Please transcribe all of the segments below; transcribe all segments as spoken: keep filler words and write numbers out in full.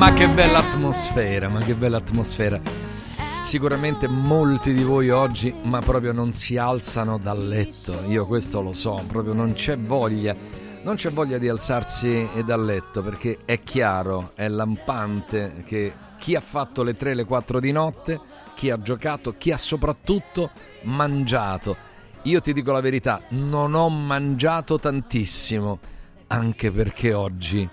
Ma che bella atmosfera, ma che bella atmosfera. Sicuramente molti di voi oggi, ma proprio non si alzano dal letto. Io questo lo so, proprio non c'è voglia, non c'è voglia di alzarsi dal letto, perché è chiaro, è lampante che chi ha fatto le tre, le quattro di notte, chi ha giocato, chi ha soprattutto mangiato. Io ti dico la verità, non ho mangiato tantissimo, anche perché oggi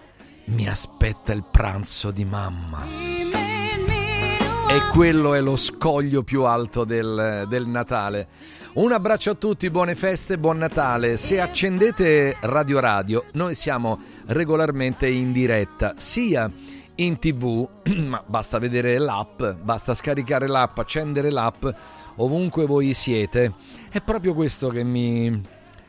mi aspetta il pranzo di mamma. E quello è lo scoglio più alto del, del Natale. Un abbraccio a tutti, buone feste, buon Natale. Se accendete Radio Radio, noi siamo regolarmente in diretta, sia in TV, ma basta vedere l'app, basta scaricare l'app, accendere l'app, ovunque voi siete. È proprio questo che mi,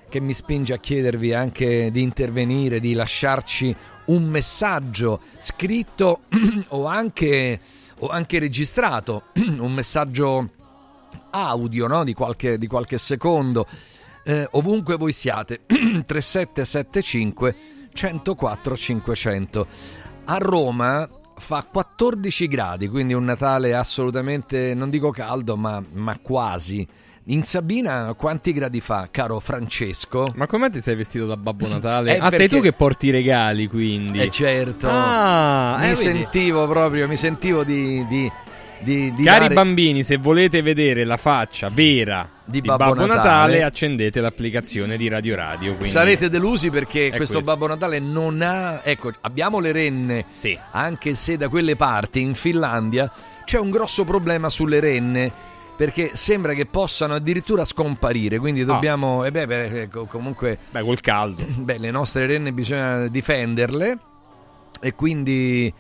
che mi spinge a chiedervi anche di intervenire, di lasciarci un messaggio scritto o anche, o anche registrato, un messaggio audio, no? di, qualche, di qualche secondo, eh, ovunque voi siate. trentasette settantacinque centoquattro cinquecento. A Roma fa quattordici gradi, quindi un Natale assolutamente, non dico caldo, ma, ma quasi. In Sabina quanti gradi fa, caro Francesco? Ma come ti sei vestito da Babbo Natale? Eh, ah, perché... sei tu che porti i regali, quindi. Eh certo. Ah, mi eh, sentivo quindi... proprio, mi sentivo di... di... Di, di Cari dare... bambini, se volete vedere la faccia vera di, di Babbo, Babbo Natale, Natale, accendete l'applicazione di Radio Radio. Quindi... sarete delusi, perché questo, questo Babbo Natale non ha... Ecco, abbiamo le renne, sì. Anche se da quelle parti, in Finlandia, c'è un grosso problema sulle renne, perché sembra che possano addirittura scomparire. Quindi dobbiamo... Oh. Eh beh, beh, comunque... Beh, col caldo. Beh, le nostre renne bisogna difenderle, e quindi...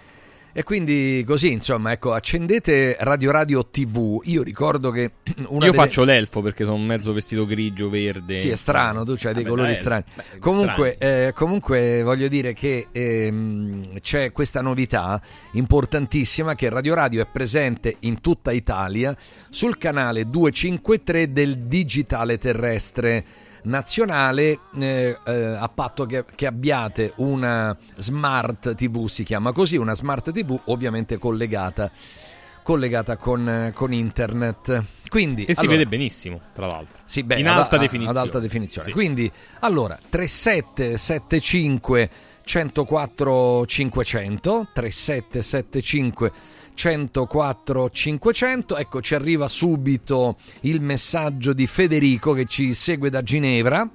E quindi così, insomma, ecco, accendete Radio Radio tivù. Io ricordo che... Una Io delle... faccio l'elfo, perché sono mezzo vestito grigio, verde. Sì, è strano, tu c'hai ah, dei beh, colori strani. Beh, comunque, strani. Eh, comunque voglio dire che ehm, c'è questa novità importantissima, che Radio Radio è presente in tutta Italia sul canale duecentocinquantatré del digitale terrestre nazionale, eh, eh, a patto che, che abbiate una smart tivù, si chiama così, una smart tivù ovviamente collegata collegata con, con internet. Quindi, e allora, si vede benissimo, tra l'altro, sì, beh, in ad, alta definizione. Ad alta definizione. Sì. Quindi, allora, trentasette settantacinque centoquattro cinquecento, trentasette settantacinque centoquattro cinquecento. Ecco, ci arriva subito il messaggio di Federico, che ci segue da Ginevra,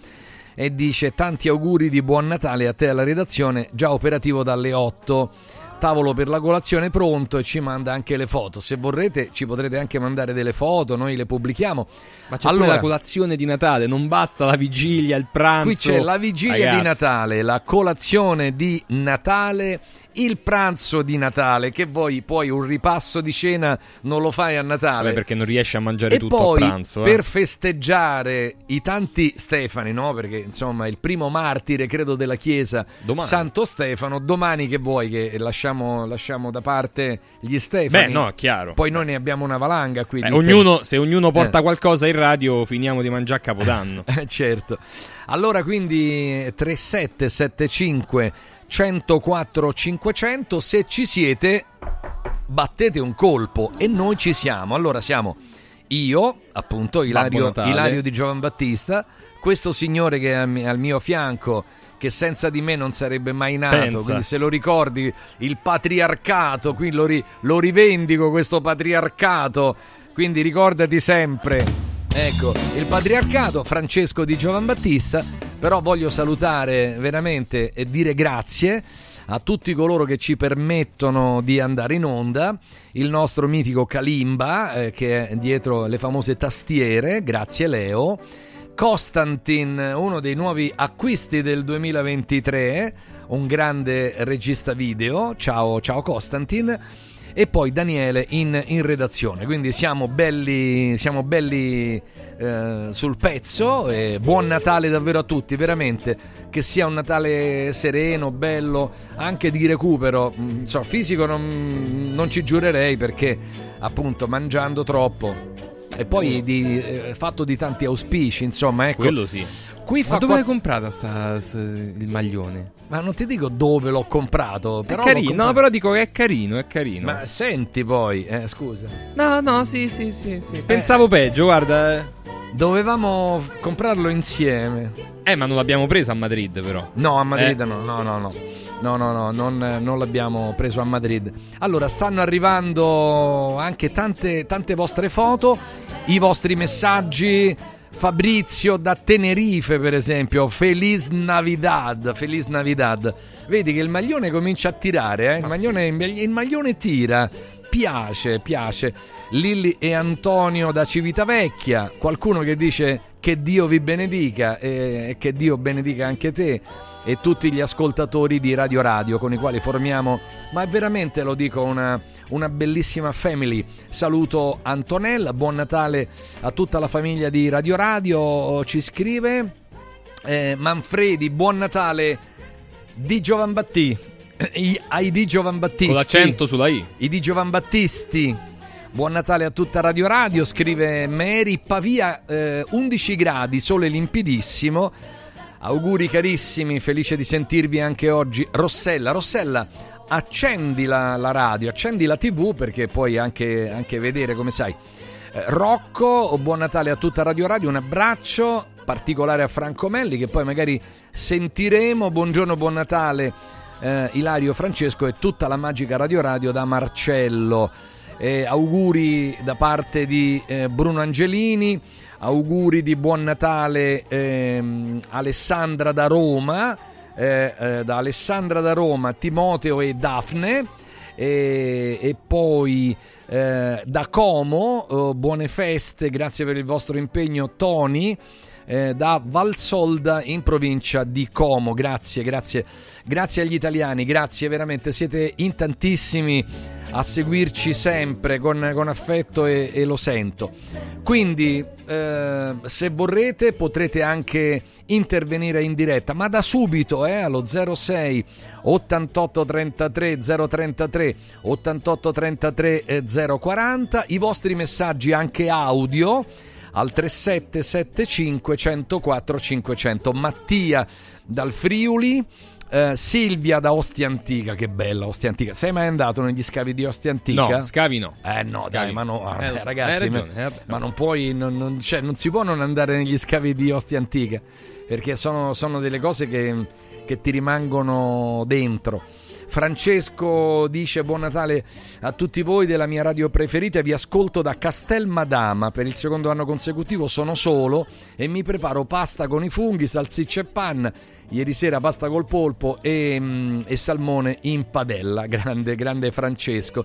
e dice: tanti auguri di buon Natale a te, alla redazione, già operativo dalle otto, tavolo per la colazione pronto. E ci manda anche le foto, se vorrete ci potrete anche mandare delle foto, noi le pubblichiamo. Ma c'è, allora, pure la colazione di Natale, non basta la vigilia, il pranzo. Qui c'è la vigilia, ragazzi, di Natale, la colazione di Natale, il pranzo di Natale, che voi poi un ripasso di cena non lo fai a Natale. Beh, perché non riesci a mangiare e tutto poi, a pranzo. E eh. poi per festeggiare i tanti Stefani, no? Perché insomma il primo martire, credo, della Chiesa, domani. Santo Stefano, domani, che vuoi che lasciamo, lasciamo da parte gli Stefani? Beh, no, chiaro. Poi noi ne abbiamo una valanga qui. Beh, ognuno, se ognuno porta eh. qualcosa in radio, finiamo di mangiare a Capodanno. Certo. Allora, quindi trentasette settantacinque centoquattro cinquecento, se ci siete battete un colpo e noi ci siamo. Allora siamo io, appunto, Ilario, Ilario di Giovan Battista, questo signore che è al mio fianco, che senza di me non sarebbe mai nato. Pensa. Quindi, se lo ricordi, il patriarcato, qui lo, ri, lo rivendico questo patriarcato, quindi ricordati sempre, ecco, il patriarcato, Francesco di Giovan Battista. Però voglio salutare veramente e dire grazie a tutti coloro che ci permettono di andare in onda. Il nostro mitico Kalimba, eh, che è dietro le famose tastiere, grazie Leo. Costantin, uno dei nuovi acquisti del duemilaventitré, un grande regista video, ciao, ciao Costantin. E poi Daniele in, in redazione. Quindi siamo belli, siamo belli eh, sul pezzo. E buon Natale davvero a tutti, veramente, che sia un Natale sereno, bello, anche di recupero. So, fisico non, non ci giurerei, perché appunto mangiando troppo e poi di, eh, fatto di tanti auspici, insomma, ecco. Quello sì. Qui ma fa dove qua... l'hai comprata sta, sta, il maglione? Ma non ti dico dove l'ho comprato, però è carino, comprato. No, però dico che è carino, è carino. Ma senti poi, eh, scusa. No, no, sì, sì, sì, sì. Pensavo eh. peggio, guarda. Dovevamo f- comprarlo insieme. Eh, ma non l'abbiamo preso a Madrid, però. No, a Madrid eh. no, no, no, no. No, no, no, non, non l'abbiamo preso a Madrid. Allora, stanno arrivando anche tante, tante vostre foto, i vostri messaggi. Fabrizio da Tenerife, per esempio, Feliz Navidad, Feliz Navidad. Vedi che il maglione comincia a tirare, eh? il, maglione, il maglione tira, piace, piace. Lilli e Antonio da Civitavecchia, qualcuno che dice che Dio vi benedica e che Dio benedica anche te e tutti gli ascoltatori di Radio Radio con i quali formiamo, ma veramente lo dico, una, una bellissima family. Saluto Antonella, buon Natale a tutta la famiglia di Radio Radio, ci scrive eh, Manfredi, buon Natale di Giovanbatti, I, ai di Giovanbattisti con l'accento sulla I, i di Giovanbattisti. Buon Natale a tutta Radio Radio, scrive Mary. Pavia, eh, undici gradi, sole limpidissimo. Auguri carissimi, felice di sentirvi anche oggi. Rossella, Rossella, accendi la, la radio, accendi la tivù perché puoi anche, anche vedere, come sai. Eh, Rocco, buon Natale a tutta Radio Radio, un abbraccio particolare a Franco Melli che poi magari sentiremo. Buongiorno, buon Natale eh, Ilario, Francesco e tutta la magica Radio Radio da Marcello. Eh, auguri da parte di eh, Bruno Angelini. Auguri di buon Natale ehm, Alessandra da Roma, eh, eh, da Alessandra da Roma, Timoteo e Daphne, eh, e poi eh, da Como, eh, buone feste, grazie per il vostro impegno Tony, eh, da Valsolda in provincia di Como, grazie, grazie, grazie agli italiani, grazie veramente, siete in tantissimi a seguirci sempre con, con affetto e, e lo sento. Quindi eh, se vorrete potrete anche intervenire in diretta, ma da subito eh, allo zero sei ottantotto trentatré zero trentatré ottantotto trentatré zero quaranta, i vostri messaggi anche audio al trentasette settantacinque centoquattro cinquecento. Mattia dal Friuli, Uh, Silvia da Ostia Antica, che bella Ostia Antica. Sei mai andato negli scavi di Ostia Antica? No, scavi no. Eh no, scavi. Dai, ma no, eh, eh, ragazzi, ragione, ma, eh, ma non puoi, non, non, cioè, non si può non andare negli scavi di Ostia Antica, perché sono, sono delle cose che, che ti rimangono dentro. Francesco dice buon Natale a tutti voi della mia radio preferita, vi ascolto da Castelmadama per il secondo anno consecutivo, sono solo e mi preparo pasta con i funghi, salsicce e panna, ieri sera pasta col polpo e, e salmone in padella. Grande, grande Francesco,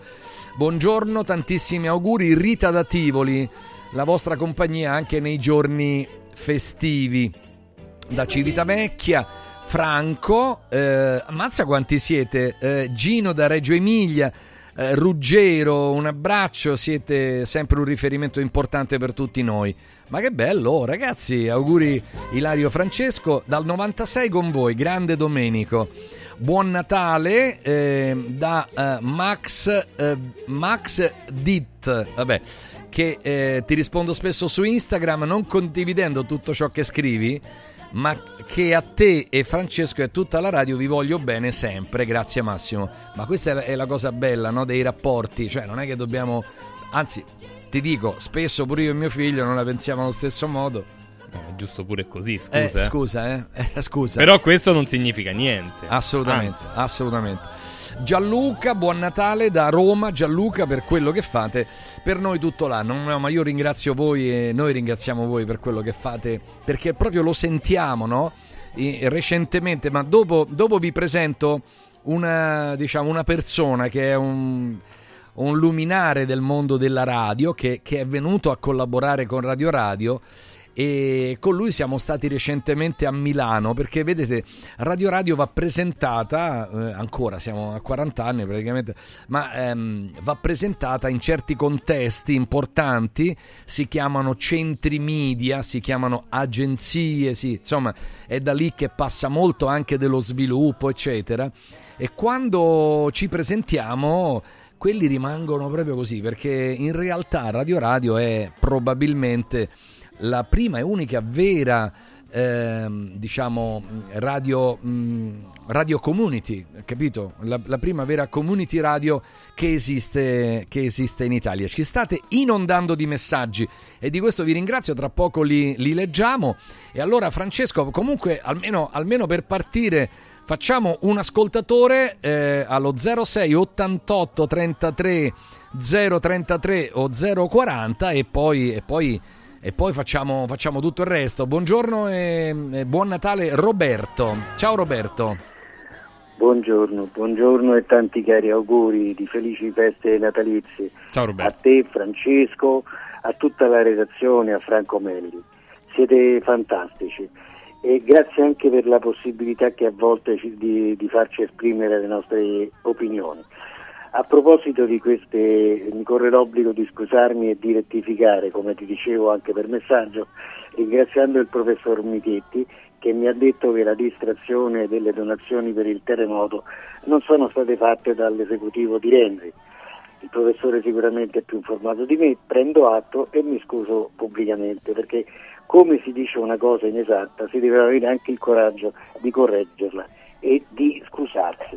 buongiorno, tantissimi auguri. Rita da Tivoli, la vostra compagnia anche nei giorni festivi. Da Civitavecchia Franco, eh, ammazza quanti siete, eh, Gino da Reggio Emilia, eh, Ruggero, un abbraccio, siete sempre un riferimento importante per tutti noi. Ma che bello, ragazzi, auguri Ilario, Francesco, dal novantasei con voi, grande Domenico. Buon Natale eh, da eh, Max, eh, Max Ditt, vabbè, che eh, ti rispondo spesso su Instagram, non condividendo tutto ciò che scrivi, ma che a te e Francesco e tutta la radio vi voglio bene sempre, grazie Massimo. Ma questa è la cosa bella, no, dei rapporti, cioè non è che dobbiamo, anzi ti dico, spesso pure io e mio figlio non la pensiamo allo stesso modo, eh, giusto pure così, scusa eh, eh. scusa eh. Eh, scusa, però questo non significa niente, assolutamente, anzi. assolutamente. Gianluca, buon Natale da Roma. Gianluca, per quello che fate per noi tutto l'anno, no, ma io ringrazio voi e noi ringraziamo voi per quello che fate, perché proprio lo sentiamo, no? E recentemente, ma dopo, dopo vi presento una, diciamo, una persona che è un, un luminare del mondo della radio, che, che è venuto a collaborare con Radio Radio, e con lui siamo stati recentemente a Milano, perché vedete Radio Radio va presentata eh, ancora siamo a quaranta anni praticamente, ma ehm, va presentata in certi contesti importanti, si chiamano centri media, si chiamano agenzie, sì, insomma è da lì che passa molto anche dello sviluppo eccetera, e quando ci presentiamo quelli rimangono proprio così, perché in realtà Radio Radio è probabilmente la prima e unica vera Ehm, diciamo radio, mh, radio community, capito? La, la prima vera community radio che esiste, che esiste in Italia. Ci state inondando di messaggi e di questo vi ringrazio, tra poco li, li leggiamo. E allora, Francesco, comunque almeno, almeno per partire facciamo un ascoltatore eh, allo zero sei ottantotto trentatré zero trentatré o zero quaranta e poi, e poi E poi facciamo, facciamo tutto il resto. Buongiorno e, e buon Natale Roberto. Ciao Roberto. Buongiorno, buongiorno e tanti cari auguri di felici feste natalizie. Ciao Roberto. A te Francesco, a tutta la redazione, a Franco Melli. Siete fantastici e grazie anche per la possibilità che a volte ci, di, di farci esprimere le nostre opinioni. A proposito di queste, mi corre l'obbligo di scusarmi e di rettificare, come ti dicevo anche per messaggio, ringraziando il professor Michetti che mi ha detto che la distrazione delle donazioni per il terremoto non sono state fatte dall'esecutivo di Renzi. Il professore sicuramente è più informato di me, prendo atto e mi scuso pubblicamente, perché come si dice una cosa inesatta si deve avere anche il coraggio di correggerla e di scusarsi.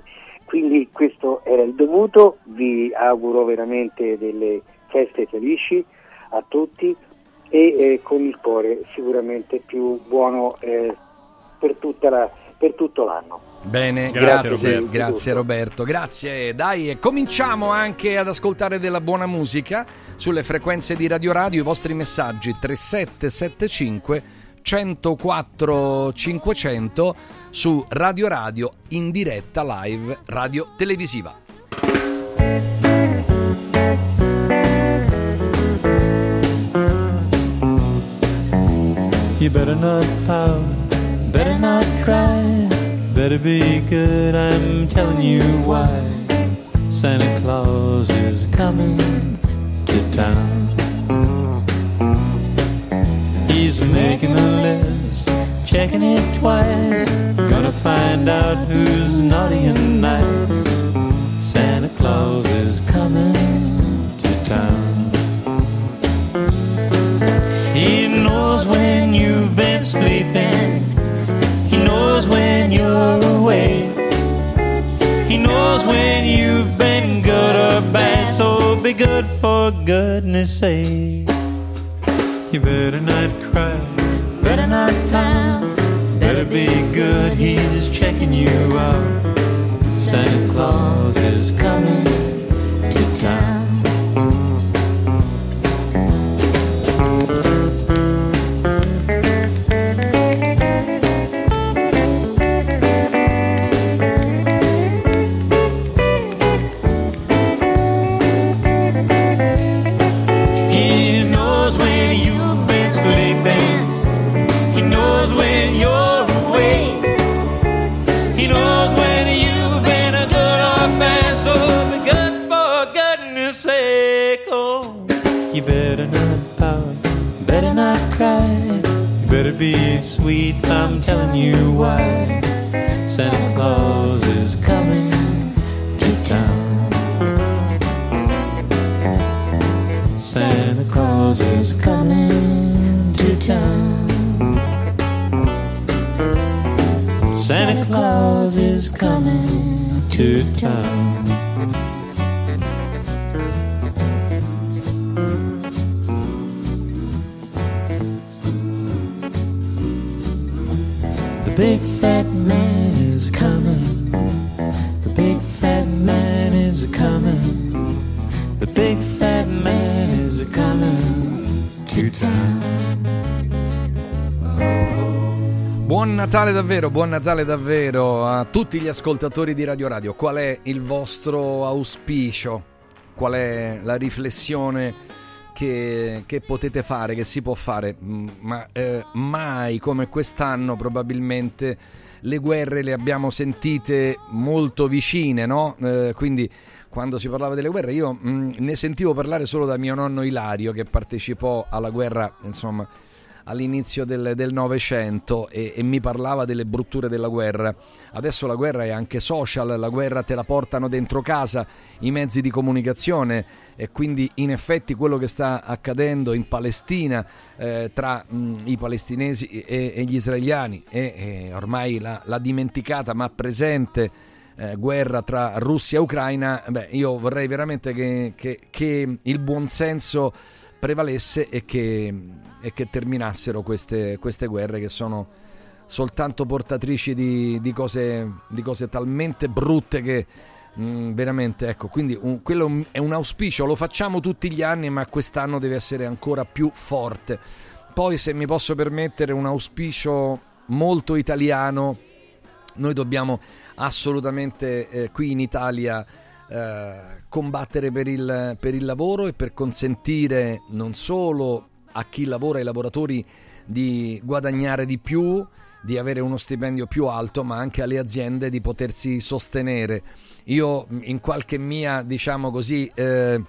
Quindi questo era il dovuto, vi auguro veramente delle feste felici a tutti e eh, con il cuore sicuramente più buono eh, per, tutta la, per tutto l'anno. Bene, grazie, grazie, Roberto. grazie Roberto, grazie. Dai, e cominciamo anche ad ascoltare della buona musica sulle frequenze di Radio Radio, i vostri messaggi trentasette settantacinque centoquattro cinquecento su Radio Radio in diretta live radio televisiva. You better not pout, better not cry, better be good, I'm telling you why. Santa Claus is coming to town. He's making a list, checking it twice, gonna find out who's naughty and nice. Santa Claus is coming to town. He knows when you've been sleeping, he knows when you're awake, he knows when you've been good or bad, so be good for goodness sake. You better not cry, better not pout, better be good, he's checking you out. Santa Claus is coming to town. Better be sweet, I'm telling you why. Santa Claus is coming to town. Santa Claus is coming to town. Santa Claus is coming to town. The big fat man is coming, the big fat man is coming, the big fat man is coming to town. Buon Natale davvero, buon Natale davvero a tutti gli ascoltatori di Radio Radio. Qual è il vostro auspicio? Qual è la riflessione Che, che potete fare, che si può fare? Ma eh, mai come quest'anno probabilmente le guerre le abbiamo sentite molto vicine, no? Eh, quindi quando si parlava delle guerre io mh, ne sentivo parlare solo da mio nonno Ilario, che partecipò alla guerra, insomma, all'inizio del, del Novecento, e, e mi parlava delle brutture della guerra. Adesso la guerra è anche social, la guerra te la portano dentro casa i mezzi di comunicazione, e quindi in effetti quello che sta accadendo in Palestina eh, tra mh, i palestinesi e, e gli israeliani, e, e ormai la, la dimenticata ma presente Eh, guerra tra Russia e Ucraina, beh, io vorrei veramente che, che, che il buonsenso prevalesse e che, e che terminassero queste, queste guerre, che sono soltanto portatrici di, di, cose, di cose talmente brutte che mh, veramente, ecco, quindi un, quello è un auspicio, lo facciamo tutti gli anni, ma quest'anno deve essere ancora più forte. Poi, se mi posso permettere, un auspicio molto italiano: noi dobbiamo assolutamente eh, qui in Italia eh, combattere per il, per il lavoro e per consentire non solo a chi lavora, ai lavoratori, di guadagnare di più, di avere uno stipendio più alto, ma anche alle aziende di potersi sostenere. Io in qualche mia, diciamo così, eh,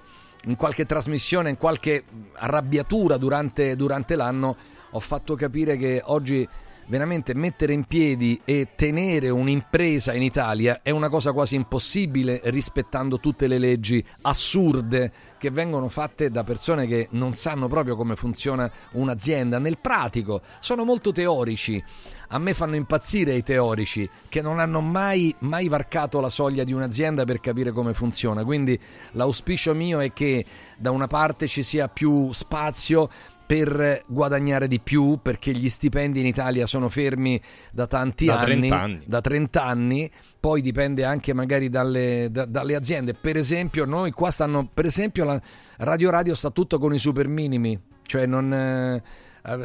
in qualche trasmissione, in qualche arrabbiatura durante, durante l'anno, ho fatto capire che oggi veramente mettere in piedi e tenere un'impresa in Italia è una cosa quasi impossibile, rispettando tutte le leggi assurde che vengono fatte da persone che non sanno proprio come funziona un'azienda nel pratico. Sono molto teorici, a me fanno impazzire i teorici che non hanno mai, mai varcato la soglia di un'azienda per capire come funziona. Quindi l'auspicio mio è che da una parte ci sia più spazio per guadagnare di più, perché gli stipendi in Italia sono fermi da tanti da anni, trenta anni, da trenta anni, poi dipende anche magari dalle, da, dalle aziende. Per esempio, noi qua stanno, per esempio la Radio Radio sta tutto con i super minimi, cioè non eh,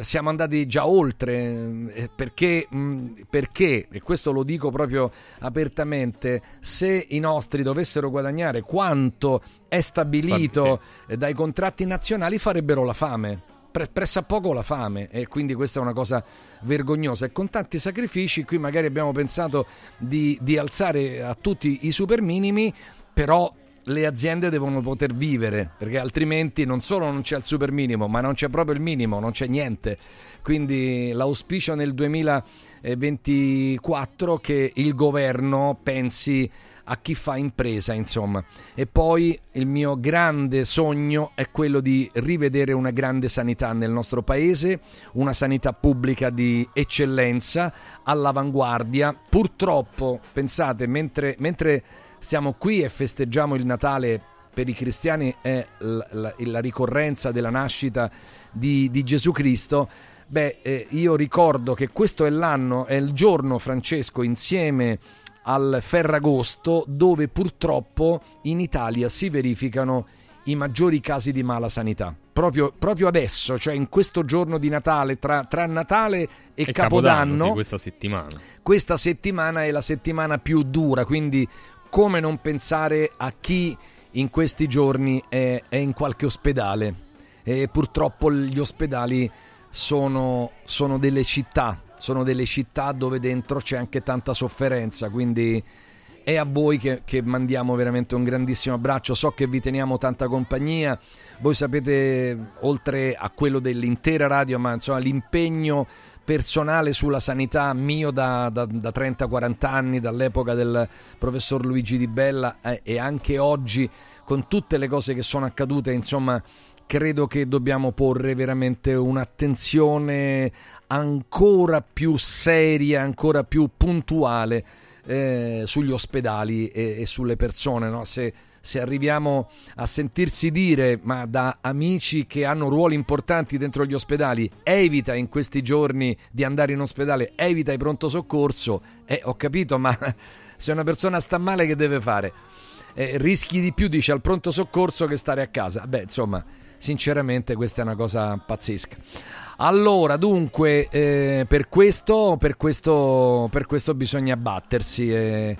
siamo andati già oltre, perché, mh, perché, e questo lo dico proprio apertamente, se i nostri dovessero guadagnare quanto è stabilito sì. dai contratti nazionali, farebbero la fame. Pressa poco la fame, e quindi questa è una cosa vergognosa, e con tanti sacrifici qui magari abbiamo pensato di, di alzare a tutti i super minimi, però le aziende devono poter vivere, perché altrimenti non solo non c'è il super minimo, ma non c'è proprio il minimo, non c'è niente. Quindi l'auspicio nel duemilaventiquattro che il governo pensi a chi fa impresa, insomma. E poi il mio grande sogno è quello di rivedere una grande sanità nel nostro paese, una sanità pubblica di eccellenza, all'avanguardia. Purtroppo, pensate, mentre, mentre siamo qui e festeggiamo il Natale, per i cristiani è la, la, la ricorrenza della nascita di, di Gesù Cristo, beh, eh, io ricordo che questo è l'anno, è il giorno, Francesco, insieme al Ferragosto, dove purtroppo in Italia si verificano i maggiori casi di mala sanità. Proprio, proprio adesso, cioè in questo giorno di Natale, tra, tra Natale e, e Capodanno, Capodanno sì, questa settimana. Questa settimana è la settimana più dura, quindi come non pensare a chi in questi giorni è, è in qualche ospedale. E purtroppo gli ospedali sono, sono delle città, sono delle città dove dentro c'è anche tanta sofferenza, quindi è a voi che, che mandiamo veramente un grandissimo abbraccio. So che vi teniamo tanta compagnia, voi sapete, oltre a quello dell'intera radio, ma insomma l'impegno personale sulla sanità mio da, da, da trenta quaranta anni, dall'epoca del professor Luigi Di Bella, eh, e anche oggi con tutte le cose che sono accadute, insomma, credo che dobbiamo porre veramente un'attenzione ancora più seria, ancora più puntuale Eh, sugli ospedali e, e sulle persone, no? Se, se arriviamo a sentirsi dire, ma da amici che hanno ruoli importanti dentro gli ospedali, evita in questi giorni di andare in ospedale, evita i pronto soccorso, eh, ho capito, ma se una persona sta male che deve fare? Eh, rischi di più, dice, al pronto soccorso che stare a casa. Beh, insomma, sinceramente questa è una cosa pazzesca. Allora, dunque, eh, per questo, per questo, per questo bisogna battersi. Eh,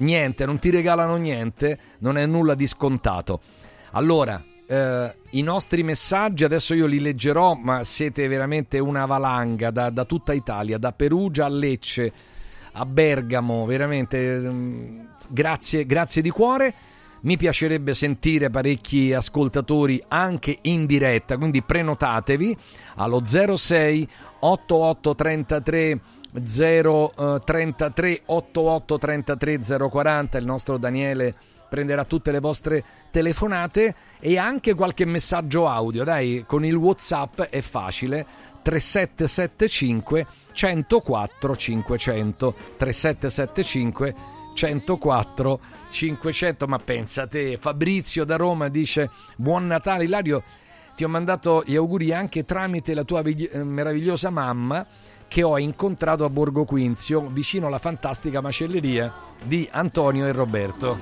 niente, non ti regalano niente, non è nulla di scontato. Allora, eh, i nostri messaggi adesso io li leggerò, ma siete veramente una valanga da, da tutta Italia, da Perugia a Lecce, a Bergamo, veramente. Mh, grazie, grazie di cuore. mi piacerebbe sentire parecchi ascoltatori anche in diretta, quindi prenotatevi allo zero sei ottantotto trentatré zero trentatré ottantotto trentatré zero quaranta. Il nostro Daniele prenderà tutte le vostre telefonate e anche qualche messaggio audio, dai, con il WhatsApp è facile, tre sette sette cinque uno zero quattro cinque zero zero tre sette sette cinque uno zero quattro cinque zero zero. Ma pensate, Fabrizio da Roma dice: buon Natale Ilario, ti ho mandato gli auguri anche tramite la tua meravigliosa mamma che ho incontrato a Borgo Quinzio vicino alla fantastica macelleria di Antonio e Roberto,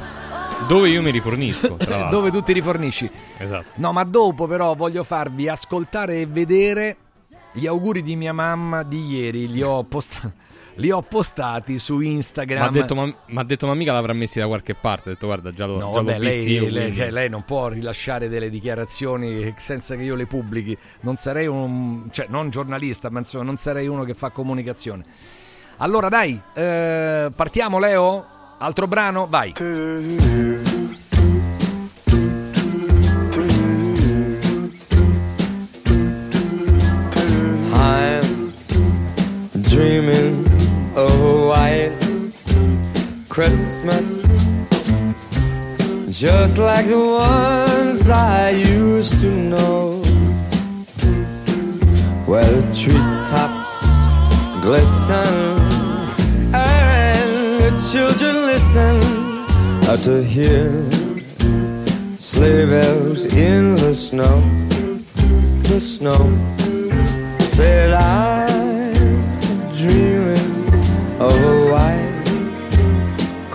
dove io mi rifornisco tra l'altro. Dove tu ti rifornisci, esatto. No, ma dopo però voglio farvi ascoltare e vedere gli auguri di mia mamma di ieri, li ho postati Li ho postati su Instagram. Ma ha detto, ma, ma detto, ma mica l'avrà messi da qualche parte. Ha detto, guarda, già l'ho, no, già vabbè, l'ho visti lei, io, lei, cioè, lei non può rilasciare delle dichiarazioni senza che io le pubblichi. Non sarei un, cioè, non giornalista, ma insomma, non sarei uno che fa comunicazione. Allora, dai, eh, partiamo, Leo. Altro brano, vai. I'm dreaming of a white Christmas, just like the ones I used to know, where the treetops glisten and the children listen out to hear sleigh bells in the snow, the snow. Said I'm dreaming of a white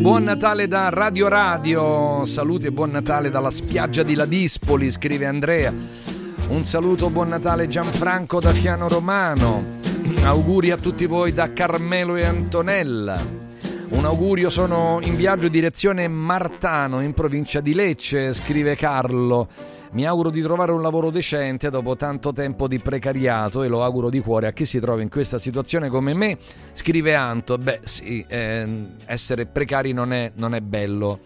Buon Natale da Radio Radio, saluti e buon Natale dalla spiaggia di Ladispoli, scrive Andrea. Un saluto, buon Natale Gianfranco da Fiano Romano, auguri a tutti voi da Carmelo e Antonella. Un augurio, sono in viaggio direzione Martano in provincia di Lecce, scrive Carlo. Mi auguro di trovare un lavoro decente dopo tanto tempo di precariato e lo auguro di cuore a chi si trova in questa situazione come me, scrive Anto. Beh sì, eh, essere precari non è, non è bello.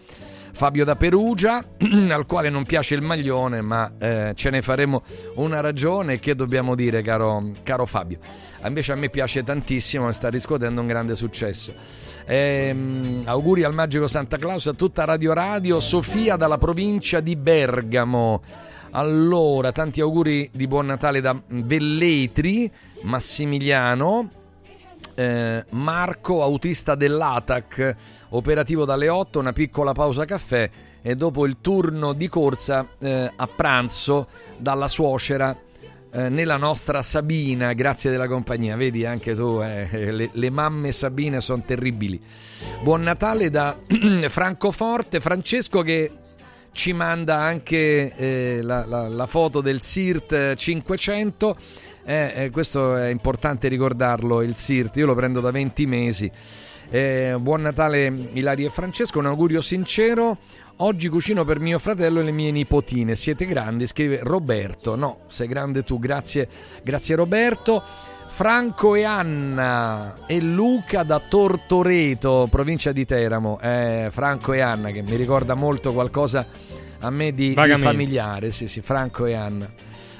Fabio da Perugia, al quale non piace il maglione, ma eh, ce ne faremo una ragione. Che dobbiamo dire, caro, caro Fabio? Invece a me piace tantissimo e sta riscuotendo un grande successo. Ehm, auguri al magico Santa Claus, a tutta Radio Radio. Sofia dalla provincia di Bergamo. Allora, tanti auguri di buon Natale da Velletri, Massimiliano, eh, Marco, autista dell'A T A C, operativo dalle otto, una piccola pausa caffè e dopo il turno di corsa eh, a pranzo dalla suocera eh, nella nostra Sabina. Grazie della compagnia, vedi anche tu, eh, le, le mamme Sabine sono terribili. Buon Natale da Francoforte, Francesco, che ci manda anche eh, la, la, la foto del S I R T cinquecento. Eh, eh, questo è importante ricordarlo, il S I R T, io lo prendo da venti mesi. Eh, buon Natale Ilaria e Francesco, un augurio sincero. Oggi cucino per mio fratello e le mie nipotine. Siete grandi, scrive Roberto. No, sei grande tu, grazie, grazie Roberto. Franco e Anna e Luca da Tortoreto, provincia di Teramo. Eh, Franco e Anna, che mi ricorda molto qualcosa a me di, di familiare. Sì, sì, Franco e Anna.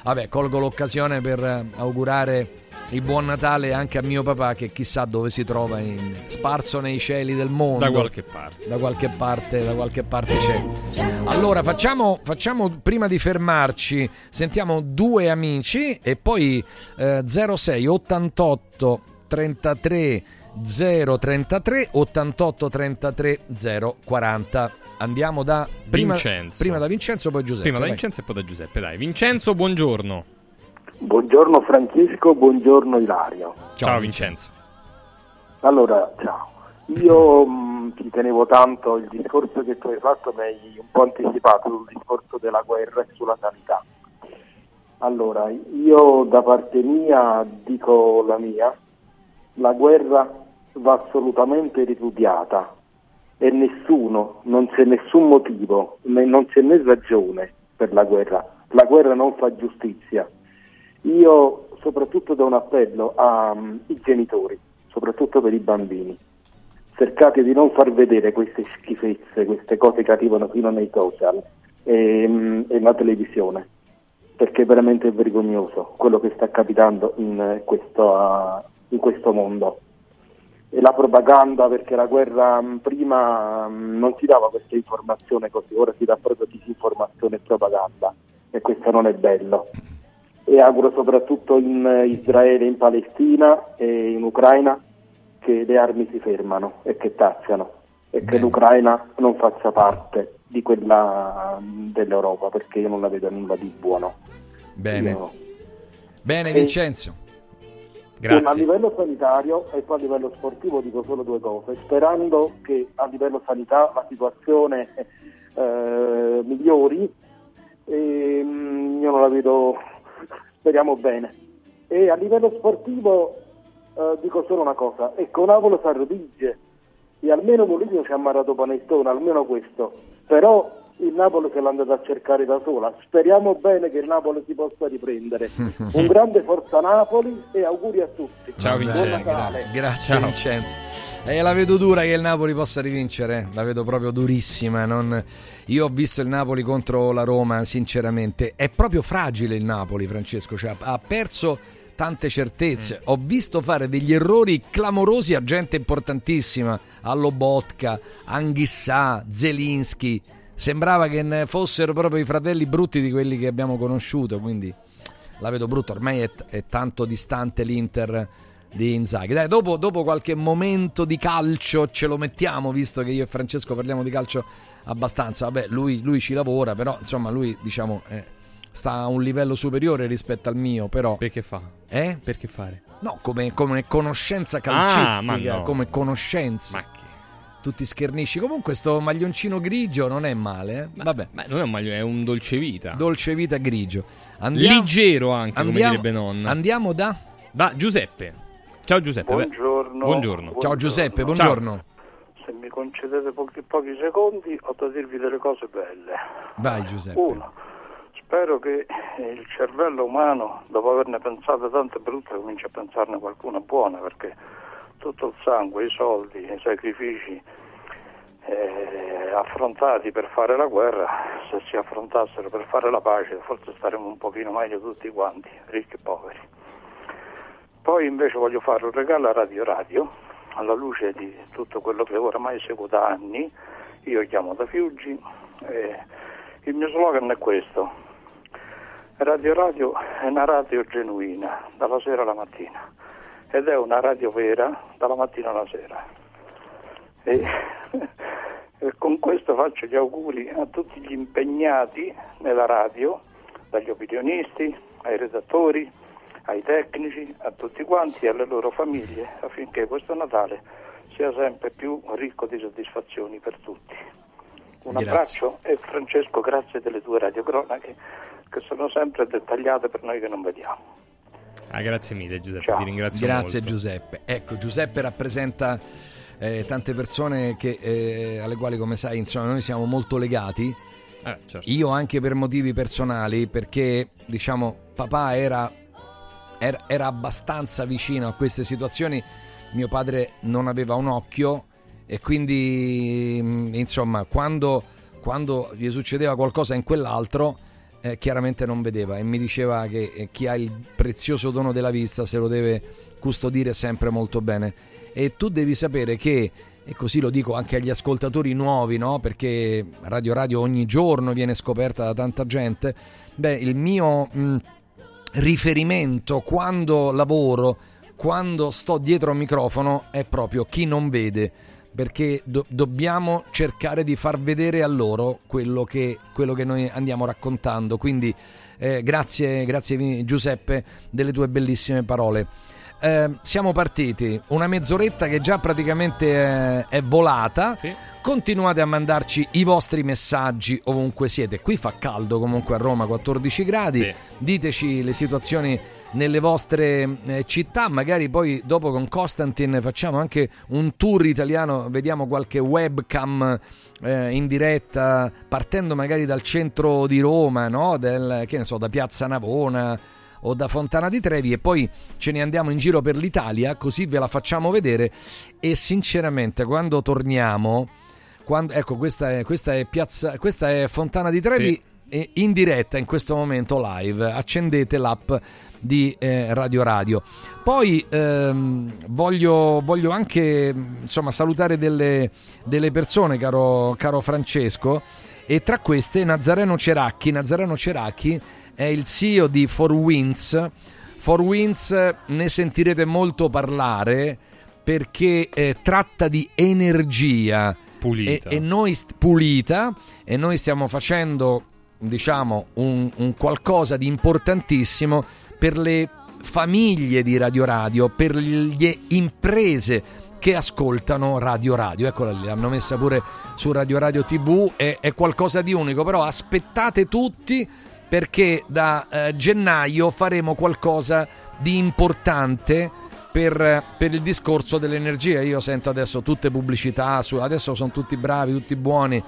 Vabbè, colgo l'occasione per augurare il buon Natale anche a mio papà, che chissà dove si trova, in, sparso nei cieli del mondo. Da qualche parte. Da qualche parte, da qualche parte c'è. Allora, facciamo, facciamo prima di fermarci, sentiamo due amici e poi eh, zero sei ottantotto trentatré zero trentatré ottantotto trentatré zero quaranta. Andiamo da prima, Vincenzo. Prima da Vincenzo, poi Giuseppe. Prima da Vincenzo e poi da Giuseppe, dai. Vincenzo, buongiorno. Buongiorno Francesco, buongiorno Ilario. Ciao, ciao Vincenzo. Allora, ciao. Io mh, ti tenevo tanto, il discorso che tu hai fatto mi hai un po' anticipato sul discorso della guerra e sulla sanità. Allora, io da parte mia dico la mia, la guerra va assolutamente ripudiata e nessuno, non c'è nessun motivo, né, non c'è né ragione per la guerra. La guerra non fa giustizia. Io soprattutto do un appello ai um, genitori, soprattutto per i bambini. Cercate di non far vedere queste schifezze, queste cose che arrivano fino nei social e, um, e la televisione, perché è veramente vergognoso quello che sta capitando in questo, uh, in questo mondo. E la propaganda, perché la guerra um, prima um, non si dava questa informazione così, ora si dà proprio disinformazione e propaganda, e questo non è bello. E auguro soprattutto in Israele, in Palestina e in Ucraina che le armi si fermano e che tacciano e Bene. Che l'Ucraina non faccia parte di quella dell'Europa, perché io non la vedo nulla di buono. Bene, io... Bene Vincenzo, e... grazie. E a livello sanitario e poi a livello sportivo dico solo due cose, sperando che a livello sanità la situazione eh, migliori, e, mh, io non la vedo... Speriamo bene. E a livello sportivo eh, dico solo una cosa, ecco, Napoli si arrodigge e almeno Bologna ci ha ammarato panettone, almeno questo, però il Napoli se l'è andato a cercare da sola. Speriamo bene che il Napoli si possa riprendere. Un grande forza Napoli e auguri a tutti. Ciao Vincenzo, buon Natale. Grazie Vincenzo. Eh, la vedo dura che il Napoli possa rivincere, la vedo proprio durissima. Non... Io ho visto il Napoli contro la Roma, sinceramente, è proprio fragile il Napoli, Francesco, cioè, ha perso tante certezze. Mm. Ho visto fare degli errori clamorosi a gente importantissima, a Lobotka, Anghissà, Zelinski. Sembrava che fossero proprio i fratelli brutti di quelli che abbiamo conosciuto, quindi la vedo brutta. Ormai è, t- è tanto distante l'Inter di Inzaghi. Dai, dopo, dopo qualche momento di calcio ce lo mettiamo, visto che io e Francesco parliamo di calcio abbastanza. Vabbè, lui, lui ci lavora, però insomma lui, diciamo, eh, sta a un livello superiore rispetto al mio, però. Perché fa? Eh? Perché fare? No, come, come conoscenza calcistica, ah, ma no. Come conoscenza. Ma che... Tu ti schernisci. Comunque sto maglioncino grigio non è male, eh? Ma, vabbè. Ma non è un maglione, è un dolcevita. Dolcevita grigio. Andiamo... Leggero anche, andiamo... come direbbe nonna. Andiamo da? Da Giuseppe. Ciao Giuseppe. Buongiorno. Buongiorno. Ciao Giuseppe, buongiorno. Ciao. Se mi concedete pochi, pochi secondi ho da dirvi delle cose belle. Vai Giuseppe. Uno, spero che il cervello umano, dopo averne pensate tante brutte, cominci a pensarne qualcuna buona, perché tutto il sangue, i soldi, i sacrifici eh, affrontati per fare la guerra, se si affrontassero per fare la pace forse staremmo un pochino meglio tutti quanti, ricchi e poveri. Poi invece voglio fare un regalo a Radio Radio, alla luce di tutto quello che oramai seguo da anni. Io chiamo da Fiuggi e il mio slogan è questo: Radio Radio è una radio genuina, dalla sera alla mattina, ed è una radio vera dalla mattina alla sera. E, e con questo faccio gli auguri a tutti gli impegnati nella radio, dagli opinionisti, ai redattori, ai tecnici, a tutti quanti e alle loro famiglie, affinché questo Natale sia sempre più ricco di soddisfazioni per tutti. Un grazie. Abbraccio e Francesco, grazie delle tue radiocronache che sono sempre dettagliate per noi che non vediamo. Ah, grazie mille Giuseppe, ciao. Ti ringrazio grazie molto. Giuseppe. Ecco, Giuseppe rappresenta eh, tante persone che, eh, alle quali, come sai, insomma, noi siamo molto legati. Eh, certo. Io anche per motivi personali, perché diciamo papà era, era, era abbastanza vicino a queste situazioni. Mio padre non aveva un occhio e quindi insomma quando, quando gli succedeva qualcosa in quell'altro eh, chiaramente non vedeva, e mi diceva che eh, chi ha il prezioso dono della vista se lo deve custodire sempre molto bene. E tu devi sapere che, e così lo dico anche agli ascoltatori nuovi, no? Perché Radio Radio ogni giorno viene scoperta da tanta gente. Beh, il mio mh, riferimento quando lavoro, quando sto dietro a un microfono, è proprio chi non vede, perché do- dobbiamo cercare di far vedere a loro quello che, quello che noi andiamo raccontando. Quindi eh, grazie, grazie Giuseppe delle tue bellissime parole. Eh, siamo partiti, una mezz'oretta che già praticamente è, è volata. Sì. Continuate a mandarci i vostri messaggi ovunque siete. Qui fa caldo comunque a Roma, quattordici gradi. Sì. Diteci le situazioni nelle vostre eh, città. Magari poi dopo con Costantin facciamo anche un tour italiano, vediamo qualche webcam eh, in diretta, partendo magari dal centro di Roma, no? Del, che ne so, da Piazza Navona o da Fontana di Trevi, e poi ce ne andiamo in giro per l'Italia, così ve la facciamo vedere. E sinceramente quando torniamo, quando, ecco, questa è, questa è piazza, questa è Fontana di Trevi. Sì. E in diretta in questo momento live, accendete l'app di eh, Radio Radio. Poi ehm, voglio, voglio anche insomma salutare delle, delle persone, caro, caro Francesco, e tra queste Nazareno Ceracchi. Nazareno Ceracchi è il C E O di four winds. four winds ne sentirete molto parlare perché eh, tratta di energia pulita. E, e noi st- pulita e noi stiamo facendo, diciamo, un, un qualcosa di importantissimo per le famiglie di Radio Radio, per le imprese che ascoltano Radio Radio. Eccola lì, l'hanno messa pure su Radio Radio tivù, è, è qualcosa di unico. Però aspettate tutti, perché da eh, gennaio faremo qualcosa di importante per, per il discorso dell'energia. Io sento adesso tutte pubblicità, su, adesso sono tutti bravi, tutti buoni,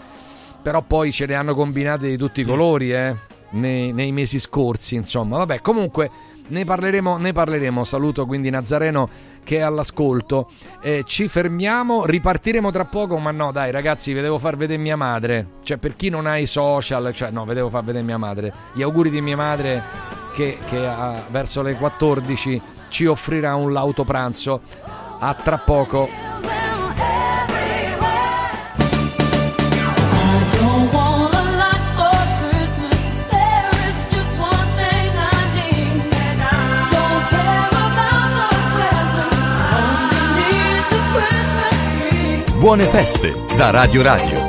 però poi ce le hanno combinate di tutti i colori eh, nei, nei mesi scorsi, insomma. Vabbè, comunque ne parleremo, ne parleremo. Saluto quindi Nazareno che è all'ascolto. Eh, ci fermiamo, ripartiremo tra poco, ma no dai ragazzi, vi devo far vedere mia madre, cioè per chi non ha i social, cioè no, vi devo far vedere mia madre, gli auguri di mia madre che, che ha, verso le quattordici ci offrirà un lauto pranzo. A tra poco. Buone feste da Radio Radio.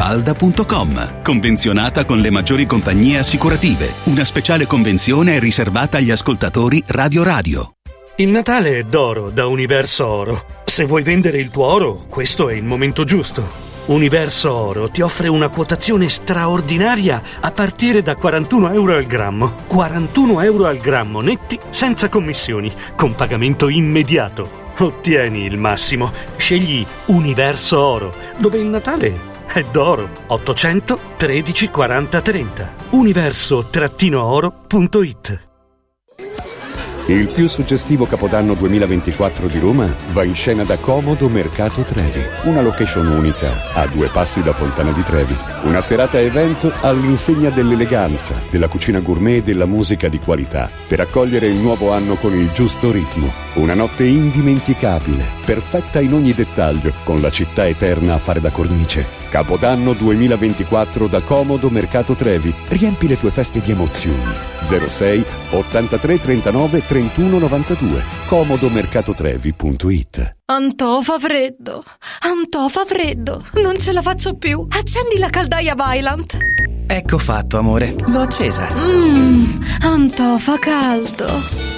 Falda punto com. Convenzionata con le maggiori compagnie assicurative. Una speciale convenzione è riservata agli ascoltatori Radio Radio. Il Natale è d'oro da Universo Oro. Se vuoi vendere il tuo oro, questo è il momento giusto. Universo Oro ti offre una quotazione straordinaria a partire da quarantuno euro al grammo. quarantuno euro al grammo netti, senza commissioni, con pagamento immediato. Ottieni il massimo. Scegli Universo Oro, dove il Natale è d'oro. ottocento tredici quaranta trenta. universo oro punto it. Il più suggestivo Capodanno duemilaventiquattro di Roma va in scena da Comodo Mercato Trevi, una location unica a due passi da Fontana di Trevi. Una serata evento all'insegna dell'eleganza, della cucina gourmet e della musica di qualità per accogliere il nuovo anno con il giusto ritmo. Una notte indimenticabile, perfetta in ogni dettaglio, con la città eterna a fare da cornice. Capodanno duemilaventiquattro da Comodo Mercato Trevi. Riempi le tue feste di emozioni. zero sei ottantatré trentanove trentuno novantadue. comodomercatotrevi punto it. Antò fa freddo, Antò fa freddo, non ce la faccio più. Accendi la caldaia Vaillant. Ecco fatto, amore, l'ho accesa. Mmm, Antò fa caldo.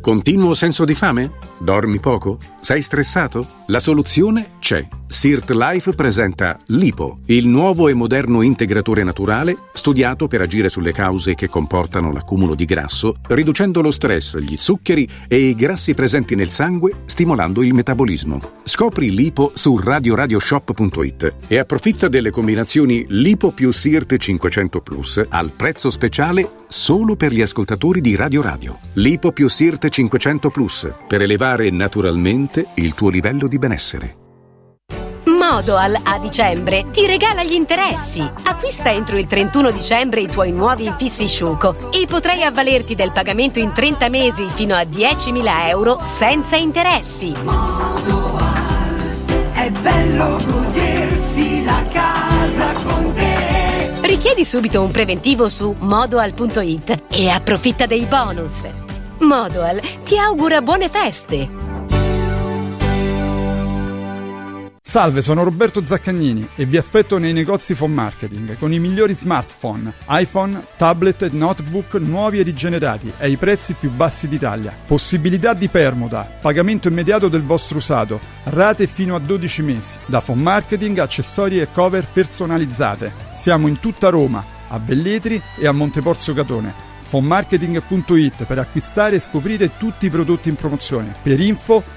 Continuo senso di fame? Dormi poco? Sei stressato? La soluzione c'è. Sirt Life presenta Lipo, il nuovo e moderno integratore naturale studiato per agire sulle cause che comportano l'accumulo di grasso, riducendo lo stress, gli zuccheri e i grassi presenti nel sangue, stimolando il metabolismo. Scopri Lipo su radio radio shop punto it e approfitta delle combinazioni Lipo più Sirt cinquecento plus al prezzo speciale solo per gli ascoltatori di Radio Radio. Lipo più Sirt cinquecento plus per elevare naturalmente il tuo livello di benessere. Modoal a dicembre ti regala gli interessi. Acquista entro il trentuno dicembre i tuoi nuovi infissi Sciuco e potrai avvalerti del pagamento in trenta mesi fino a diecimila euro senza interessi. Modoal, è bello godersi la casa con te. Richiedi subito un preventivo su modoal punto it e approfitta dei bonus. Modoal ti augura buone feste. Salve, sono Roberto Zaccagnini e vi aspetto nei negozi Phone Marketing con i migliori smartphone, iPhone, tablet e notebook nuovi e rigenerati ai prezzi più bassi d'Italia. Possibilità di permuta, pagamento immediato del vostro usato, rate fino a dodici mesi. Da Phone Marketing, accessori e cover personalizzate. Siamo in tutta Roma, a Belletri e a Monteporzio Catone. Fonmarketing punto it per acquistare e scoprire tutti i prodotti in promozione. Per info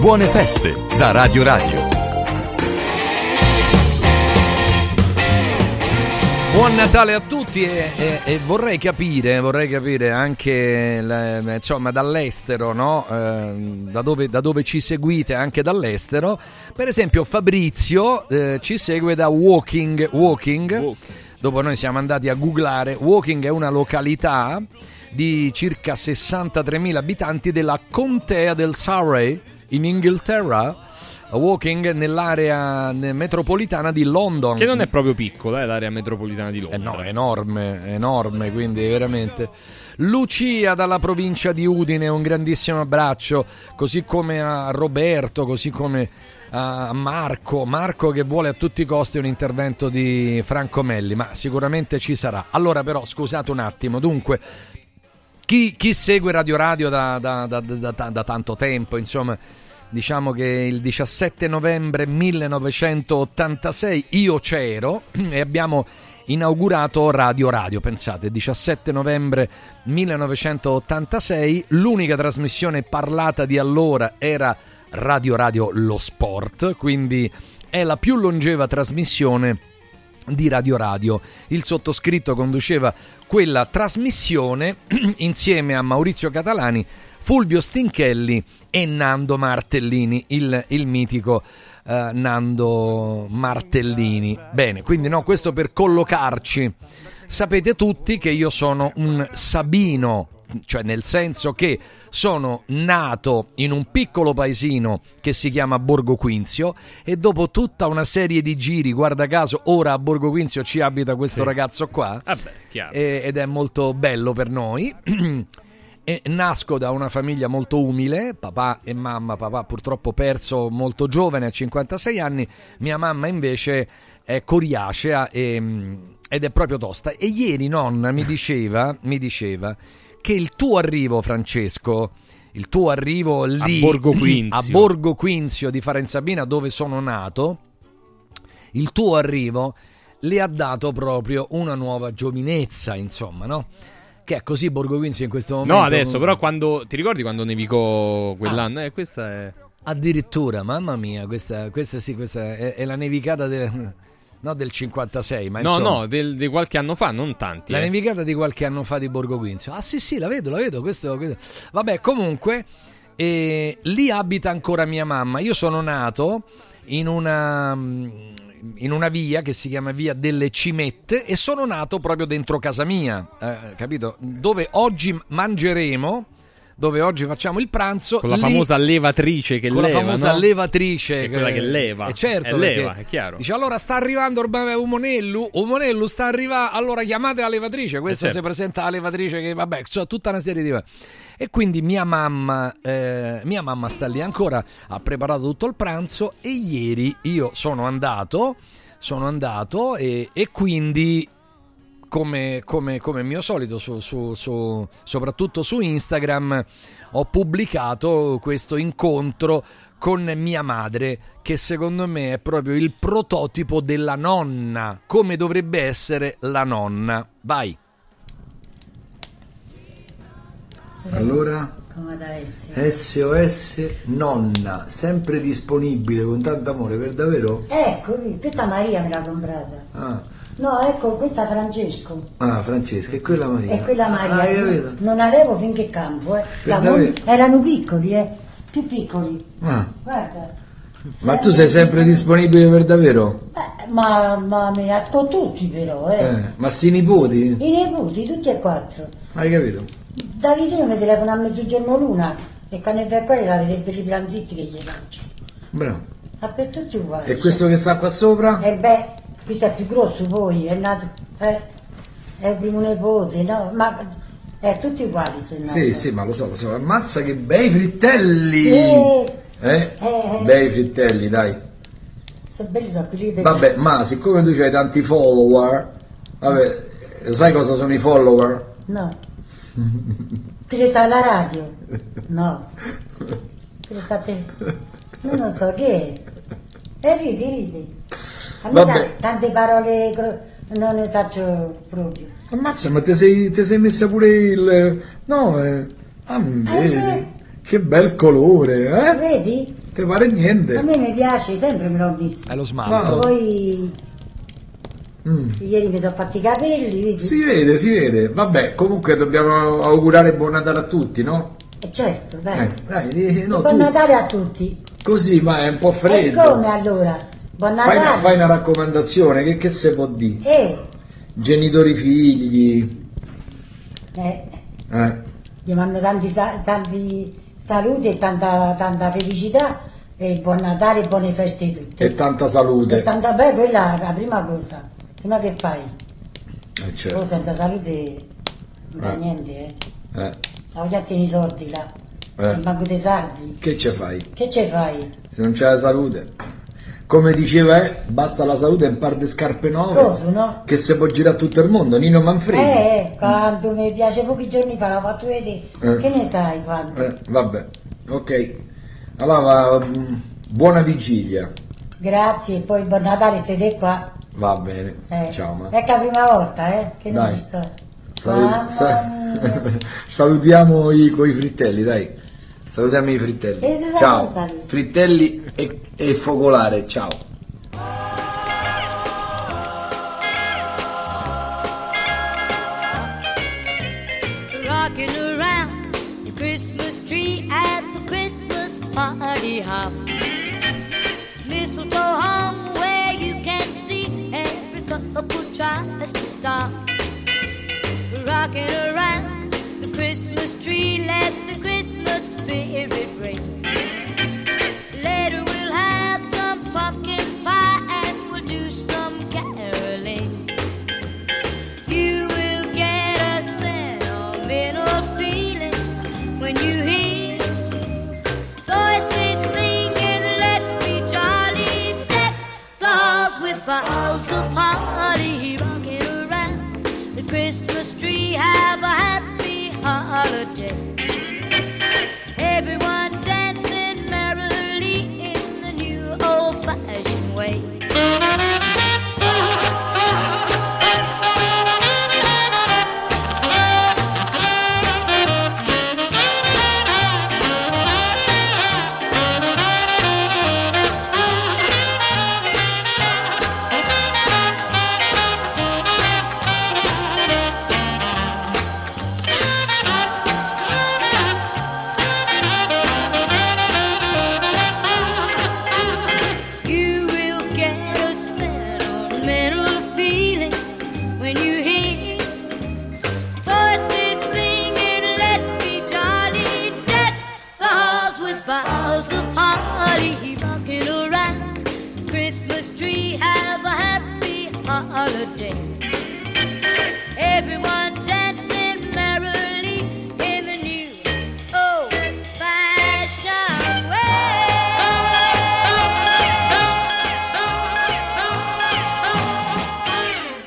Buone feste da Radio Radio. Buon Natale a tutti e, e, e vorrei capire, vorrei capire anche le, insomma dall'estero, no? eh, da, dove, da dove ci seguite anche dall'estero. Per esempio Fabrizio eh, ci segue da Woking, Woking. Woking. Dopo noi siamo andati a googlare. Woking è una località di circa sessantatremila abitanti della contea del Surrey in Inghilterra. Woking nell'area metropolitana di London, che non è proprio piccola, è l'area metropolitana di Londra. Eh no, è enorme, è enorme, quindi veramente. Lucia dalla provincia di Udine, un grandissimo abbraccio, così come a Roberto, così come a Marco Marco che vuole a tutti i costi un intervento di Franco Melli, ma sicuramente ci sarà. Allora però scusate un attimo, dunque Chi, chi segue Radio Radio da, da, da, da, da, da tanto tempo, insomma, Diciamo che il diciassette novembre millenovecentottantasei io c'ero e abbiamo inaugurato Radio Radio, pensate, diciassette novembre millenovecentottantasei, l'unica trasmissione parlata di allora era Radio Radio Lo Sport, quindi è la più longeva trasmissione di Radio Radio. Il sottoscritto conduceva quella trasmissione insieme a Maurizio Catalani, Fulvio Stinchelli e Nando Martellini, il, il mitico eh, Nando Martellini. Bene, quindi no, questo per collocarci. Sapete tutti che io sono un sabino, cioè nel senso che sono nato in un piccolo paesino che si chiama Borgo Quinzio e dopo tutta una serie di giri, guarda caso, ora a Borgo Quinzio ci abita questo sì. ragazzo qua, ah beh, chiaro. E, ed è molto bello per noi. E nasco da una famiglia molto umile, papà e mamma, papà purtroppo perso molto giovane a cinquantasei anni, mia mamma invece è coriacea e, ed è proprio tosta. E ieri nonna mi diceva, mi diceva che il tuo arrivo, Francesco, il tuo arrivo lì a Borgo Quinzio, a Borgo Quinzio di Farensabina, dove sono nato, il tuo arrivo le ha dato proprio una nuova giovinezza, insomma, no? Che è così Borgo Quinzio in questo momento. No, adesso però quando ti ricordi quando nevicò quell'anno? Ah, eh, questa è addirittura, mamma mia, questa, questa sì, questa è, è la nevicata del no del cinquantasei, ma insomma. No, no, del, di qualche anno fa, non tanti. La eh. nevicata di qualche anno fa di Borgo Quinzio. Ah sì, sì, la vedo, la vedo, questo, questo. Vabbè, comunque eh, lì abita ancora mia mamma. Io sono nato in una in una via che si chiama Via delle Cimette e sono nato proprio dentro casa mia, eh, capito? Dove oggi mangeremo, dove oggi facciamo il pranzo con la lì, famosa levatrice che con leva, la famosa no? levatrice che, quella che leva, eh, certo, è leva, è chiaro. Dice allora sta arrivando ormai Umonellu, Umonellu sta arrivando, allora chiamate la levatrice, questa certo. si presenta la levatrice che vabbè, cioè, tutta una serie di e quindi mia mamma, eh, mia mamma sta lì ancora, ha preparato tutto il pranzo e ieri io sono andato, sono andato e, e quindi Come, come, come mio solito su, su, su, soprattutto su Instagram ho pubblicato questo incontro con mia madre che secondo me è proprio il prototipo della nonna, come dovrebbe essere la nonna. Vai. Allora S O S nonna, sempre disponibile con tanto amore, per davvero? Eccomi, questa Maria me l'ha comprata. Ah. No, ecco, questa Francesco. Ah, Francesca, e quella Maria. E quella Maria. Ah, io vedo. Non avevo finché campo, eh. La mon- erano piccoli, eh. Più piccoli. Ah. Guarda. Ma tu sei sempre disponibile per davvero? Eh, ma, ma mi con tutti però, eh. eh. Ma sti nipoti? I nipoti, tutti e quattro. Hai capito? Davide mi telefona a mezzogiorno l'una e quando è per poi la vede per i pranzetti che gli faccio. Bravo. Ma per tutti uguali. E cioè. Questo che sta qua sopra? E eh beh. Questo è più grosso poi, è nato, è, è il primo nipote, no? Ma è tutti uguali se no. Sì, sì, ma lo so, lo so, ammazza che bei frittelli! Eh, eh? eh bei frittelli, dai. Sono belli, sono quelli dei... Vabbè, ma siccome tu c'hai tanti follower, vabbè, sai cosa sono i follower? No. Quello sta alla radio? No. Quello sta a te. Io non so che è. E ridi, ridi. A me t- tante parole gro- non ne faccio proprio. Ammazza, ma te sei, te sei messa pure il... No, eh, a me, eh, eh. che bel colore, eh? Vedi? Te pare niente. A me mi piace, sempre me l'ho visto. È lo smalto. No. Poi mm. ieri mi sono fatti i capelli, vedi? Si vede, si vede. Vabbè, comunque dobbiamo augurare buon Natale a tutti, no? Eh certo, dai. Eh, dai no, buon tu. Natale a tutti. Così, ma è un po' freddo. E come allora? Buon Natale. Fai, fai una raccomandazione, che, che se può dire? Eh. Genitori figli. Eh. eh. Gli mando tanti, tanti saluti e tanta, tanta felicità e buon Natale e buone feste a tutti. E tanta salute. E tanta beh, quella è la prima cosa. Se no che fai? Eh certo. Poi senza salute non eh. fa niente, eh. Eh. La voglia tieni i soldi là. Eh. Il banco dei sardi. Che ce fai? Che ce fai? Se non c'è la salute. Come diceva, eh, basta la salute e un par di scarpe nuove, Coso, no? Che si può girare tutto il mondo, Nino Manfredi. Eh, quando mi piace, pochi giorni fa l'ho fatto vedere, eh. che ne sai quando? Eh, vabbè, ok. Allora, buona vigilia. Grazie, poi buon Natale, state qua. Va bene, eh. Ciao. Ma. È la prima volta, eh? Che non ci sto. Salut sa salutiamo i coi frittelli, dai. Salutiamo i frittelli. Eh, ciao. Salutali. Frittelli e, e focolare, ciao. Rocking around the Christmas tree at the Christmas party hop. Mistletoe hung where you can see every couple tries to stop. Rocking around the Christmas tree, let the Christmas spirit ring. Later we'll have some pumpkin pie and we'll do some caroling. You will get a sentimental feeling when you hear voices singing, let's be jolly, deck the halls with boughs of holly. Rocking around the Christmas tree, have a happy holiday. Everyone dancing merrily in the new old-fashioned way.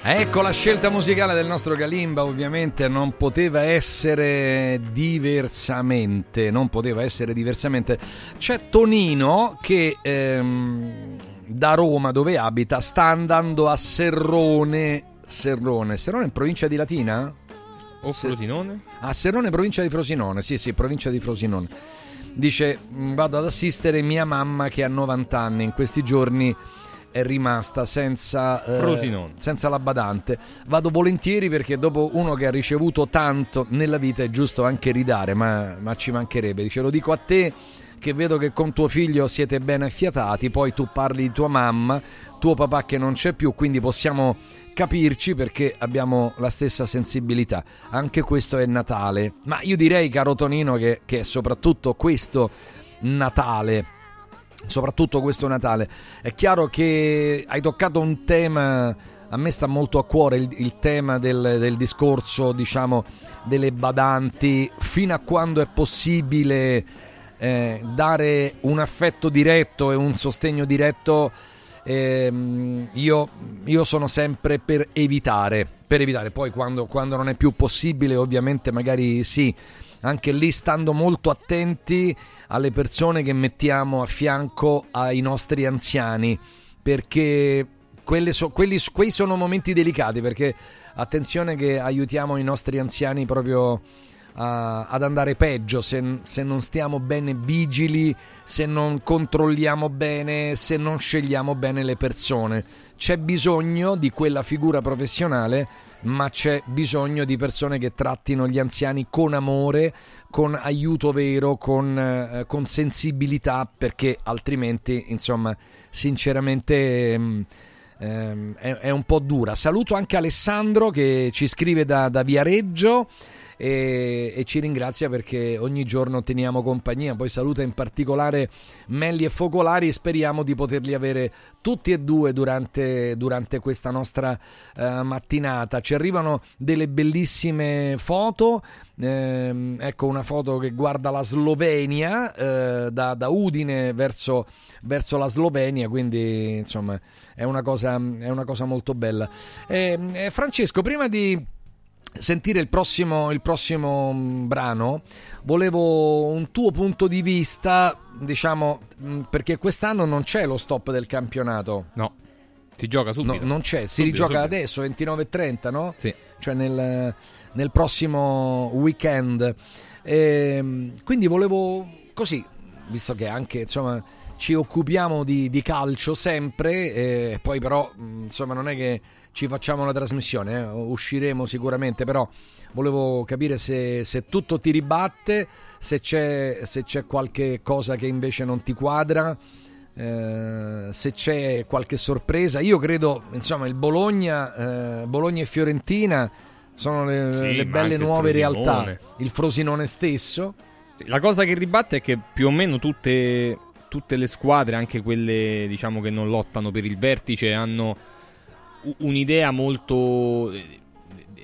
Ecco, la scelta musicale del nostro Galimba ovviamente non poteva essere diversamente, non poteva essere diversamente. C'è Tonino che ehm, da Roma, dove abita, sta andando a Serrone, Serrone, Serrone in provincia di Latina? O Frosinone? A Serrone, provincia di Frosinone, sì sì, provincia di Frosinone. Dice, vado ad assistere mia mamma che ha novanta anni, in questi giorni è rimasta senza, eh, senza la badante. Vado volentieri perché dopo uno che ha ricevuto tanto nella vita è giusto anche ridare, ma, ma ci mancherebbe. Dice, lo dico a te che vedo che con tuo figlio siete ben affiatati, poi tu parli di tua mamma, tuo papà che non c'è più, quindi possiamo capirci perché abbiamo la stessa sensibilità. Anche questo è Natale, ma io direi, caro Tonino, che, che è soprattutto questo Natale. Soprattutto questo Natale. È chiaro che hai toccato un tema, a me sta molto a cuore il, il tema del, del discorso, diciamo, delle badanti. Fino a quando è possibile eh, dare un affetto diretto e un sostegno diretto, eh, io, io sono sempre per evitare, per evitare. Poi quando, quando non è più possibile, ovviamente magari sì, anche lì stando molto attenti alle persone che mettiamo a fianco ai nostri anziani, perché quelle so, quelli, quei sono momenti delicati, perché attenzione che aiutiamo i nostri anziani proprio a, ad andare peggio se, se non stiamo bene vigili, se non controlliamo bene, se non scegliamo bene le persone. C'è bisogno di quella figura professionale, ma c'è bisogno di persone che trattino gli anziani con amore, con aiuto vero, con, eh, con sensibilità, perché altrimenti, insomma, sinceramente ehm, ehm, è, è un po' dura. Saluto anche Alessandro che ci scrive da, da Viareggio e, e ci ringrazia perché ogni giorno teniamo compagnia. Poi saluta in particolare Melli e Focolari e speriamo di poterli avere tutti e due durante, durante questa nostra uh, mattinata. Ci arrivano delle bellissime foto, eh, ecco una foto che guarda la Slovenia, eh, da, da Udine verso, verso la Slovenia, quindi insomma è una cosa, è una cosa molto bella. eh, eh, Francesco, prima di sentire il prossimo, il prossimo brano, volevo un tuo punto di vista, diciamo, perché quest'anno non c'è lo stop del campionato. No, si gioca subito. No, non c'è, si subito, rigioca subito. Adesso, ventinove e trenta, no? Sì. Cioè nel, nel prossimo weekend. E quindi volevo, così, visto che anche, insomma, ci occupiamo di, di calcio sempre, e poi però, insomma, non è che ci facciamo una trasmissione, eh? Usciremo sicuramente, però volevo capire se, se tutto ti ribatte, se c'è, se c'è qualche cosa che invece non ti quadra, eh, se c'è qualche sorpresa. Io credo, insomma, il Bologna, eh, Bologna e Fiorentina sono le, sì, le belle nuove realtà, il Frosinone stesso. La cosa che ribatte è che più o meno tutte, tutte le squadre, anche quelle, diciamo, che non lottano per il vertice, hanno un'idea molto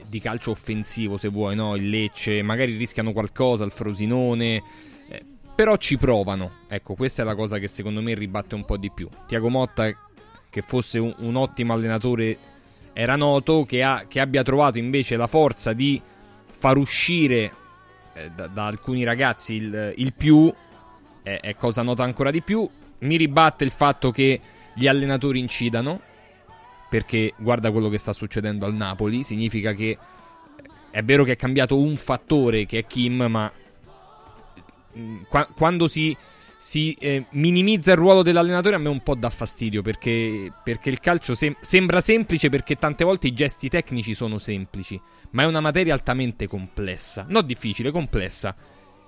di calcio offensivo, se vuoi, no? Il Lecce magari rischiano qualcosa, il Frosinone, eh, però ci provano. Ecco, questa è la cosa che secondo me ribatte un po' di più. Thiago Motta, che fosse un, un ottimo allenatore, era noto, che, ha, che abbia trovato invece la forza di far uscire eh, da, da alcuni ragazzi il, il più, eh, è cosa nota ancora di più. Mi ribatte il fatto che gli allenatori incidano, perché guarda quello che sta succedendo al Napoli. Significa che è vero che è cambiato un fattore, che è Kim, ma quando si, si eh, minimizza il ruolo dell'allenatore, a me un po' dà fastidio, perché, perché il calcio sem- sembra semplice, perché tante volte i gesti tecnici sono semplici, ma è una materia altamente complessa, non difficile, complessa,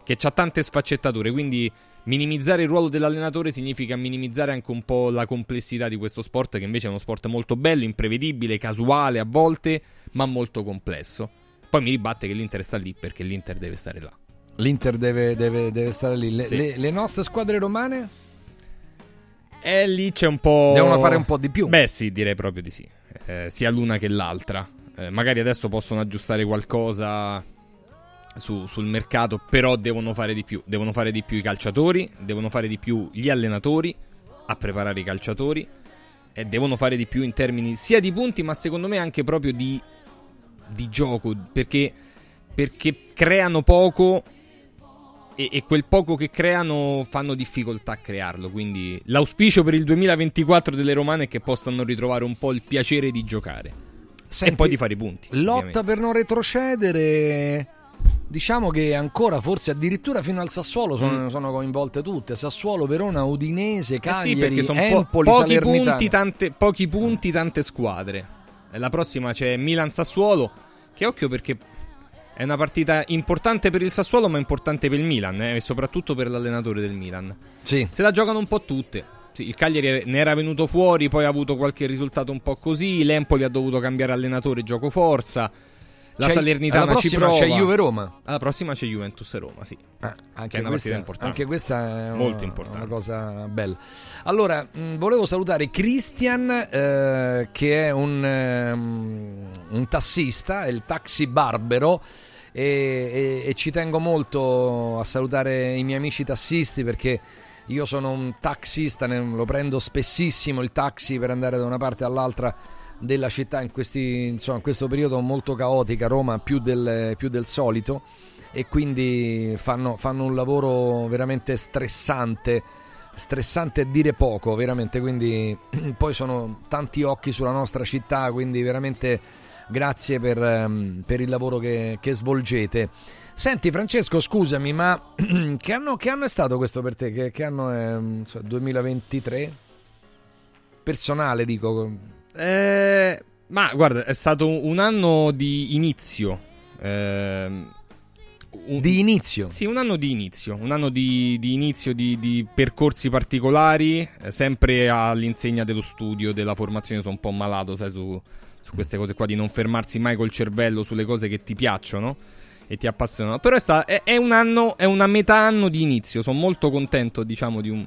che ha tante sfaccettature, quindi minimizzare il ruolo dell'allenatore significa minimizzare anche un po' la complessità di questo sport, che invece è uno sport molto bello, imprevedibile, casuale a volte, ma molto complesso. Poi mi ribatte che l'Inter sta lì, perché l'Inter deve stare là. L'Inter deve, deve, deve stare lì. Le, sì. le, le nostre squadre romane? E lì c'è un po'... Devono fare un po' di più. Beh sì, direi proprio di sì. Eh, sia l'una che l'altra. Eh, magari adesso possono aggiustare qualcosa... Su, sul mercato, però devono fare di più. Devono fare di più i calciatori, devono fare di più gli allenatori a preparare i calciatori, e devono fare di più in termini sia di punti, ma secondo me anche proprio di, di gioco, perché, perché creano poco, e, e quel poco che creano fanno difficoltà a crearlo. Quindi l'auspicio per il duemilaventiquattro delle romane è che possano ritrovare un po' il piacere di giocare. Senti, e poi di fare i punti. Lotta ovviamente per non retrocedere. Diciamo che ancora, forse addirittura fino al Sassuolo sono, mm. sono coinvolte tutte: Sassuolo, Verona, Udinese, Cagliari, eh sì, Empoli, po- pochi punti, tante, pochi punti, tante squadre. La prossima c'è Milan-Sassuolo, che occhio, perché è una partita importante per il Sassuolo, ma importante per il Milan, eh, e soprattutto per l'allenatore del Milan. Sì. Se la giocano un po' tutte. Sì, il Cagliari ne era venuto fuori, poi ha avuto qualche risultato un po' così. L'Empoli ha dovuto cambiare allenatore, gioco forza. La c'è, Salernitana alla prossima ci prova. C'è Juve Roma. Alla prossima c'è Juventus e Roma, sì. Ah, anche, è una questa, importante. Anche questa è molto una, importante. Una cosa bella. Allora, mh, volevo salutare Christian, eh, che è un, um, un tassista, è il taxi barbero, e, e, e ci tengo molto a salutare i miei amici tassisti, perché io sono un taxista, ne, lo prendo spessissimo il taxi per andare da una parte all'altra della città in, questi, insomma, in questo periodo molto caotica, Roma più del, più del solito, e quindi fanno, fanno un lavoro veramente stressante, stressante a dire poco, veramente. Quindi poi sono tanti occhi sulla nostra città, quindi veramente grazie per, per il lavoro che, che svolgete. Senti Francesco, scusami, ma che anno, che anno è stato questo per te? Che, che anno è? Insomma, duemilaventitré? Personale, dico. Eh, ma guarda, è stato un anno di inizio, eh, un, di inizio? Sì, un anno di inizio, un anno di, di inizio di, di percorsi particolari, eh, sempre all'insegna dello studio, della formazione. Sono un po' malato, sai, su, su queste cose qua, di non fermarsi mai col cervello sulle cose che ti piacciono e ti appassionano. Però è, sta, è, è un anno, è una metà anno di inizio. Sono molto contento, diciamo, di, un,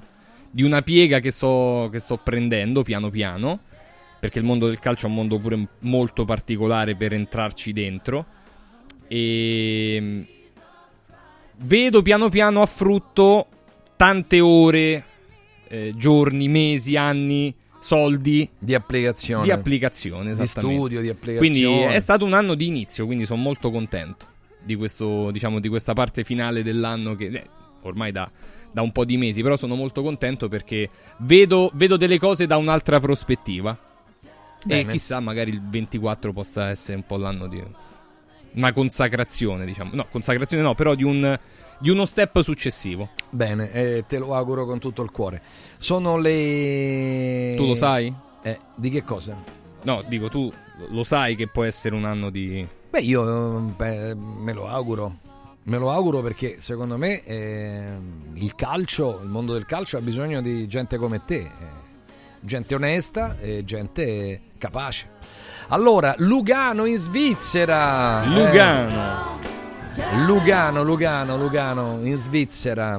di una piega che sto, che sto prendendo piano piano, perché il mondo del calcio è un mondo pure molto particolare per entrarci dentro, e vedo piano piano a frutto tante ore, eh, giorni, mesi, anni soldi di applicazione, di applicazione, di studio, di applicazione. Quindi è stato un anno di inizio, quindi sono molto contento di questo, diciamo, di questa parte finale dell'anno che eh, ormai da, da un po' di mesi, però sono molto contento perché vedo, vedo delle cose da un'altra prospettiva. Bene. E chissà, magari il ventiquattro possa essere un po' l'anno di una consacrazione, diciamo. No, consacrazione no, però di un di uno step successivo. Bene, eh, te lo auguro con tutto il cuore. Sono le... Tu lo sai? Eh, di che cosa? No, dico, tu lo sai che può essere un anno di... Beh, io beh, me lo auguro. Me lo auguro perché secondo me eh, il calcio, il mondo del calcio ha bisogno di gente come te, eh, gente onesta e gente capace. Allora, Lugano in Svizzera. Lugano. Eh. Lugano, Lugano, Lugano in Svizzera,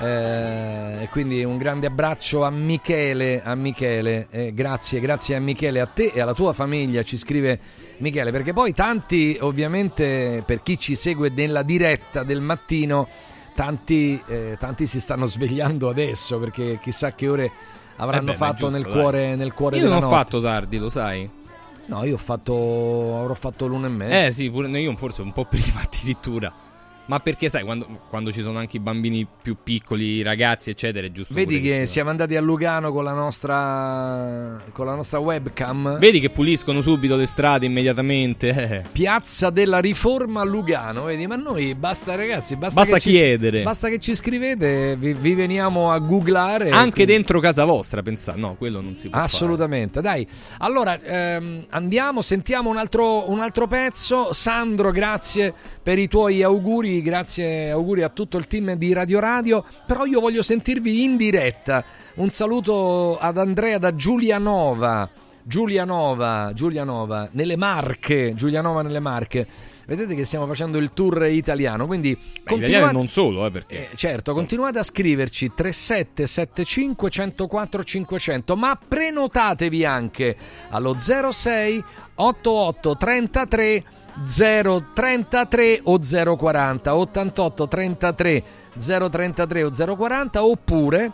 e eh, quindi un grande abbraccio a Michele, a Michele. Eh, grazie, grazie a Michele, a te e alla tua famiglia, ci scrive Michele, perché poi tanti, ovviamente, per chi ci segue nella diretta del mattino, tanti, eh, tanti si stanno svegliando adesso perché chissà che ore avranno eh beh, fatto giusto, nel cuore, nel cuore della notte. Io non ho fatto tardi, lo sai? No, io ho fatto avrò fatto l'una e mezza. Eh sì, pure io forse un po' prima addirittura. Ma perché sai, quando, quando ci sono anche i bambini più piccoli, i ragazzi, eccetera, è giusto. Vedi che sono... siamo andati a Lugano con la nostra con la nostra webcam. Vedi che puliscono subito le strade immediatamente. Piazza della Riforma a Lugano, vedi? Ma noi basta, ragazzi, basta, basta che chiedere. Ci, basta che ci scrivete, vi, vi veniamo a googlare. Anche dentro casa vostra, pensate. No, quello non si può assolutamente fare. Dai. Allora, ehm, andiamo, sentiamo un altro un altro pezzo. Sandro, grazie per i tuoi auguri. Grazie, auguri a tutto il team di Radio Radio, però io voglio sentirvi in diretta. Un saluto ad Andrea da Giulianova, Giulianova, Giulianova nelle Marche, Giulianova nelle Marche. Vedete che stiamo facendo il tour italiano, quindi continuate, non solo, eh, perché eh, certo, continuate a scriverci tre sette sette cinque, uno zero quattro, cinque zero zero, ma prenotatevi anche allo zero sei, ottantotto, trentatré, zero trentatré o zero quaranta, ottantotto trentatré zero trentatré o zero quaranta, oppure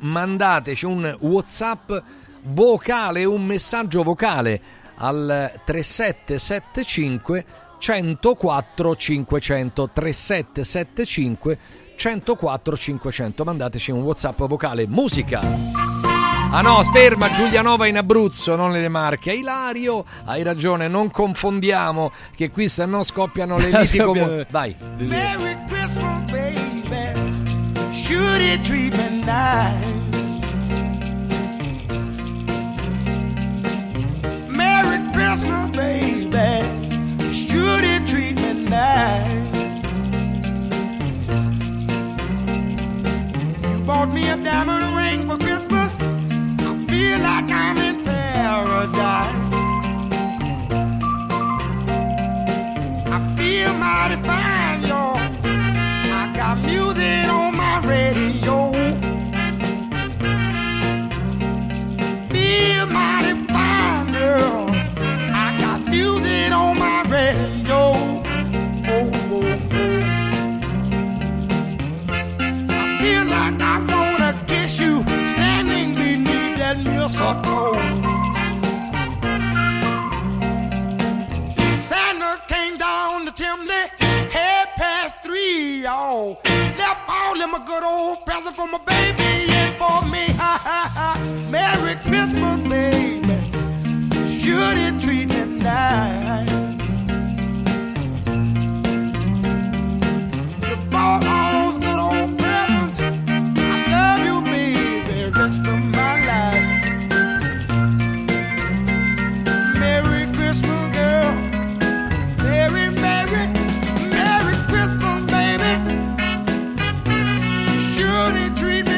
mandateci un WhatsApp vocale, un messaggio vocale al tre sette sette cinque, uno zero quattro, cinque zero zero, tre sette sette cinque, uno zero quattro, cinque zero zero, mandateci un WhatsApp vocale. Musica. Ah no, sperma, Giulianova in Abruzzo, non nelle Marche. Ilario, hai ragione, non confondiamo, che qui se no scoppiano le liti come... Vai. Merry Christmas, baby, should it treat me nice? Merry Christmas, baby, should it treat me nice? You bought me a diamond ring for Christmas, feel like I'm in paradise. I feel mighty fine, yo. I got music on my radio. Feel mighty fine, girl. I got music on my radio. Oh, oh, oh. I feel like I'm gonna kiss you standing beneath that mistletoe. Santa came down the chimney, head past three, y'all. Left all in my good old present for my baby and for me. Merry Christmas, baby. Should it treat me nice? You bought all those good old presents. I love you, baby. Rest of my life. Treat me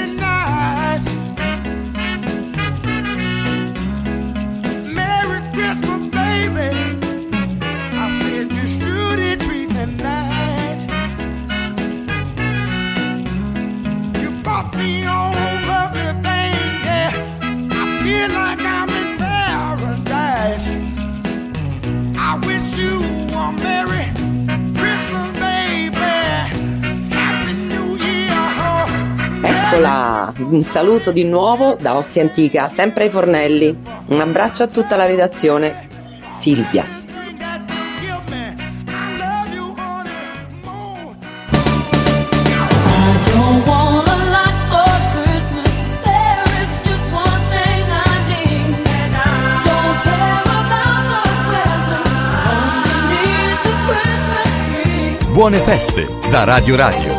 un saluto di nuovo da Ostia Antica, sempre ai fornelli. Un abbraccio a tutta la redazione. Silvia. Buone feste da Radio Radio.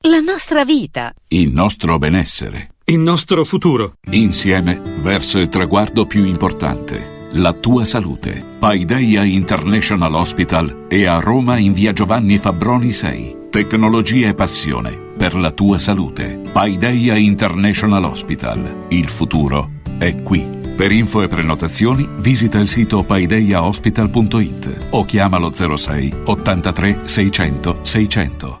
La nostra vita, il nostro benessere, il nostro futuro, insieme verso il traguardo più importante, la tua salute. Paideia International Hospital è a Roma in via Giovanni Fabbroni sei. Tecnologia e passione per la tua salute. Paideia International Hospital, il futuro è qui. Per info e prenotazioni visita il sito paideia hospital punto it o chiamalo zero sei ottantatré seicento seicento.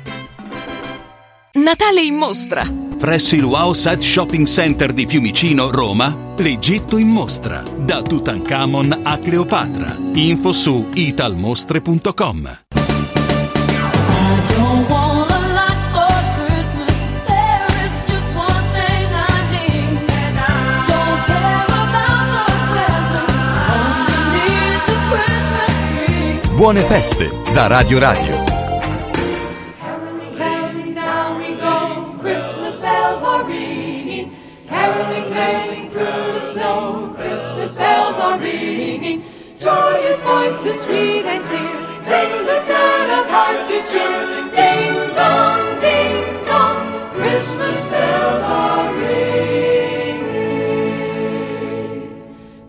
Natale in mostra. Presso il Wow Sat Shopping Center di Fiumicino, Roma, l'Egitto in mostra, da Tutankhamon a Cleopatra. Info su italmostre punto com. Buone feste da Radio Radio. merrily playing through the snow. Christmas bells are ringing, joyous voices sweet and clear, sing the sound of heart to cheer. Ding dong, ding dong, Christmas bells are ringing.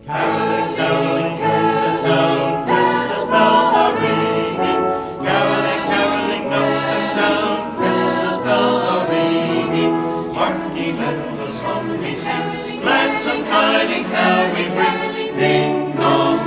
Caroling, caroling through the town, Christmas bells are ringing. Caroling, caroling up and down, Christmas bells are ringing. Harky, let the song we sing, gladsome tidings now we bring. Ding dong.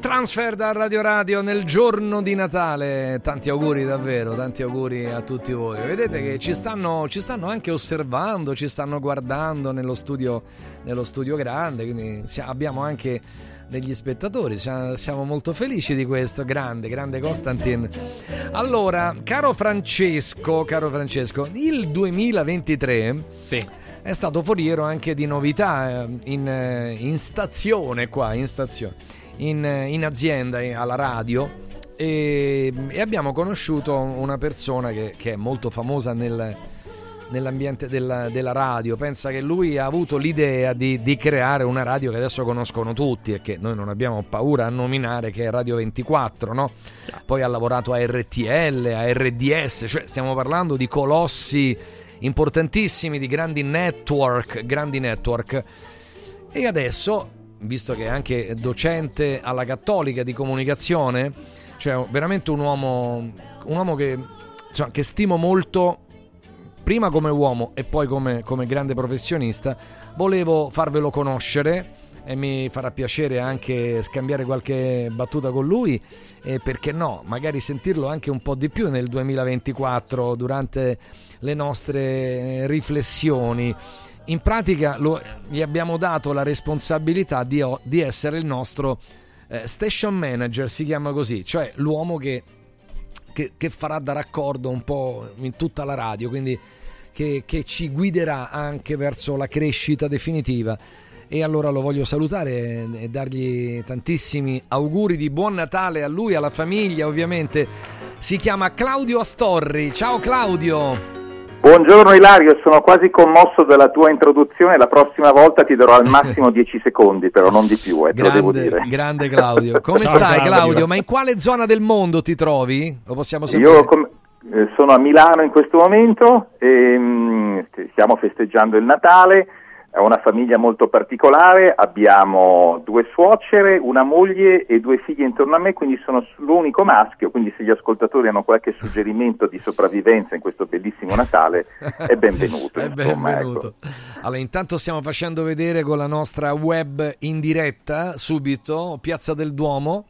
Transfer da Radio Radio nel giorno di Natale, tanti auguri davvero, tanti auguri a tutti voi. Vedete che ci stanno, ci stanno anche osservando, ci stanno guardando nello studio, nello studio grande, quindi abbiamo anche degli spettatori, siamo molto felici di questo, grande, grande Costantin. Allora, caro Francesco, caro Francesco, il duemilaventitré sì, è stato foriero anche di novità in, in stazione qua, in stazione. In, in azienda, alla radio, e, e abbiamo conosciuto una persona che, che è molto famosa nel, nell'ambiente della, della radio. Pensa che lui ha avuto l'idea di, di creare una radio che adesso conoscono tutti e che noi non abbiamo paura a nominare, che è Radio ventiquattro, no? Poi ha lavorato a R T L, a R D S, cioè stiamo parlando di colossi importantissimi, di grandi network, grandi network. E adesso, visto che è anche docente alla Cattolica di comunicazione, cioè veramente un uomo, un uomo che, cioè, che stimo molto, prima come uomo e poi come, come grande professionista. Volevo farvelo conoscere e mi farà piacere anche scambiare qualche battuta con lui, e perché no, magari sentirlo anche un po' di più nel duemilaventiquattro durante le nostre riflessioni. In pratica lo, gli abbiamo dato la responsabilità di, di essere il nostro eh, station manager, si chiama così, cioè l'uomo che, che, che farà da raccordo un po' in tutta la radio, quindi che, che ci guiderà anche verso la crescita definitiva. E allora lo voglio salutare e dargli tantissimi auguri di buon Natale a lui, alla famiglia ovviamente. Si chiama Claudio Astorri. Ciao Claudio! Buongiorno Ilario, sono quasi commosso dalla tua introduzione, la prossima volta ti darò al massimo dieci secondi, però non di più, eh, te grande, lo devo dire. Grande Claudio, come Ciao, stai Claudio? Claudio? Ma in quale zona del mondo ti trovi? Lo possiamo sapere? Io com- sono a Milano in questo momento, e, mh, stiamo festeggiando il Natale, ho una famiglia molto particolare, abbiamo due suocere, una moglie e due figlie intorno a me, quindi sono l'unico maschio, quindi se gli ascoltatori hanno qualche suggerimento di sopravvivenza in questo bellissimo Natale è benvenuto. È insomma, benvenuto. Ecco. Allora, intanto stiamo facendo vedere con la nostra web in diretta, subito, Piazza del Duomo,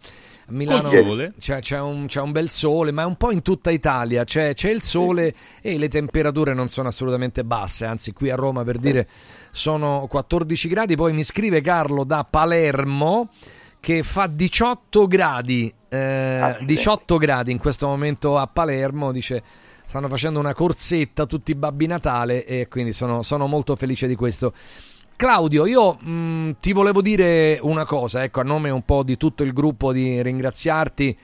Milano, sole. C'è, c'è, un, c'è un bel sole, ma un po' in tutta Italia c'è, c'è il sole, sì. E le temperature non sono assolutamente basse, anzi qui a Roma, per dire, sono quattordici gradi. Poi mi scrive Carlo da Palermo che fa diciotto gradi, eh, ah, sì. diciotto gradi in questo momento a Palermo, dice stanno facendo una corsetta tutti i Babbi Natale, e quindi sono, sono molto felice di questo. Claudio, io mh, ti volevo dire una cosa, ecco, a nome un po' di tutto il gruppo, di ringraziarti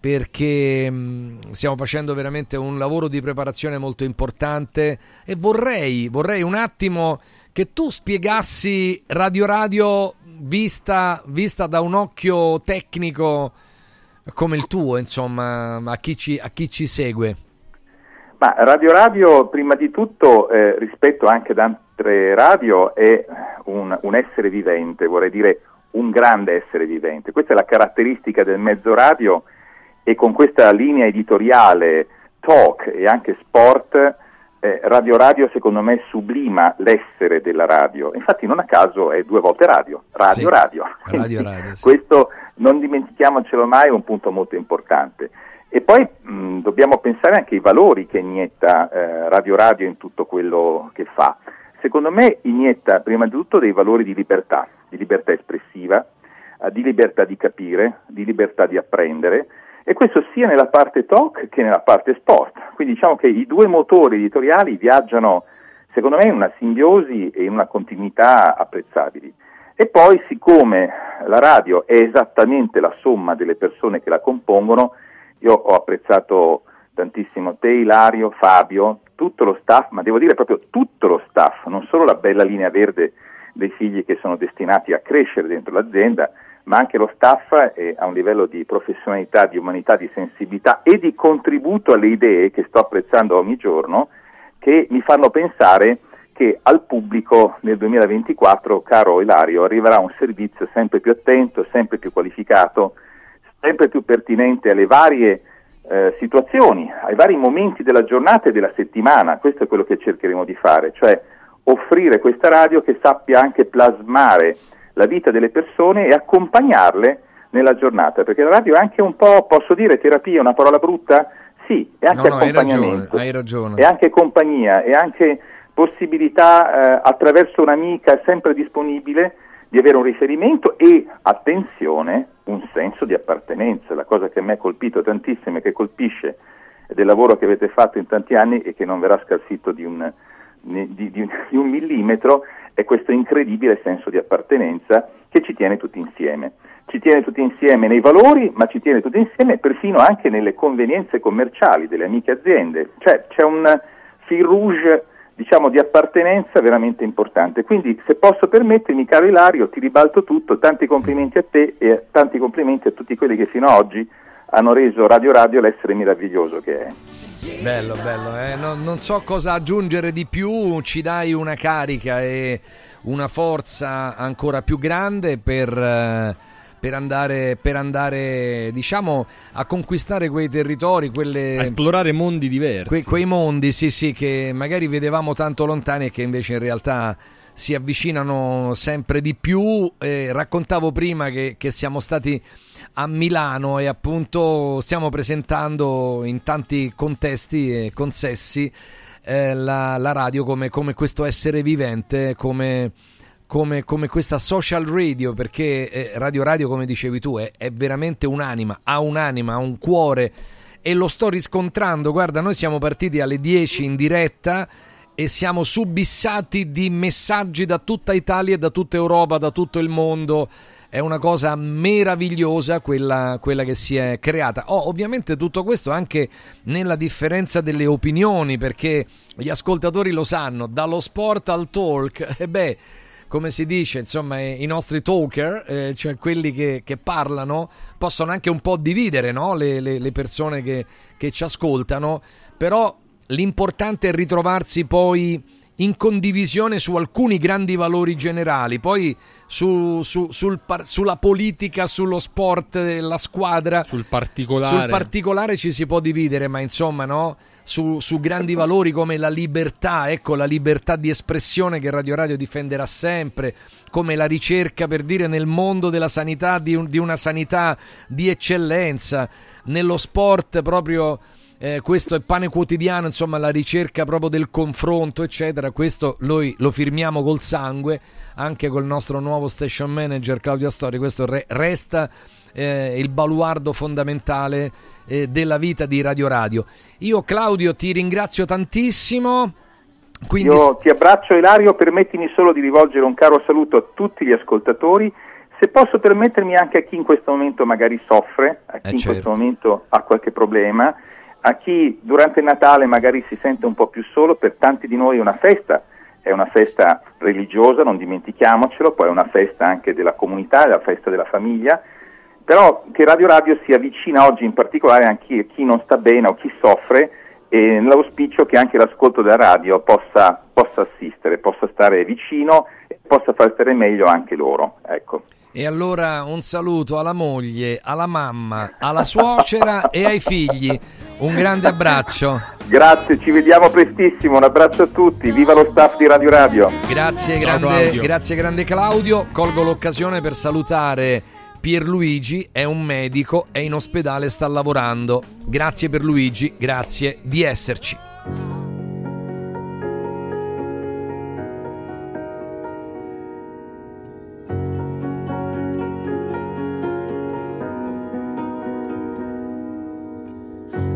perché mh, stiamo facendo veramente un lavoro di preparazione molto importante, e vorrei, vorrei un attimo che tu spiegassi Radio Radio vista, vista da un occhio tecnico come il tuo, insomma, a chi ci, a chi ci segue. Ma Radio Radio, prima di tutto, eh, rispetto anche ad altre radio, è un, un essere vivente, vorrei dire un grande essere vivente. Questa è la caratteristica del mezzo radio, e con questa linea editoriale, talk e anche sport, eh, Radio Radio secondo me sublima l'essere della radio. Infatti non a caso è due volte radio, Radio sì, Radio. Radio, radio sì. Questo non dimentichiamocelo mai, è un punto molto importante. E poi mh, dobbiamo pensare anche ai valori che inietta eh, Radio Radio in tutto quello che fa. Secondo me inietta prima di tutto dei valori di libertà, di libertà espressiva, eh, di libertà di capire, di libertà di apprendere, e questo sia nella parte talk che nella parte sport. Quindi diciamo che i due motori editoriali viaggiano, secondo me, in una simbiosi e in una continuità apprezzabili. E poi, siccome la radio è esattamente la somma delle persone che la compongono, io ho apprezzato tantissimo te, Ilario, Fabio, tutto lo staff, ma devo dire proprio tutto lo staff, non solo la bella linea verde dei figli che sono destinati a crescere dentro l'azienda, ma anche lo staff è a un livello di professionalità, di umanità, di sensibilità e di contributo alle idee che sto apprezzando ogni giorno, che mi fanno pensare che al pubblico nel duemilaventiquattro, caro Ilario, arriverà un servizio sempre più attento, sempre più qualificato, sempre più pertinente alle varie eh, situazioni, ai vari momenti della giornata e della settimana. Questo è quello che cercheremo di fare, cioè offrire questa radio che sappia anche plasmare la vita delle persone e accompagnarle nella giornata, perché la radio è anche un po', posso dire, terapia, una parola brutta? Sì, è anche no, no, accompagnamento, hai ragione, hai ragione. È anche compagnia, è anche possibilità eh, attraverso un'amica sempre disponibile di avere un riferimento e, attenzione, un senso di appartenenza. La cosa che mi ha colpito tantissimo e che colpisce del lavoro che avete fatto in tanti anni e che non verrà scalfito di un, di, di, di un millimetro è questo incredibile senso di appartenenza che ci tiene tutti insieme. Ci tiene tutti insieme nei valori, ma ci tiene tutti insieme perfino anche nelle convenienze commerciali delle amiche aziende. Cioè c'è un fil rouge, diciamo, di appartenenza veramente importante. Quindi, se posso permettermi, caro Ilario, ti ribalto tutto, tanti complimenti a te e tanti complimenti a tutti quelli che fino ad oggi hanno reso Radio Radio l'essere meraviglioso che è. Bello, bello, eh? non, non so cosa aggiungere di più, ci dai una carica e una forza ancora più grande per... Eh... Per andare, per andare, diciamo, a conquistare quei territori, quelle, a esplorare mondi diversi. Que, quei mondi, sì, sì, che magari vedevamo tanto lontani e che invece in realtà si avvicinano sempre di più. Eh, raccontavo prima che, che siamo stati a Milano e appunto stiamo presentando in tanti contesti e consessi eh, la, la radio come, come questo essere vivente, come... Come, come questa social radio, perché eh, Radio Radio, come dicevi tu, è, è veramente un'anima, ha un'anima, ha un cuore, e lo sto riscontrando. Guarda, noi siamo partiti alle dieci in diretta e siamo subissati di messaggi da tutta Italia, da tutta Europa, da tutto il mondo. È una cosa meravigliosa quella, quella che si è creata. Oh, ovviamente tutto questo anche nella differenza delle opinioni, perché gli ascoltatori lo sanno, dallo sport al talk, e beh, come si dice, insomma, i nostri talker, eh, cioè quelli che, che parlano, possono anche un po' dividere, no? le, le, le persone che, che ci ascoltano, però l'importante è ritrovarsi poi in condivisione su alcuni grandi valori generali, poi su, su, sul par, sulla politica, sullo sport, la squadra, sul particolare. sul particolare ci si può dividere, ma insomma, no? Su, su grandi valori come la libertà, ecco, la libertà di espressione che Radio Radio difenderà sempre, come la ricerca, per dire, nel mondo della sanità, di, un, di una sanità di eccellenza, nello sport proprio eh, questo è pane quotidiano, insomma, la ricerca proprio del confronto, eccetera. Questo noi lo firmiamo col sangue, anche col nostro nuovo station manager Claudio Astorri. Questo re- resta Eh, il baluardo fondamentale eh, della vita di Radio Radio. Io, Claudio, ti ringrazio tantissimo. Quindi... Io ti abbraccio, Ilario, permettimi solo di rivolgere un caro saluto a tutti gli ascoltatori, se posso permettermi anche a chi in questo momento magari soffre, a chi eh in certo. questo momento ha qualche problema, a chi durante il Natale magari si sente un po' più solo. Per tanti di noi è una festa, è una festa religiosa, non dimentichiamocelo, poi è una festa anche della comunità, è la festa della famiglia. Però che Radio Radio sia vicina oggi in particolare anche a chi non sta bene o chi soffre, e nell'auspicio che anche l'ascolto della radio possa, possa assistere, possa stare vicino e possa far stare meglio anche loro. Ecco. E allora un saluto alla moglie, alla mamma, alla suocera e ai figli. Un grande abbraccio. Grazie, ci vediamo prestissimo. Un abbraccio a tutti. Viva lo staff di Radio Radio. Grazie, grande, grazie grande Claudio. Colgo l'occasione per salutare Pierluigi è un medico, è in ospedale, sta lavorando. Grazie Pierluigi, grazie di esserci.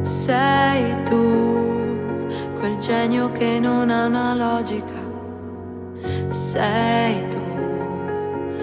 Sei tu quel genio che non ha una logica. Sei tu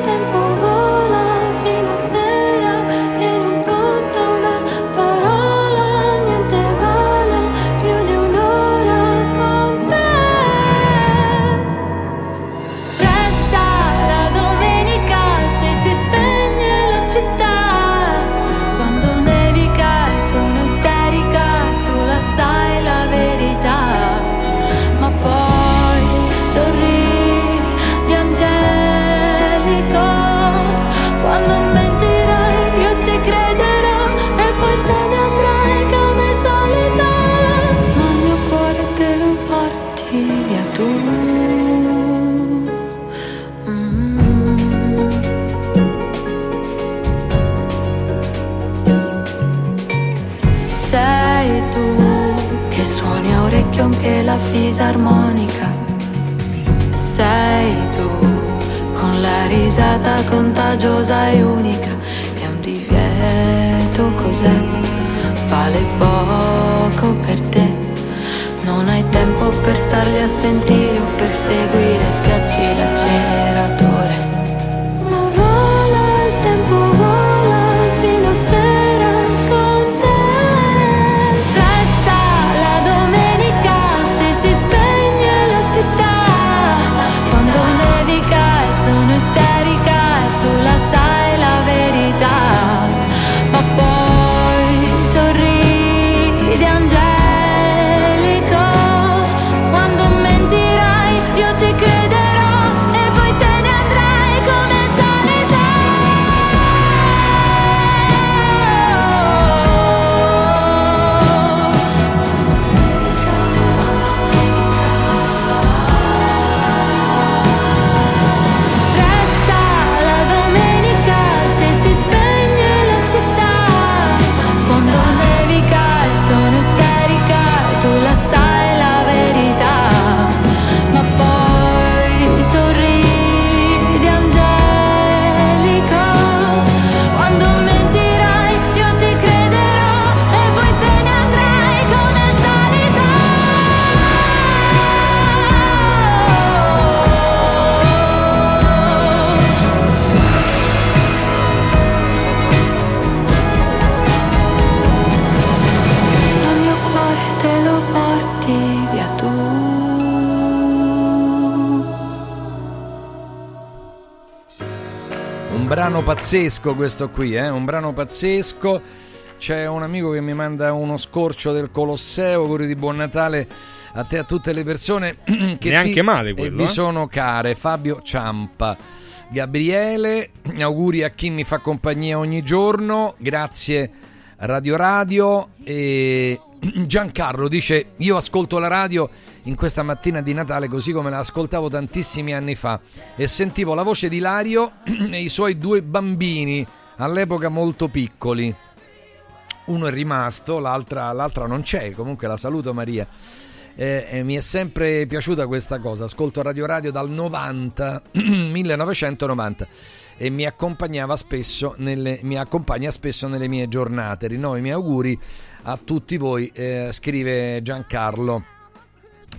tempo, vola fino a sera, e non conta una parola, niente vale più di un'ora con te. Resta la domenica se si spegne la città, quando nevica sono isterica, tu la sai la verità. Ma poi sorridi di angelico, quando mentirai io ti crederò, e poi te ne andrai come al solito, ma il mio cuore te lo porti via tu. Mm. Sei tu che suoni a orecchio anche la fisarmonica. Sei tu con la risata contagiosa e unica, è un divieto, cos'è? Vale poco per te, non hai tempo per starli a sentire o per seguire, schiacci l'acceleratore. Ma vola il tempo, vola fino a sera con te. Resta la domenica se si spegne la città, quando nevica e sono isterica, tu la sai la verità. Ma poi sorridi angelico, quando mentirai io ti crederò, e poi te ne andrai come al solito. Resta la domenica se si spegne la città, quando nevica e sono isterica, tu la sai la verità. Ma poi sorridi angelico, quando mentirai io ti crederò, e poi te ne andrai come al solito. Ma il mio cuore te lo porti via tu. Un brano pazzesco questo qui, eh? Un brano pazzesco. C'è un amico che mi manda uno scorcio del Colosseo. Auguri di Buon Natale a te e a tutte le persone che Neanche ti- male quello, eh, vi eh? sono care. Fabio Ciampa, Gabriele, auguri a chi mi fa compagnia ogni giorno. Grazie Radio Radio. E Giancarlo dice: io ascolto la radio in questa mattina di Natale così come la ascoltavo tantissimi anni fa, e sentivo la voce di Ilario e i suoi due bambini, all'epoca molto piccoli. Uno è rimasto, l'altra, l'altra non c'è. Comunque la saluto, Maria. Eh, eh, mi è sempre piaciuta questa cosa. Ascolto Radio Radio dal novanta millenovecentonovanta, e mi accompagnava spesso nelle, mi accompagna spesso nelle mie giornate. Rinnovo i miei auguri a tutti voi, eh, scrive Giancarlo.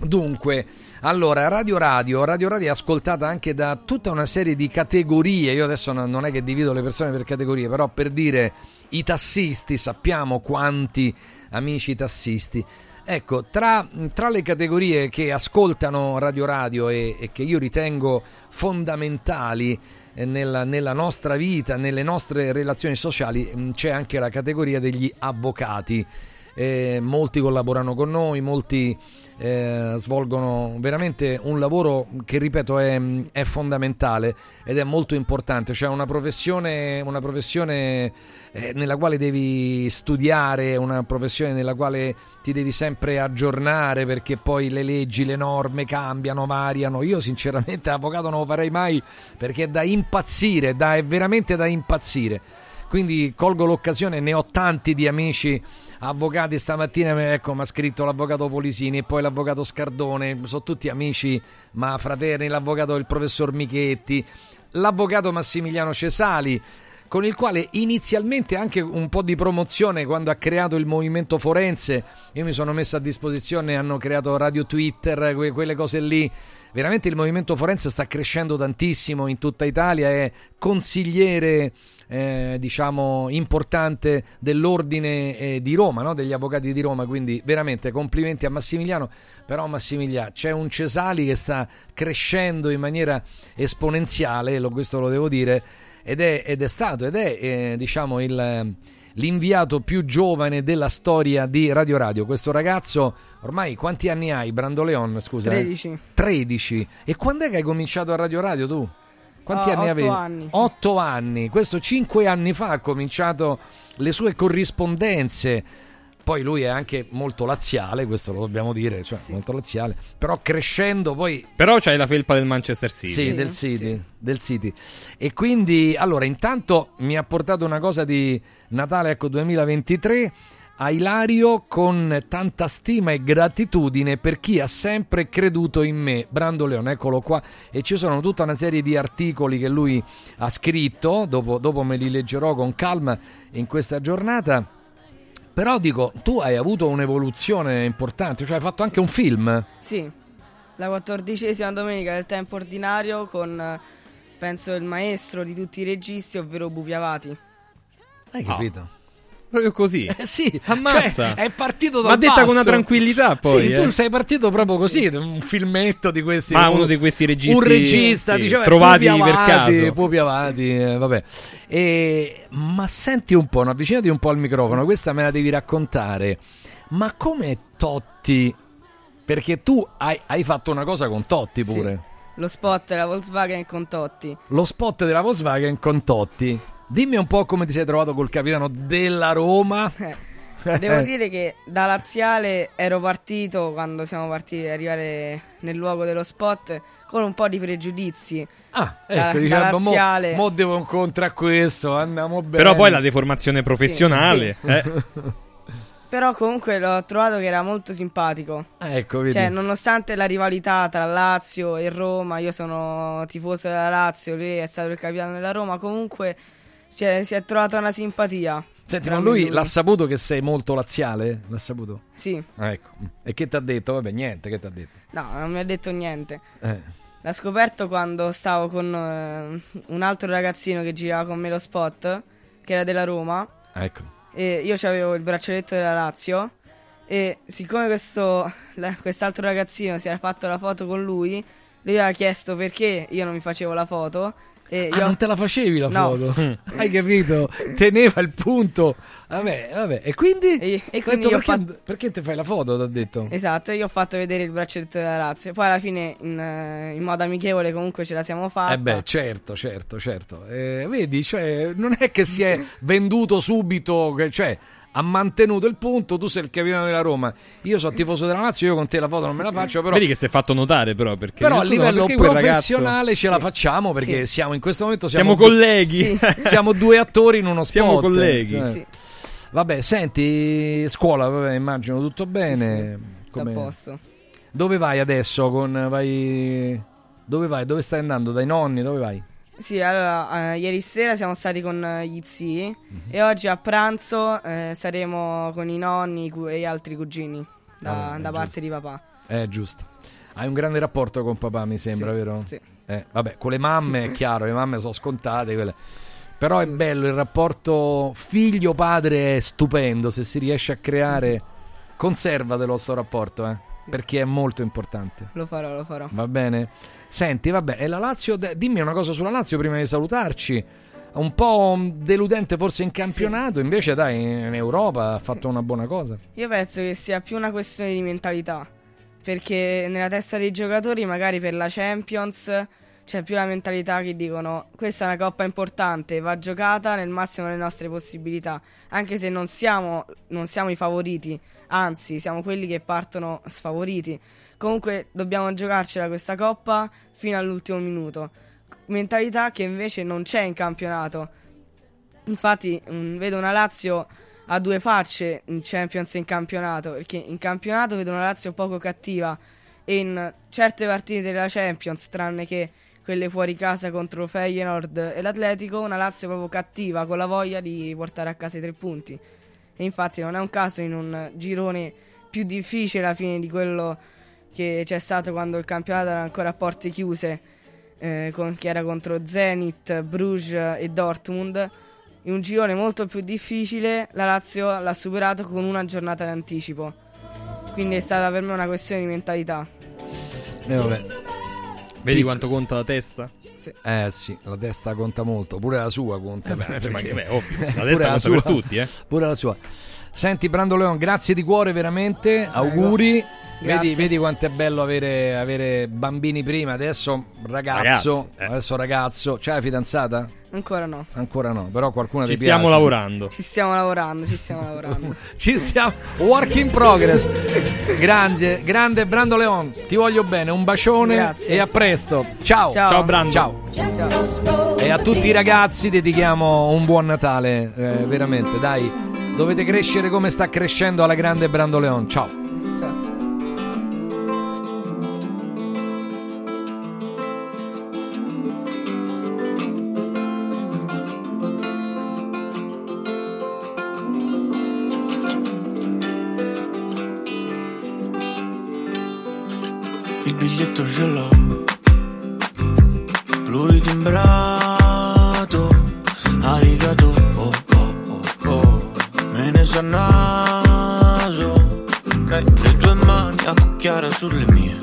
Dunque, allora, Radio Radio, Radio Radio è ascoltata anche da tutta una serie di categorie. Io adesso non è che divido le persone per categorie, però per dire i tassisti, sappiamo quanti amici tassisti. Ecco, tra, tra le categorie che ascoltano Radio Radio e, e che io ritengo fondamentali nella, nella nostra vita, nelle nostre relazioni sociali, c'è anche la categoria degli avvocati. Eh, molti collaborano con noi, molti eh, svolgono veramente un lavoro che, ripeto, è, è fondamentale ed è molto importante. Cioè una professione, una professione eh, nella quale devi studiare, una professione nella quale ti devi sempre aggiornare, perché poi le leggi, le norme cambiano, variano. Io sinceramente avvocato non lo farei mai, perché è da impazzire, da, è veramente da impazzire. Quindi colgo l'occasione, ne ho tanti di amici avvocati. Stamattina, ecco, mi ha scritto l'avvocato Polisini e poi l'avvocato Scardone, sono tutti amici ma fraterni, l'avvocato il professor Michetti, l'avvocato Massimiliano Cesali, con il quale inizialmente anche un po' di promozione quando ha creato il movimento forense. Io mi sono messo a disposizione, hanno creato Radio Twitter, que- quelle cose lì. Veramente il movimento forense sta crescendo tantissimo in tutta Italia, è consigliere eh, diciamo importante dell'ordine eh, di Roma, no? Degli avvocati di Roma, quindi veramente complimenti a Massimiliano. Però Massimiliano, c'è un Cesali che sta crescendo in maniera esponenziale, lo, questo lo devo dire, ed è, ed è stato ed è eh, diciamo il, l'inviato più giovane della storia di Radio Radio. Questo ragazzo, ormai quanti anni hai, Brando Leone? Scusa, tredici. Eh? tredici. E quando è che hai cominciato a Radio Radio tu? Quanti oh, anni otto avevi? Anni. otto anni. Questo cinque anni fa ha cominciato le sue corrispondenze. Poi lui è anche molto laziale, questo lo dobbiamo dire, cioè sì, molto laziale, però crescendo poi... Però c'hai la felpa del Manchester City. Sì, sì, del City, sì, del City. E quindi, allora, intanto mi ha portato una cosa di Natale, ecco, duemilaventitré, a Ilario: con tanta stima e gratitudine per chi ha sempre creduto in me. Brando Leone, eccolo qua, e ci sono tutta una serie di articoli che lui ha scritto, dopo, dopo me li leggerò con calma in questa giornata. Però dico, tu hai avuto un'evoluzione importante, cioè hai fatto anche sì, un film. Sì, la quattordicesima domenica del tempo ordinario con, penso, il maestro di tutti i registi, ovvero Bupi Avati. Hai capito? Oh. Proprio così? Eh sì, ammazza. Cioè, è partito dal Ma detta basso, con una tranquillità poi. Sì, eh. tu sei partito proprio così, un filmetto di questi. Ah, uno di questi registi. Un regista, sì, diceva, trovati Bupi Avati, per caso. Bupi Avati, eh, vabbè. E, ma senti un po', no, avvicinati un po' al microfono, questa me la devi raccontare. Ma come Totti? Perché tu hai, hai fatto una cosa con Totti pure. Sì, lo spot della Volkswagen con Totti. Lo spot della Volkswagen con Totti. Dimmi un po' come ti sei trovato col capitano della Roma. Devo dire che da laziale ero partito, quando siamo partiti ad arrivare nel luogo dello spot, con un po' di pregiudizi. Ah, ecco, da, diciamo, da laziale. Mo, mo devo incontrare a questo, andiamo bene. Però poi la deformazione professionale. Sì, sì. Eh. Però comunque l'ho trovato che era molto simpatico. Ah, ecco, vedi. Cioè, nonostante la rivalità tra Lazio e Roma, io sono tifoso della Lazio, lui è stato il capitano della Roma, comunque... Cioè, si è trovata una simpatia. Senti, ma lui, lui l'ha saputo che sei molto laziale? L'ha saputo? Sì. Ah, ecco. E che ti ha detto? Vabbè, niente, che ti ha detto? No, non mi ha detto niente. Eh. L'ha scoperto quando stavo con eh, un altro ragazzino che girava con me lo spot, che era della Roma. Ah, ecco. E io c'avevo il braccialetto della Lazio. E siccome questo la, quest'altro ragazzino si era fatto la foto con lui, lui aveva chiesto perché io non mi facevo la foto. Eh, ah, io... non te la facevi la no. foto? Hai capito? Teneva il punto. Vabbè, vabbè. E quindi? E, e quindi detto, perché, fatto... perché te fai la foto? T'ha detto. Esatto, io ho fatto vedere il braccialetto della Lazio. Poi alla fine, in, in modo amichevole, comunque ce la siamo fatta. Eh beh, certo, certo, certo. Eh, vedi, cioè, non è che si è venduto subito, cioè... ha mantenuto il punto. Tu sei il capitano della Roma, io sono tifoso della Lazio, io con te la foto non me la faccio, però vedi che si è fatto notare, però perché però a livello professionale ragazzo... ce la facciamo, perché sì, siamo in questo momento siamo, siamo colleghi due, sì, siamo due attori in uno spot, siamo colleghi, cioè. Sì. Vabbè, senti, scuola, vabbè, immagino tutto bene. Sì, sì. Tutto a posto. Dove vai adesso con vai dove vai dove stai andando dai nonni, dove vai? Sì, allora, eh, ieri sera siamo stati con eh, gli zii, mm-hmm, e oggi a pranzo eh, saremo con i nonni cu- e gli altri cugini da, ah, da parte di papà. Eh, giusto. Hai un grande rapporto con papà, mi sembra, sì, vero? Sì. Eh, vabbè, con le mamme è chiaro, le mamme sono scontate, quelle. Però è bello, il rapporto figlio-padre è stupendo, se si riesce a creare, conservatelo sto rapporto, eh, perché è molto importante. Lo farò, lo farò. Va bene? Senti, vabbè, e la Lazio, dimmi una cosa sulla Lazio prima di salutarci. Un po' deludente forse in campionato, sì, invece dai, in Europa ha fatto una buona cosa. Io penso che sia più una questione di mentalità. perché nella testa dei giocatori magari per la Champions c'è più la mentalità che dicono questa è una coppa importante, va giocata nel massimo delle nostre possibilità, anche se non siamo, non siamo i favoriti, anzi siamo quelli che partono sfavoriti, comunque dobbiamo giocarcela questa coppa fino all'ultimo minuto, mentalità che invece non c'è in campionato. Infatti mh, vedo una Lazio a due facce in Champions e in campionato, perché in campionato vedo una Lazio poco cattiva e in certe partite della Champions, tranne che quelle fuori casa contro Feyenoord e l'Atletico, una Lazio proprio cattiva, con la voglia di portare a casa i tre punti. E infatti non è un caso in un girone più difficile alla fine di quello che c'è stato quando il campionato era ancora a porte chiuse, eh, con, che era contro Zenit, Bruges e Dortmund. In un girone molto più difficile la Lazio l'ha superato con una giornata d'anticipo, quindi è stata per me una questione di mentalità. E eh, vabbè, vedi quanto conta la testa? Sì. Eh sì, la testa conta molto, pure la sua conta. Eh beh, perché... ma che, beh, ovvio, la testa conta la sua, per tutti, eh. Pure la sua. Senti Brando Leone, grazie di cuore veramente, ah, auguri. Ecco. Vedi, vedi quanto è bello avere, avere bambini prima, adesso ragazzo, Ragazzi, eh. adesso ragazzo. C'hai la fidanzata? Ancora no. Ancora no, però qualcuna ci ti piace. Ci stiamo lavorando. Ci stiamo lavorando, ci stiamo lavorando. Ci stiamo, work in progress. Grande, grande Brando Leone, ti voglio bene, un bacione. Grazie. E a presto. Ciao. Ciao, Ciao Brando. Ciao. Ciao. E a tutti i ragazzi dedichiamo un buon Natale, eh, veramente, dai. Dovete crescere come sta crescendo alla grande Brando Leone. Ciao. Ce l'ho, pluridimbrato, arigato, oh oh oh oh, me ne sa naso, okay. Le tue mani a cucchiara sulle mie,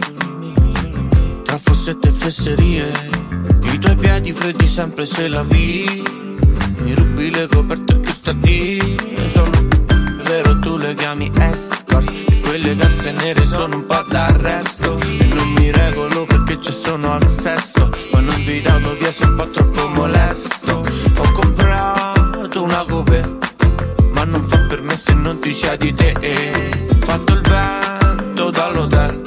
tra fossette e fesserie, i tuoi piedi freddi sempre se la vi, mi rubi le coperte che sta di, sono vero tu le chiami escort, quelle calze nere sono un po' d'arresto e non mi regolo perché ci sono al sesto, ma non vi dato via, sono un po' troppo molesto, ho comprato una coupe ma non fa per me se non ti sia di te, ho fatto il vento dall'hotel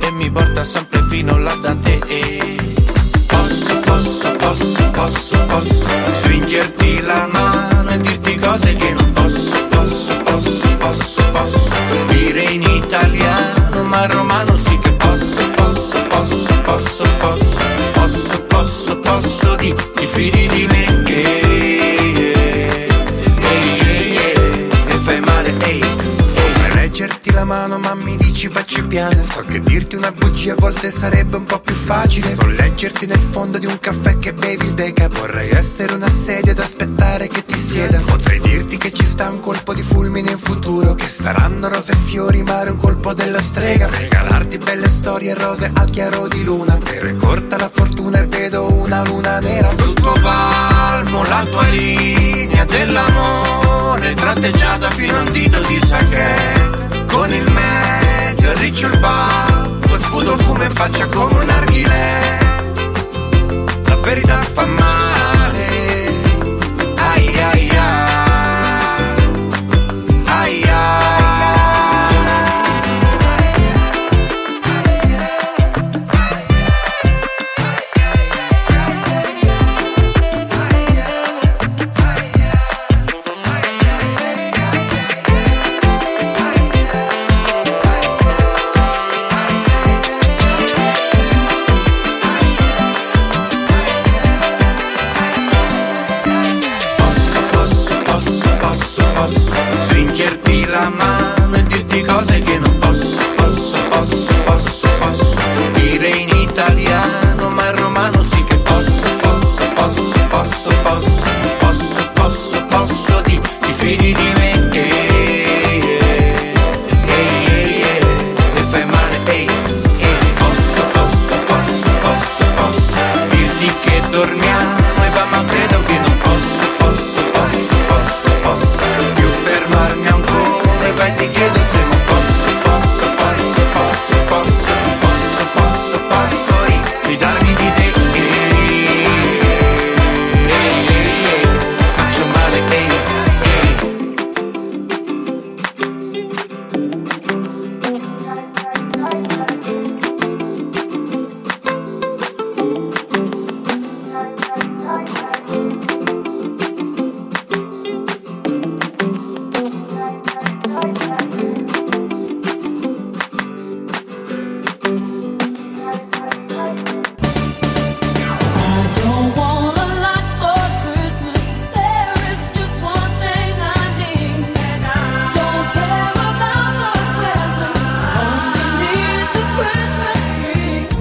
e mi porta sempre fino là da te. Posso, posso, posso, posso, posso stringerti la mano e dirti cose che non posso, posso, posso, posso, posso dire in italiano, ma romano sì che posso, posso, posso, posso, posso, posso, posso, posso di, ti fidi di me, eh, eh, eh, e fai male, eh, eh. Reggerti la mano ma mi dici facci piano, so che dirti una bugia a volte sarebbe un po' più facile, so leggerti nel fondo di un caffè che bevi il deca, vorrei essere una sedia ad aspettare che ti sieda, potrei dirti che ci sta un colpo di fulmine in futuro, che saranno rose e fiori ma era un colpo della strega, regalarti belle storie e rose al chiaro di luna, per è corta la fortuna e vedo una luna nera sul tuo palmo, la tua linea dell'amore tratteggiata fino a un dito di sake, con il medio arriccio il baffo, sputo fumo in faccia come un narghilè, la verità fa male, ai ai ai, ai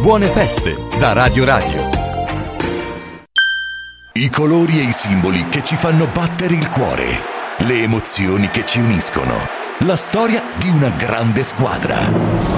Buone feste da Radio Radio. I colori e i simboli che ci fanno battere il cuore, le emozioni che ci uniscono, la storia di una grande squadra.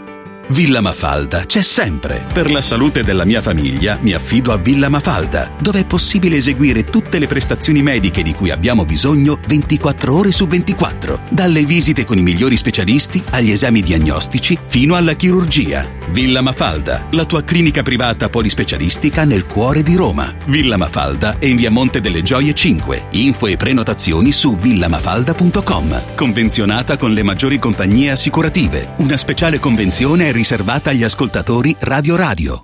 Villa Mafalda c'è sempre. Per la salute della mia famiglia mi affido a Villa Mafalda, dove è possibile eseguire tutte le prestazioni mediche di cui abbiamo bisogno ventiquattro ore su ventiquattro, dalle visite con i migliori specialisti agli esami diagnostici fino alla chirurgia. Villa Mafalda, la tua clinica privata polispecialistica nel cuore di Roma. Villa Mafalda è in via Monte delle Gioie cinque. Info e prenotazioni su villamafalda punto com. Convenzionata con le maggiori compagnie assicurative. Una speciale convenzione è riservata agli ascoltatori Radio Radio.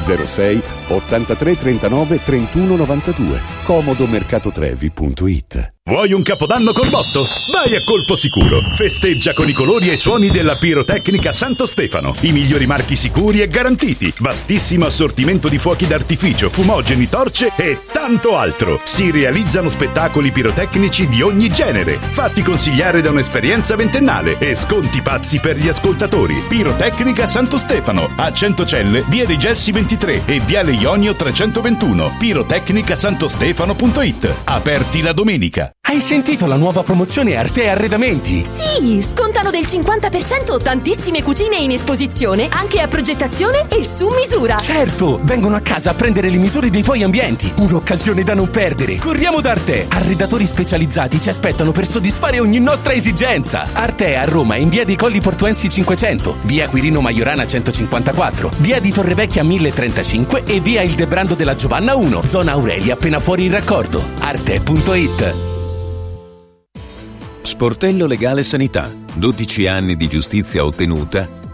zero sei ottantatré trentanove trentuno novantadue. comodomercatotrevi punto i t. Vuoi un Capodanno col botto? Vai a colpo sicuro. Festeggia con i colori e i suoni della pirotecnica Santo Stefano. I migliori marchi sicuri e garantiti. Vastissimo assortimento di fuochi d'artificio, fumogeni, torce e tanto altro. Si realizzano spettacoli pirotecnici di ogni genere, fatti consigliare da un'esperienza ventennale e sconti pazzi per gli ascoltatori. Pirotecnica Santo Stefano, a Centocelle, via dei Gelsi ventitré e viale Ionio trecentoventuno. pirotecnica santo stefano punto i t. Aperti la domenica. Hai sentito la nuova promozione Arte e Arredamenti? Sì, scontano del cinquanta per cento tantissime cucine in esposizione, anche a progettazione e su misura. Certo, vengono a casa a prendere le misure dei tuoi ambienti. Un'occasione da non perdere. Corriamo da Arte. Arredatori specializzati ci aspettano per soddisfare ogni nostra esigenza. Arte a Roma in via dei Colli Portuensi cinquecento, via Quirino Maiorana centocinquantaquattro, via di Torrevecchia mille e trentacinque e via Ildebrando della Giovanna uno, zona Aurelia appena fuori il raccordo. Arte punto i t. Sportello Legale Sanità, dodici anni di giustizia ottenuta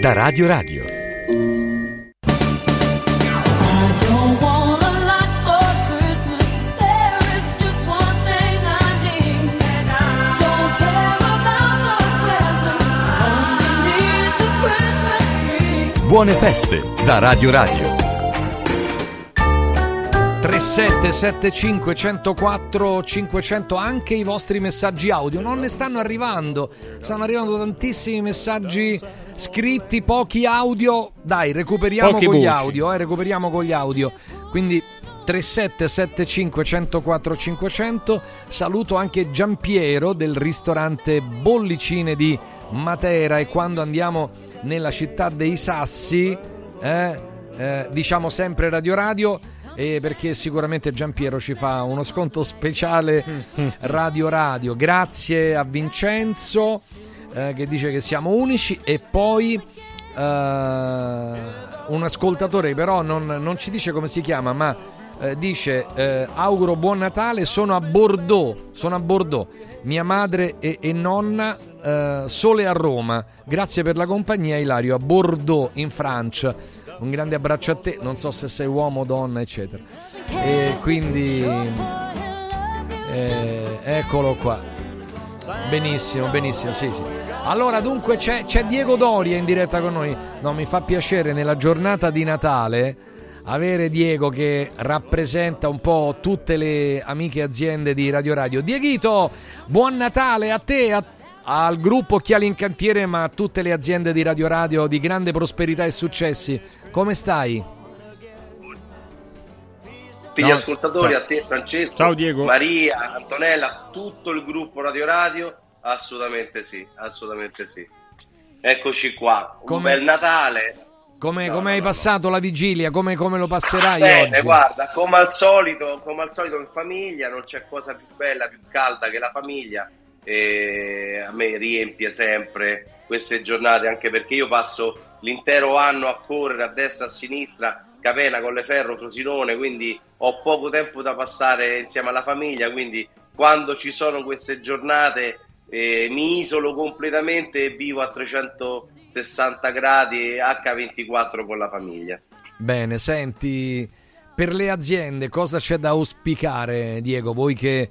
da Radio Radio. Buone feste da Radio Radio. tre sette sette cinque uno zero quattro cinque zero zero. Anche i vostri messaggi audio non ne stanno arrivando. Stanno arrivando tantissimi messaggi scritti, pochi audio. Dai, recuperiamo pochi con voci. gli audio, eh, recuperiamo con gli audio. Quindi tre sette sette cinque zero zero quattro cinque zero zero. Saluto anche Giampiero del ristorante Bollicine di Matera. E quando andiamo nella città dei Sassi, eh, eh, diciamo sempre Radio Radio, eh, perché sicuramente Giampiero ci fa uno sconto speciale Radio Radio. Grazie a Vincenzo, eh, che dice che siamo unici. E poi Uh, un ascoltatore però non, non ci dice come si chiama, ma uh, dice uh, auguro buon Natale, sono a Bordeaux, sono a Bordeaux, mia madre e, e nonna uh, sole a Roma, grazie per la compagnia. Ilario a Bordeaux in Francia, un grande abbraccio a te, non so se sei uomo o donna eccetera, e quindi eh, eccolo qua. Benissimo, benissimo, sì, sì. Allora, dunque, c'è, c'è Diego Doria in diretta con noi. No, mi fa piacere nella giornata di Natale avere Diego che rappresenta un po' tutte le amiche aziende di Radio Radio. Dieguito, buon Natale a te, a, al gruppo Occhiali in Cantiere, ma a tutte le aziende di Radio Radio di grande prosperità e successi. Come stai? Tutti gli no. ascoltatori, ciao. A te Francesco, ciao Diego, Maria, Antonella, tutto il gruppo Radio Radio, assolutamente sì, assolutamente sì. Eccoci qua, un come, bel Natale. Come no, hai no, passato no. la vigilia, come, come lo passerai Bene, oggi? Bene, guarda, come al solito, come al solito in famiglia, non c'è cosa più bella, più calda che la famiglia, e a me riempie sempre queste giornate, anche perché io passo l'intero anno a correre a destra e a sinistra, Capena, Colleferro, Frosinone, quindi ho poco tempo da passare insieme alla famiglia, quindi quando ci sono queste giornate eh, mi isolo completamente e vivo a trecentosessanta gradi acca ventiquattro con la famiglia. Bene, senti, per le aziende cosa c'è da auspicare, Diego? Voi che,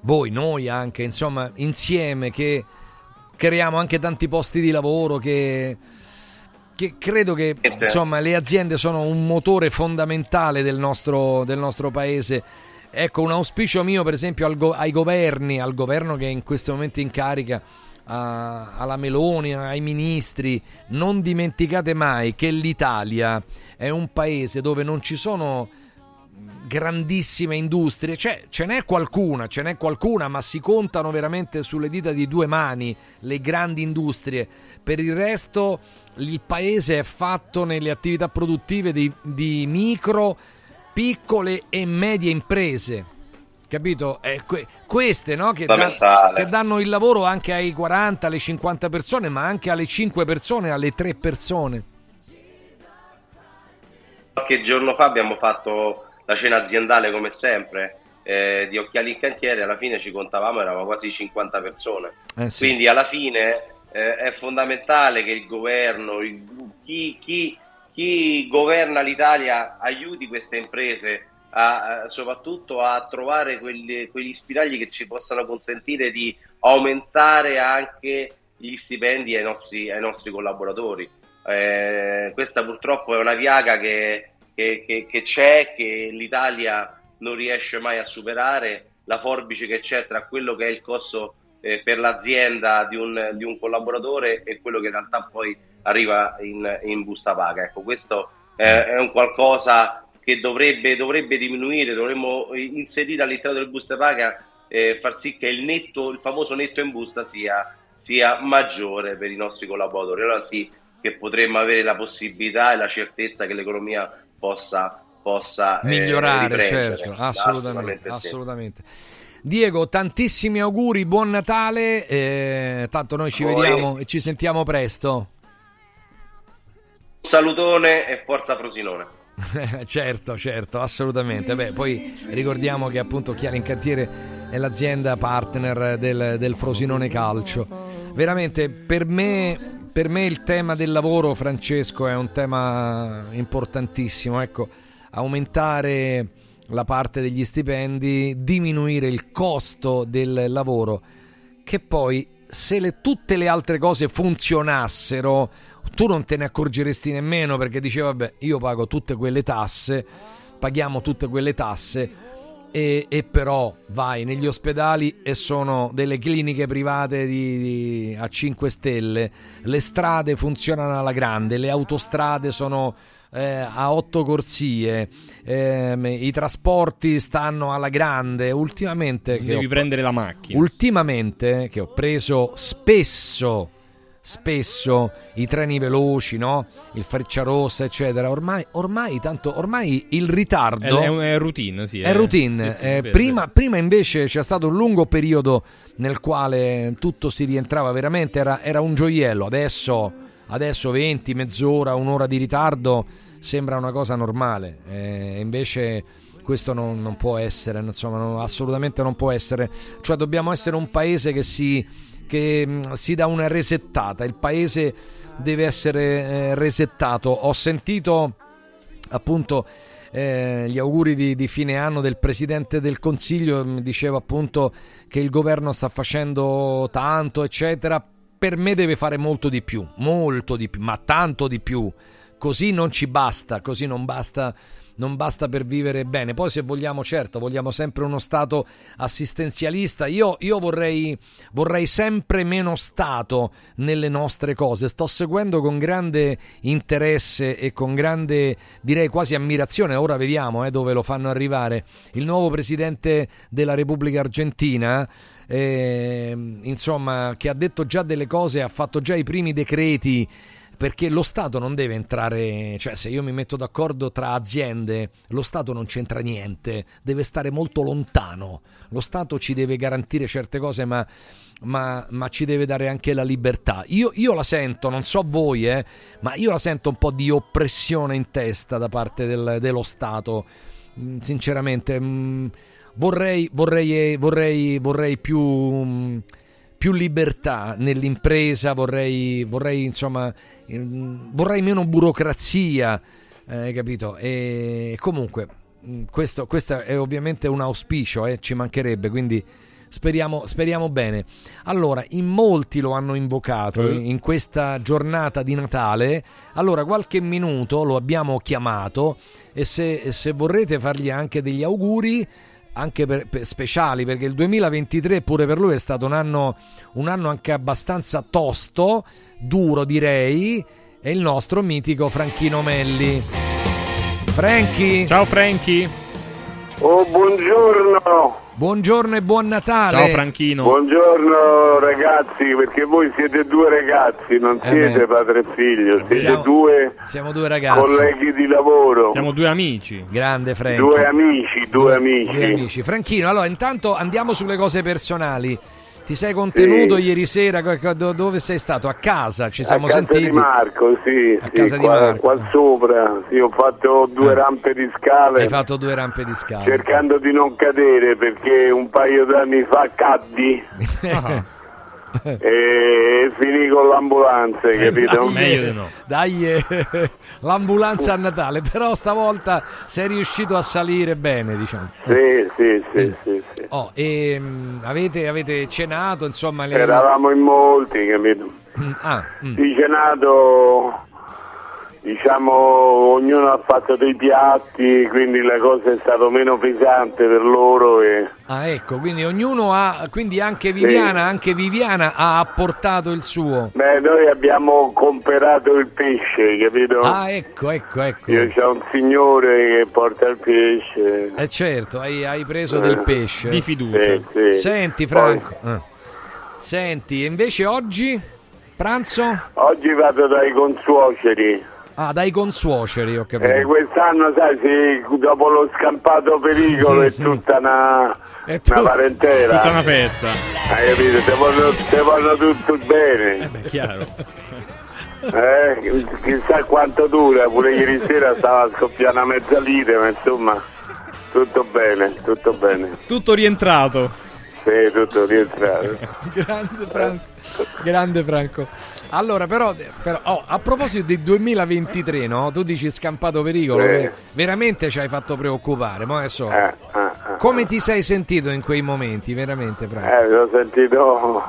voi, noi anche, insomma, insieme che creiamo anche tanti posti di lavoro, che... che credo che insomma le aziende sono un motore fondamentale del nostro, del nostro paese. Ecco, un auspicio mio per esempio al go- ai governi, al governo che è in questo momento in carica, a- alla Meloni, ai ministri: non dimenticate mai che l'Italia è un paese dove non ci sono grandissime industrie, cioè ce n'è qualcuna, ce n'è qualcuna, ma si contano veramente sulle dita di due mani le grandi industrie. Per il resto il paese è fatto nelle attività produttive di, di micro, piccole e medie imprese, capito? Eh, que- queste no? che, da- che danno il lavoro anche ai quaranta, alle cinquanta persone, ma anche alle cinque persone, alle tre persone. Qualche giorno fa abbiamo fatto la cena aziendale come sempre, eh, di Occhiali in Cantiere, alla fine ci contavamo, eravamo quasi cinquanta persone, eh sì. Quindi alla fine... Eh, è fondamentale che il governo, il, chi, chi, chi governa l'Italia aiuti queste imprese a, a, soprattutto a trovare quelli, quegli spiragli che ci possano consentire di aumentare anche gli stipendi ai nostri, ai nostri collaboratori. Eh, questa purtroppo è una piaga che, che, che, che c'è, che l'Italia non riesce mai a superare, la forbice che c'è tra quello che è il costo per l'azienda di un, di un collaboratore e quello che in realtà poi arriva in, in busta paga. Ecco, questo è, è un qualcosa che dovrebbe, dovrebbe diminuire, dovremmo inserire all'interno del busta paga, eh, far sì che il netto, il famoso netto in busta sia, sia maggiore per i nostri collaboratori. Allora sì che potremmo avere la possibilità e la certezza che l'economia possa, possa migliorare, eh, certo, assolutamente, assolutamente, sì. assolutamente. Diego, tantissimi auguri, buon Natale, eh, tanto noi ci vediamo e ci sentiamo presto. Salutone e forza Frosinone. Certo, certo, assolutamente. Beh, poi ricordiamo che appunto Occhiali in Cantiere è l'azienda partner del, del Frosinone Calcio. Veramente per me, per me il tema del lavoro, Francesco, è un tema importantissimo. Ecco, aumentare la parte degli stipendi, diminuire il costo del lavoro, che poi se le, tutte le altre cose funzionassero tu non te ne accorgeresti nemmeno, perché dicevi vabbè io pago tutte quelle tasse, paghiamo tutte quelle tasse e, e però vai negli ospedali e sono delle cliniche private di, di, a cinque stelle, le strade funzionano alla grande, le autostrade sono eh, a otto corsie, eh, i trasporti stanno alla grande. Ultimamente che devi ho, prendere la macchina. Ultimamente che ho preso spesso spesso i treni veloci, no? Il Frecciarossa, eccetera. Ormai, ormai tanto, ormai il ritardo è, è routine, sì, è, è routine. Sì, sì, eh, prima, prima invece c'è stato un lungo periodo nel quale tutto si rientrava veramente, era, era un gioiello. Adesso, adesso venti, mezz'ora, un'ora di ritardo sembra una cosa normale. Eh, invece questo non, non può essere, insomma, non, assolutamente non può essere. Cioè dobbiamo essere un paese che si che si dà una resettata, il paese deve essere resettato. Ho sentito appunto eh, gli auguri di, di fine anno del Presidente del Consiglio, mi diceva appunto che il governo sta facendo tanto, eccetera. Per me deve fare molto di più, molto di più, ma tanto di più. Così non ci basta, così non basta, non basta per vivere bene. Poi se vogliamo, certo, vogliamo sempre uno Stato assistenzialista. Io, io vorrei, vorrei sempre meno Stato nelle nostre cose. Sto seguendo con grande interesse e con grande, direi quasi ammirazione, ora vediamo eh, dove lo fanno arrivare, il nuovo Presidente della Repubblica Argentina. Eh, insomma, che ha detto già delle cose, ha fatto già i primi decreti, perché lo Stato non deve entrare, cioè se io mi metto d'accordo tra aziende, lo Stato non c'entra niente, deve stare molto lontano. Lo Stato ci deve garantire certe cose, ma, ma, ma ci deve dare anche la libertà. Io, io la sento, non so voi, eh, ma io la sento un po' di oppressione in testa da parte del, dello Stato. Sinceramente, mh, vorrei, vorrei, vorrei, vorrei più... Mh, più libertà nell'impresa, vorrei vorrei insomma vorrei meno burocrazia, eh, capito? E comunque questo questo è ovviamente un auspicio, eh, ci mancherebbe, quindi speriamo speriamo bene. Allora, in molti lo hanno invocato eh. in questa giornata di Natale. Allora, qualche minuto lo abbiamo chiamato e se se vorrete fargli anche degli auguri, anche per, per speciali, perché il duemilaventitré pure per lui è stato un anno un anno anche abbastanza tosto, duro direi. È il nostro mitico Franchino Melli. Franchi, ciao Franchi. Oh, buongiorno. Buongiorno e buon Natale. Ciao Franchino. Buongiorno ragazzi, perché voi siete due ragazzi, non eh siete beh. padre e figlio, siete siamo, due siamo due ragazzi, colleghi di lavoro. Siamo due amici. Grande Franchi. Due amici, due, due amici. Due amici. Franchino, allora intanto andiamo sulle cose personali. Ti sei contenuto sì. ieri sera, dove sei stato? A casa, ci siamo a casa sentiti. Di Marco, sì, a sì, casa qua, di Marco, qua sopra. Sì, ho fatto due rampe di scale. Hai fatto due rampe di scale. Cercando di non cadere, perché un paio d'anni fa caddi. Ah. E finì con l'ambulanza, capito? Eh, meglio di no. Dai, eh, l'ambulanza a Natale, però stavolta sei riuscito a salire bene, diciamo. Sì, sì, sì, eh. sì, sì. Oh, e um, avete, avete cenato, insomma? Le... Eravamo in molti, capito? Mm, ah, mm. Di cenato, diciamo, ognuno ha fatto dei piatti, quindi la cosa è stata meno pesante per loro. E... Ah, ecco, quindi ognuno ha, quindi anche Viviana, sì. anche Viviana ha apportato il suo. Beh, noi abbiamo comperato il pesce, capito? Ah, ecco, ecco, ecco. Io c'ho un signore che porta il pesce. Eh certo, hai, hai preso eh. del pesce. Di fiducia. Sì, sì. Senti, Franco. Poi... Ah. Senti, invece oggi pranzo? Oggi vado dai consuoceri. Ah, dai consuoceri, ho capito. Eh, quest'anno, sai, sì, dopo lo scampato pericolo è tutta una, tu, una parentela. Tutta una festa. Hai capito? Te vanno, te vanno tutto bene. Eh beh, chiaro. Eh, chissà quanto dura, pure ieri sera stava scoppiando una mezza lite, ma insomma, tutto bene, tutto bene. Tutto rientrato. Sì, tutto rientrato. Grande Franco. Grande Franco. Allora, però, però oh, a proposito del duemilaventitré, no? Tu dici scampato pericolo, sì. veramente ci hai fatto preoccupare. Ma adesso, eh, eh, eh, come ti sei sentito in quei momenti, veramente, Franco? Eh, l'ho sentito.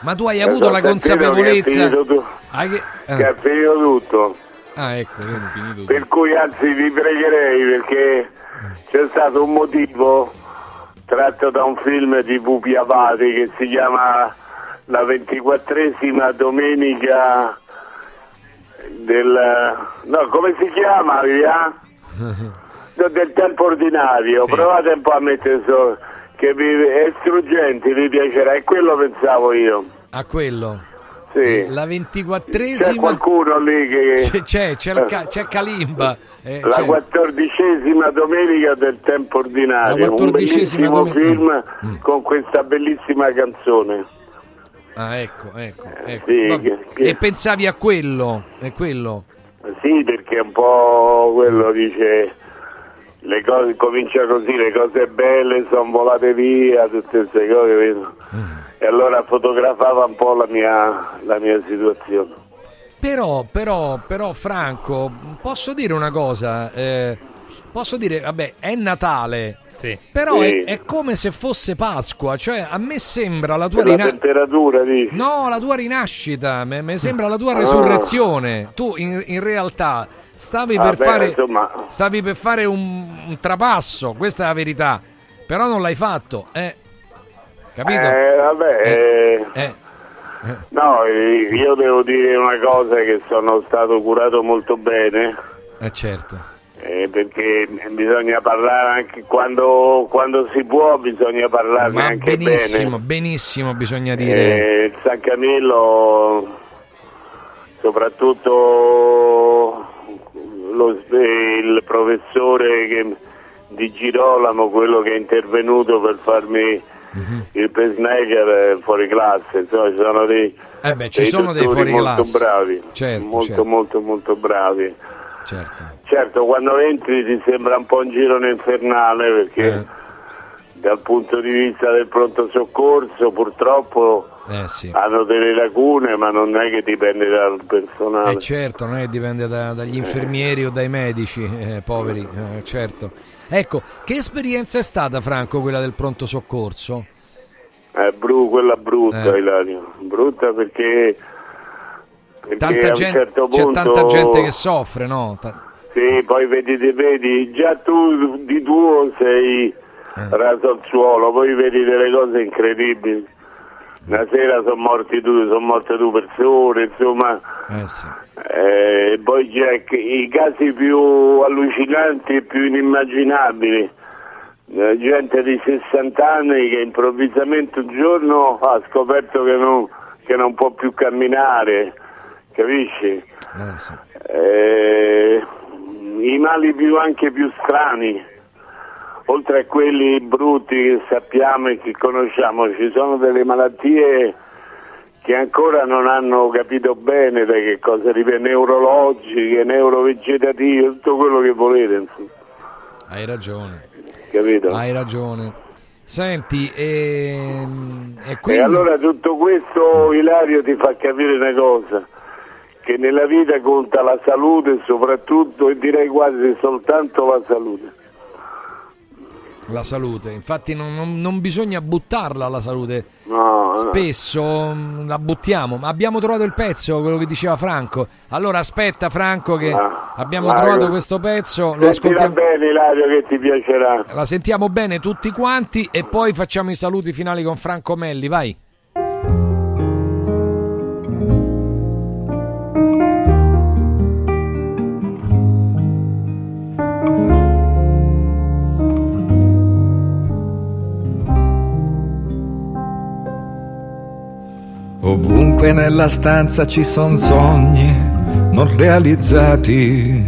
Ma tu hai avuto la consapevolezza che è finito, ah, che... Ah. Che è finito tutto. Ah, ecco, vedi, è finito tutto. Per cui, anzi, vi pregherei, perché c'è stato un motivo tratto da un film di Pupi Avati che si chiama La ventiquattresima domenica del, no, come si chiama via? Del tempo ordinario, sì. Provate un po' a mettere so, che vi, estruggenti vi piacerà, è quello pensavo io. A quello? Sì. La ventiquattresima. C'è qualcuno lì che... C'è, c'è, c'è, il, c'è Calimba. Eh, la quattordicesima domenica del tempo ordinario, un bellissimo domen- film mm. con questa bellissima canzone. Ah, ecco, ecco, ecco. Eh, sì, no, che, che... E pensavi a quello, è quello? Sì, perché un po' quello dice, le cose comincia così, le cose belle sono volate via, tutte queste cose, vedo. E allora fotografava un po' la mia, la mia situazione. Però, però, però Franco, posso dire una cosa, eh, posso dire, vabbè, è Natale. Sì. Però sì. È, è come se fosse Pasqua, cioè a me sembra la tua per rinascita. La temperatura, dici? No, la tua rinascita, me, me sembra la tua ah. resurrezione. Tu in, in realtà stavi, ah, per beh, fare, stavi per fare un, un trapasso, questa è la verità, però non l'hai fatto, eh. Capito? Eh, vabbè, eh. Eh. Eh. No, io devo dire una cosa, che sono stato curato molto bene. Eh certo. Eh, perché bisogna parlare anche quando, quando si può, bisogna parlarne. Ma anche benissimo, bene. Benissimo, bisogna dire. Eh, il San Camillo, soprattutto lo, il professore che, Di Girolamo, quello che è intervenuto per farmi mm-hmm. il pacemaker fuori classe, insomma, ci sono dei, eh beh, ci dei sono dei fuori molto classe. bravi, certo, molto, certo. molto, molto bravi. Certo. Certo, quando entri ti sembra un po' un girone infernale, perché eh. dal punto di vista del pronto soccorso purtroppo eh, sì. hanno delle lacune, ma non è che dipende dal personale. Eh certo, non è che dipende da, dagli infermieri eh. o dai medici, eh, poveri, eh, certo. Ecco, che esperienza è stata, Franco, quella del pronto soccorso? Eh, bru- quella brutta, eh. Ilario, brutta perché... Tanta gente, certo punto, c'è tanta gente che soffre, no? T- sì, poi vedi, vedi, già tu di tuo sei eh. raso al suolo, poi vedi delle cose incredibili. Una sera sono morti due, sono morte due persone, insomma. Eh sì. Eh, poi c'è i casi più allucinanti e più inimmaginabili. Eh, gente di sessanta anni che improvvisamente un giorno ha scoperto che non, che non può più camminare. Capisci? Eh, sì. eh, i mali più anche più strani, oltre a quelli brutti che sappiamo e che conosciamo, ci sono delle malattie che ancora non hanno capito bene da che cosa dipende, neurologiche, neurovegetative, tutto quello che volete, insomma. Hai ragione. Capito? Hai ragione. Senti, e, e, quindi... e allora tutto questo, Ilario, ti fa capire una cosa, che nella vita conta la salute soprattutto, e direi quasi soltanto la salute. La salute, infatti non, non, non bisogna buttarla la salute, no, spesso no. la buttiamo, ma abbiamo trovato il pezzo, quello che diceva Franco. Allora aspetta Franco che no, abbiamo Mario. trovato questo pezzo, lo ascoltiamo bene, Ilario, che ti piacerà. La sentiamo bene tutti quanti e poi facciamo i saluti finali con Franco Melli, vai. Ovunque nella stanza ci son sogni non realizzati,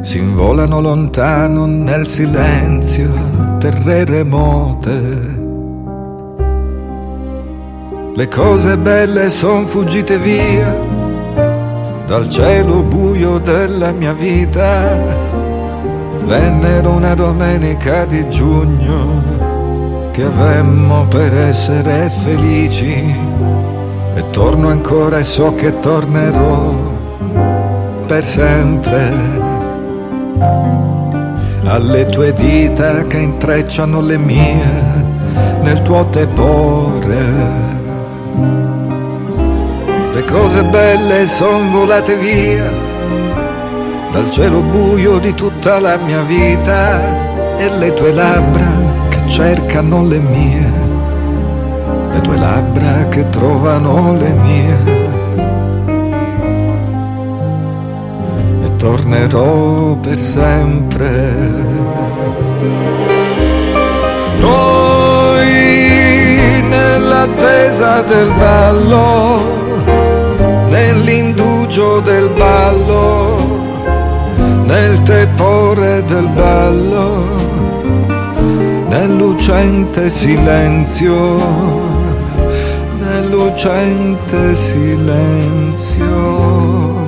si involano lontano nel silenzio terre remote. Le cose belle son fuggite via dal cielo buio della mia vita, vennero una domenica di giugno che avemmo per essere felici, e torno ancora e so che tornerò per sempre. Alle tue dita che intrecciano le mie nel tuo tepore, le cose belle son volate via dal cielo buio di tutta la mia vita, e le tue labbra cercano le mie, le tue labbra che trovano le mie, tornerò per sempre. Noi nell'attesa del ballo, nell'indugio del ballo, nel tepore del ballo, nel lucente silenzio, nel lucente silenzio.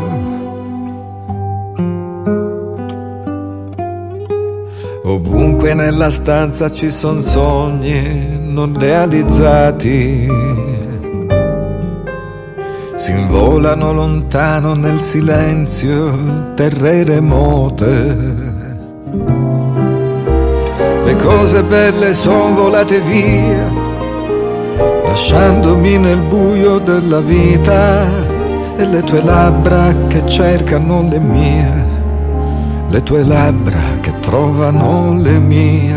Ovunque nella stanza ci son sogni non realizzati, s'involano lontano nel silenzio terre remote. Le cose belle son volate via, lasciandomi nel buio della vita, e le tue labbra che cercano le mie, le tue labbra che trovano le mie,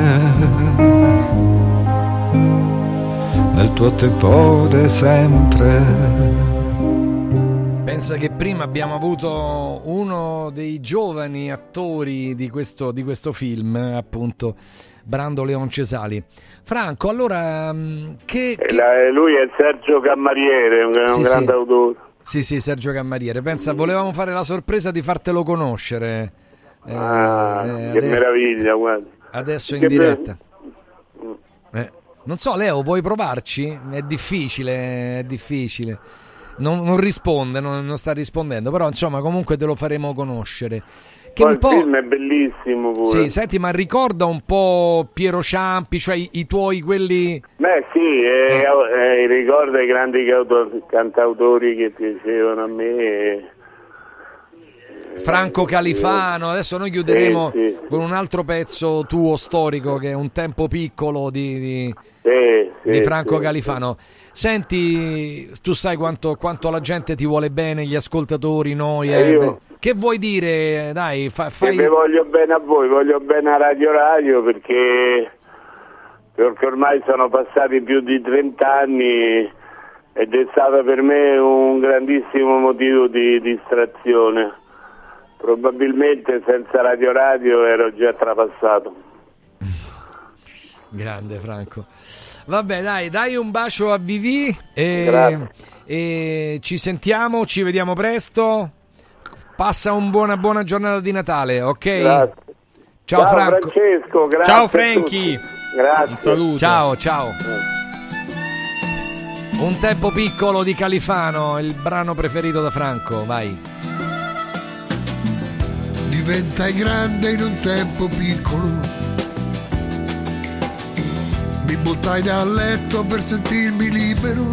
nel tuo tepore sempre. Pensa che prima abbiamo avuto uno dei giovani attori di questo, di questo film, appunto Brando Leon Cesali. Franco, allora che, che... La, lui è Sergio Cammariere, un sì, grande sì. autore. Sì, sì, Sergio Cammariere. Pensa, volevamo fare la sorpresa di fartelo conoscere. Eh, ah, eh, che adesso, meraviglia, guarda. Adesso in che diretta. Be... Eh, non so, Leo, vuoi provarci? È difficile, è difficile. Non, non risponde, non, non sta rispondendo, però insomma, comunque te lo faremo conoscere. Che poi un po'... il film è bellissimo pure. Sì, senti, ma ricorda un po' Piero Ciampi, cioè i, i tuoi quelli... Beh sì, eh, eh. Eh, ricorda i grandi cantautori che piacevano a me... Eh. Franco Califano. Adesso noi chiuderemo sì, sì. con un altro pezzo tuo storico, che è Un tempo piccolo di, di, sì, sì, di Franco sì, Califano. Senti, tu sai quanto, quanto la gente ti vuole bene, gli ascoltatori, noi eh, io... beh, che vuoi dire? Dai, fa, fai... che vi voglio bene a voi, voglio bene a Radio Radio, perché, perché ormai sono passati più di trent'anni ed è stato per me un grandissimo motivo di distrazione. Probabilmente senza Radio Radio ero già trapassato. Grande Franco. Vabbè, dai, dai un bacio a Vivi e, e ci sentiamo, ci vediamo presto. Passa una buona, buona giornata di Natale, ok? Grazie. Ciao, ciao Franco. Francesco, grazie. Ciao Franchi. Grazie. Un saluto. Ciao, ciao. Grazie. Un tempo piccolo di Califano, il brano preferito da Franco, vai. Diventai grande in un tempo piccolo, mi buttai dal letto per sentirmi libero,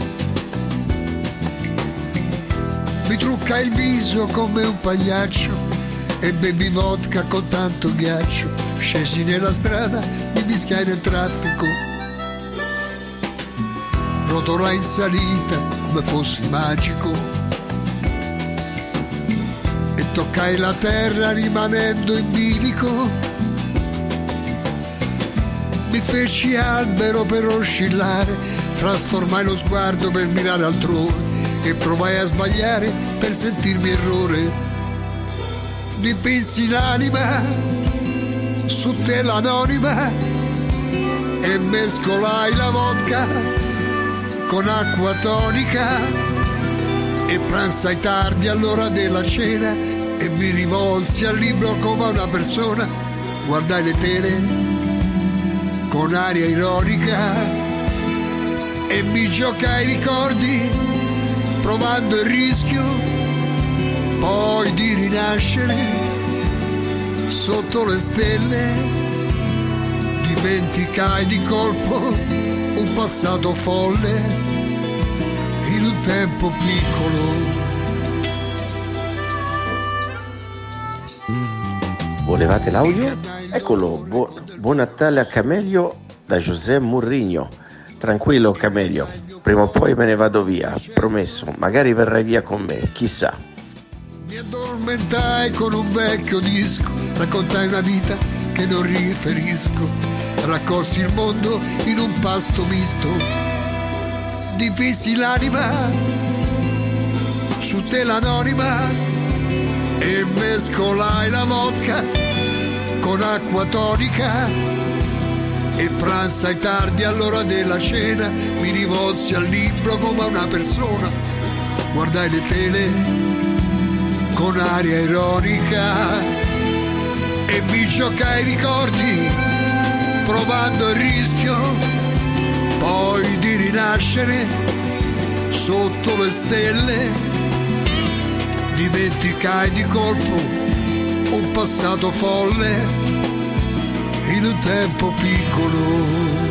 mi truccai il viso come un pagliaccio e bevi vodka con tanto ghiaccio, scesi nella strada, mi mischiai nel traffico, rotolai in salita come fossi magico, toccai la terra rimanendo in bilico, mi feci albero per oscillare, trasformai lo sguardo per mirare altrove e provai a sbagliare per sentirmi errore. Dipinsi l'anima su tela anonima e mescolai la vodka con acqua tonica e pranzai tardi all'ora della cena e mi rivolsi al libro come a una persona, guardai le tele con aria ironica e mi giocai i ricordi provando il rischio poi di rinascere sotto le stelle, dimenticai di colpo un passato folle in un tempo piccolo. Volevate l'audio? Eccolo, Bu- buon Natale a Camelio da José Murrigno. Tranquillo Camelio, prima o poi me ne vado via, promesso, magari verrai via con me, chissà. Mi addormentai con un vecchio disco, raccontai una vita che non riferisco, raccolsi il mondo in un pasto misto, dipinsi l'anima su tela anonima e mescolai la vodka con acqua tonica e pranzai tardi all'ora della cena, mi rivolsi al libro come a una persona, guardai le tele con aria ironica e mi giocai i ricordi provando il rischio poi di rinascere sotto le stelle. Dimenticai di colpo un passato folle in un tempo piccolo.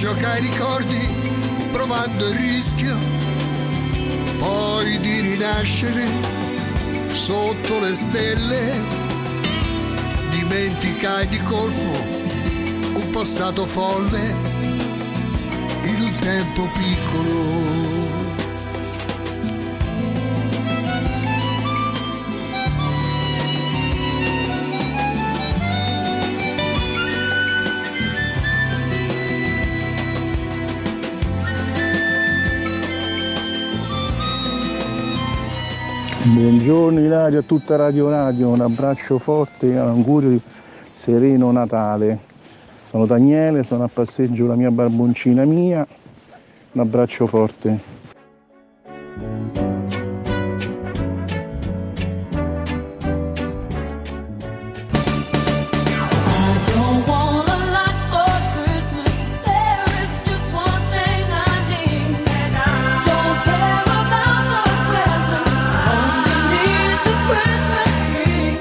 Giocai ricordi provando il rischio poi di rinascere sotto le stelle. Dimenticai di colpo un passato folle in un tempo piccolo. Buongiorno Ilaria, a tutta Radio Radio, un abbraccio forte, un augurio di sereno Natale. Sono Daniele, sono a passeggio la mia barboncina mia, un abbraccio forte.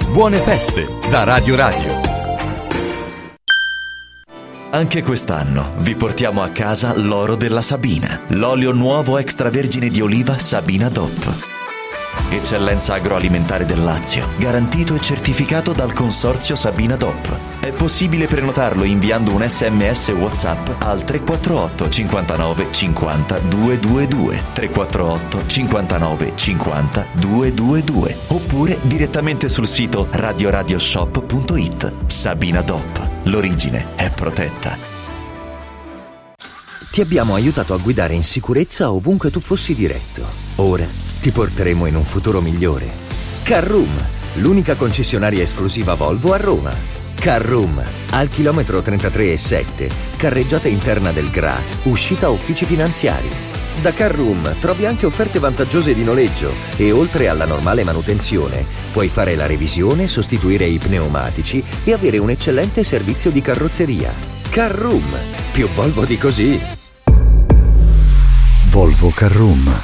Buone feste da Radio Radio. Anche quest'anno vi portiamo a casa l'oro della Sabina, l'olio nuovo extravergine di oliva Sabina D O P. Eccellenza agroalimentare del Lazio, garantito e certificato dal consorzio Sabina D O P. È possibile prenotarlo inviando un S M S WhatsApp al tre quattro otto cinquantanove cinquanta duecentoventidue, tre quattro otto cinquantanove cinquanta duecentoventidue, oppure direttamente sul sito radioradioshop punto it. Sabina D O P, l'origine è protetta. Ti abbiamo aiutato a guidare in sicurezza ovunque tu fossi diretto. Ora ti porteremo in un futuro migliore. Carroom, l'unica concessionaria esclusiva Volvo a Roma. Carroom, al chilometro trentatré e sette, carreggiata interna del G R A, uscita uffici finanziari. Da Carroom trovi anche offerte vantaggiose di noleggio e oltre alla normale manutenzione puoi fare la revisione, sostituire i pneumatici e avere un eccellente servizio di carrozzeria. Carroom, più Volvo di così. Volvo Carroom.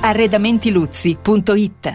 arredamentiluzzi punto it.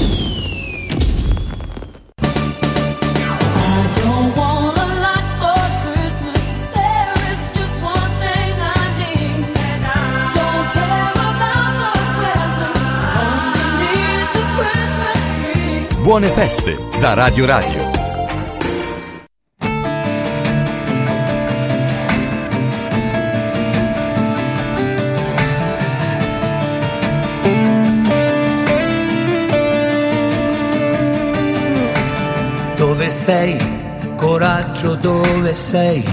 Buone feste da Radio Radio. Dove sei? Coraggio, dove sei?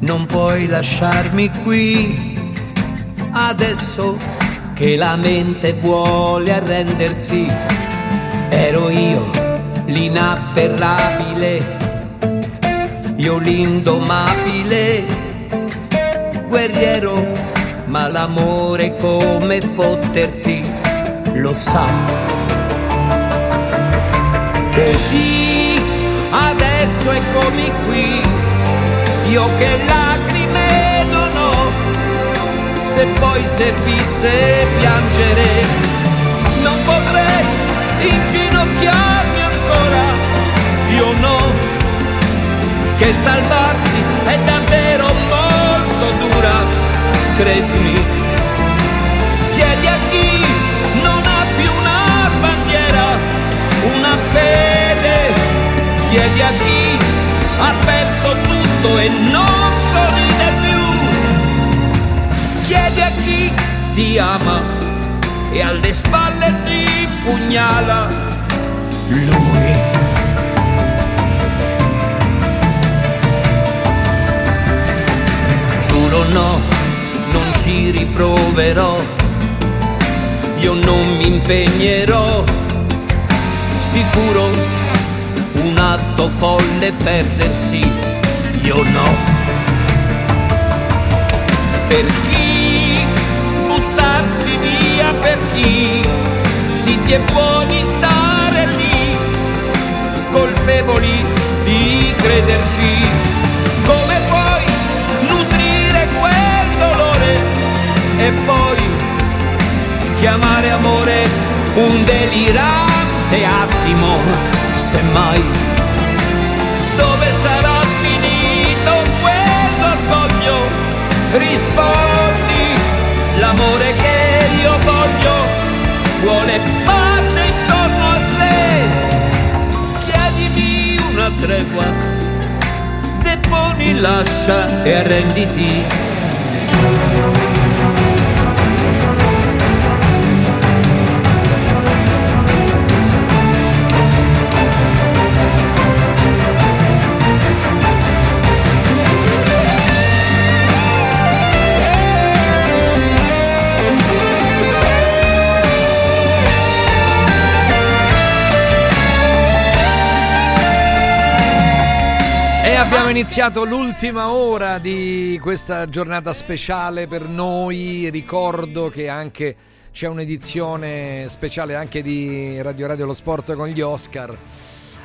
Non puoi lasciarmi qui adesso che la mente vuole arrendersi. Ero io l'inafferrabile, io l'indomabile, guerriero, ma l'amore come fotterti lo sa. Così adesso eccomi qui, io che lacrime non ho, se poi servisse piangere non potrei inginocchiarmi ancora, io no, che salvarsi è davvero molto dura, credimi, chiedi a chi non ha più una bandiera, una fede, chiedi a chi ha perso tutto e non sorride più, chiedi a chi ti ama e alle spalle ti pugnala lui. Giuro no, non ci riproverò, io non mi impegnerò, sicuro un atto folle perdersi, io no. Per chi buttarsi via, per chi siti e buoni stare lì, colpevoli di crederci, come puoi nutrire quel dolore e poi chiamare amore un delirante attimo, semmai dove sarà finito quell'orgoglio, rispondi l'amore che io voglio, vuole pace intorno a sé, chiedimi una tregua, deponi, lascia e arrenditi. Abbiamo iniziato l'ultima ora di questa giornata speciale per noi. Ricordo che anche c'è un'edizione speciale anche di Radio Radio Lo Sport con gli Oscar.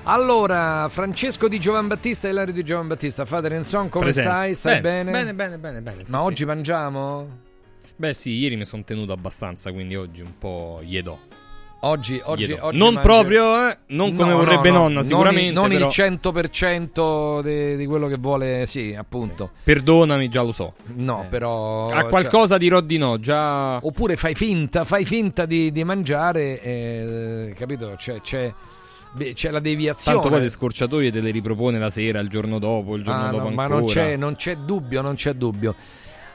Allora, Francesco Di Giovanbattista e Ilario Di Giovanbattista, Father and Son, come Presente. stai? Stai bene? Bene, bene, bene, bene. Sì, Ma sì. oggi mangiamo? Beh sì, ieri mi sono tenuto abbastanza, quindi oggi un po' gliedò. Oggi, oggi, oggi non mangio... proprio, eh? non come no, vorrebbe no, no. nonna sicuramente. Non, non però... il cento per cento di, di quello che vuole, sì, appunto. Sì. Perdonami, già lo so. No, eh. però... A qualcosa cioè... dirò di no, già... Oppure fai finta, fai finta di, di mangiare, eh, capito? Cioè, c'è, c'è la deviazione. Tanto poi le scorciatoie te le ripropone la sera, il giorno dopo, il giorno ah, dopo no, ancora. Ma non c'è, non c'è dubbio, non c'è dubbio.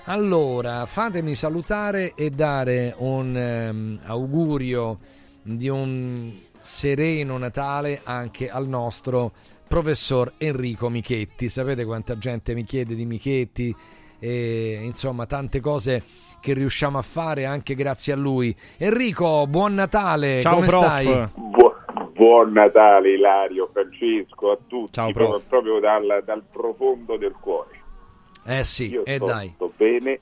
Allora, fatemi salutare e dare un ehm, augurio... di un sereno Natale anche al nostro professor Enrico Michetti. Sapete quanta gente mi chiede di Michetti e insomma tante cose che riusciamo a fare anche grazie a lui. Enrico, buon Natale. Ciao, come prof. stai? Bu- buon Natale Ilario, Francesco, a tutti. Ciao, prof. Proprio, proprio dal, dal profondo del cuore. Eh sì, e eh dai. Sto bene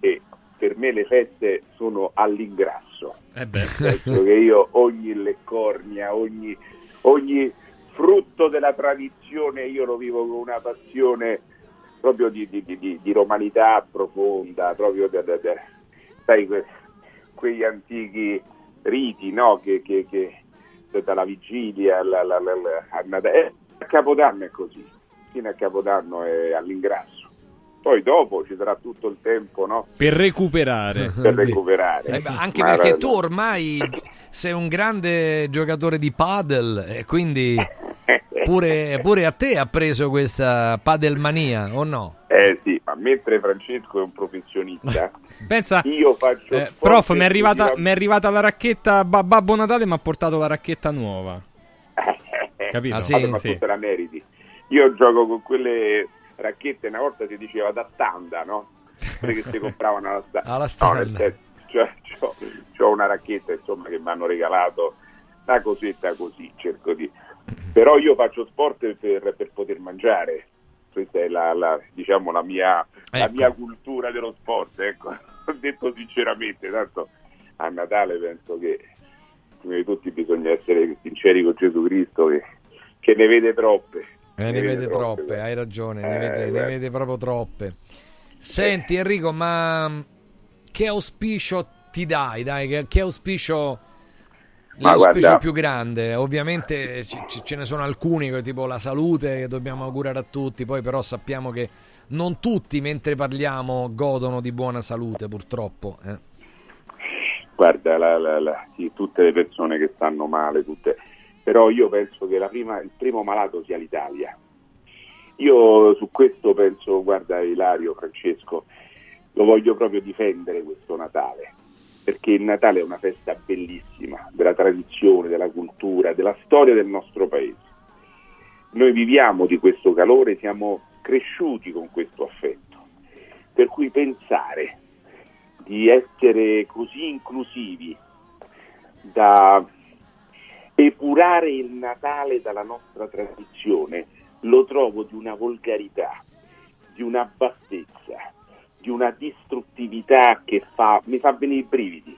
e per me le feste sono all'ingrasso. Eh beh. Penso che io ogni leccornia, ogni, ogni frutto della tradizione io lo vivo con una passione proprio di, di, di, di romanità profonda, proprio da, da, da, sai, que, quegli antichi riti, no? Che, che, che dalla vigilia alla, alla, alla, alla, eh, a Capodanno è così, fino a Capodanno è all'ingrasso. Poi dopo ci sarà tutto il tempo, no? Per recuperare. Per recuperare. Eh, anche ma perché la... tu ormai sei un grande giocatore di padel, e quindi pure, pure a te ha preso questa padelmania, o no? Eh sì, ma mentre Francesco è un professionista, pensa, io faccio... Eh, prof, mi è arrivata, di... arrivata la racchetta, Babbo Natale mi ha portato la racchetta nuova. Capito? Ah, sì, Vabbè, ma sì. tu te la meriti. Io gioco con quelle... racchette, una volta si diceva da standa, no? Perché si compravano alla standa. Alla standa. No, nel senso, cioè, c'ho, c'ho una racchetta, insomma, che mi hanno regalato, una cosetta così, cerco di... Però io faccio sport per, per poter mangiare. Questa è la, la diciamo, la mia, ecco. la mia cultura dello sport, ecco. Ho detto sinceramente, tanto a Natale penso che, prima di tutti, bisogna essere sinceri con Gesù Cristo, che, che ne vede troppe. Eh, ne, ne vede, vede troppe, troppe, hai ragione, eh, ne, vede, ne vede proprio troppe. Senti eh. Enrico, ma che auspicio ti dai? Dai, che, che auspicio, ma l'auspicio guarda. più grande? Ovviamente c- ce ne sono alcuni, tipo la salute, che dobbiamo augurare a tutti, poi però sappiamo che non tutti, mentre parliamo, godono di buona salute, purtroppo. Eh. Guarda, la, la, la, sì, tutte le persone che stanno male, tutte... però io penso che la prima, il primo malato sia l'Italia. Io su questo penso, guarda Ilario, Francesco, lo voglio proprio difendere questo Natale, perché il Natale è una festa bellissima, della tradizione, della cultura, della storia del nostro paese. Noi viviamo di questo calore, siamo cresciuti con questo affetto, per cui pensare di essere così inclusivi da... epurare il Natale dalla nostra tradizione lo trovo di una volgarità, di una bassezza, di una distruttività che fa, mi fa venire i brividi.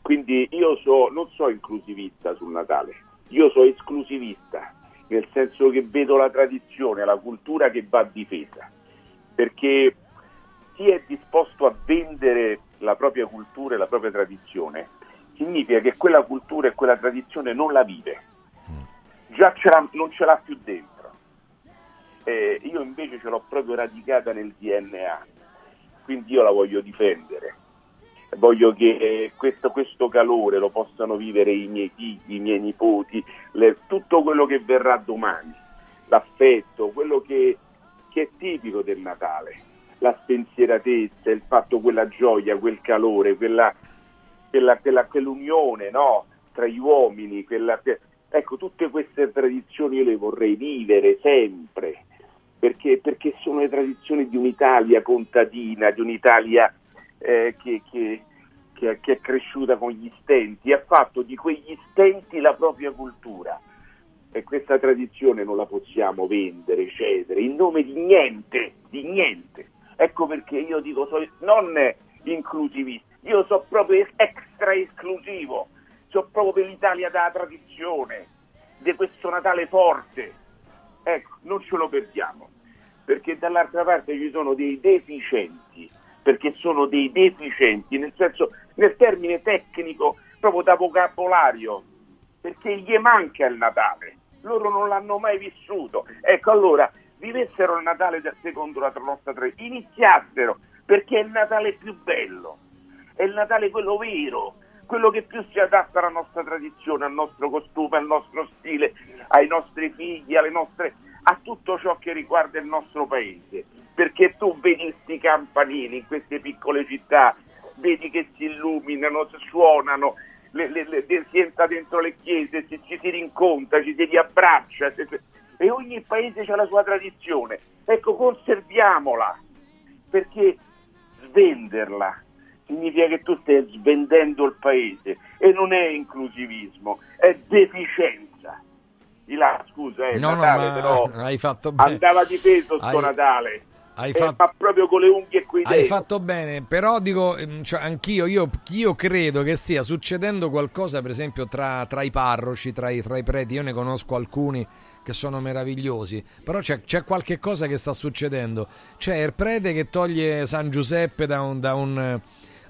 Quindi io so, non sono inclusivista sul Natale, io sono esclusivista, nel senso che vedo la tradizione, la cultura che va difesa, perché chi è disposto a vendere la propria cultura e la propria tradizione significa che quella cultura e quella tradizione non la vive, già ce l'ha, non ce l'ha più dentro. Eh, io invece ce l'ho proprio radicata nel D N A, quindi io la voglio difendere. Voglio che eh, questo, questo calore lo possano vivere i miei figli, i miei nipoti, le, tutto quello che verrà domani, l'affetto, quello che, che è tipico del Natale, la spensieratezza, il fatto, quella gioia, quel calore, quella... Quella, quella, quell'unione, no? Tra gli uomini, quella, ecco, tutte queste tradizioni io le vorrei vivere sempre, perché, perché sono le tradizioni di un'Italia contadina, di un'Italia eh, che, che, che, che è cresciuta con gli stenti, ha fatto di quegli stenti la propria cultura, e questa tradizione non la possiamo vendere, cedere, in nome di niente, di niente. Ecco perché io dico, sono, non inclusivista, Io so proprio extra esclusivo, so proprio per l'Italia dalla tradizione, di questo Natale forte. Ecco, non ce lo perdiamo, perché dall'altra parte ci sono dei deficienti, perché sono dei deficienti, nel senso, nel termine tecnico, proprio da vocabolario, perché gli manca il Natale, loro non l'hanno mai vissuto. Ecco, allora, vivessero il Natale del secondo la nostra tre, iniziassero, perché è il Natale più bello, è il Natale quello vero, quello che più si adatta alla nostra tradizione, al nostro costume, al nostro stile, ai nostri figli, alle nostre, a tutto ciò che riguarda il nostro paese. Perché tu vedi questi campanili in queste piccole città, vedi che si illuminano, si suonano, le, le, le, si entra dentro le chiese, ci, ci si rincontra, ci si riabbraccia, se, se, e ogni paese ha la sua tradizione. Ecco, conserviamola, perché svenderla significa che tu stai svendendo il paese, e non è inclusivismo, è deficienza. Di là, scusa, eh, no, Natale, no, però hai fatto bene. Andava di peso sto hai, Natale, hai eh, fatto... ma proprio con le unghie qui dentro. Hai fatto bene, però dico, cioè, anch'io, io, io credo che stia succedendo qualcosa, per esempio, tra, tra i parroci, tra i, tra i preti. Io ne conosco alcuni che sono meravigliosi, però c'è, c'è qualche cosa che sta succedendo. C'è il prete che toglie San Giuseppe da un... Da un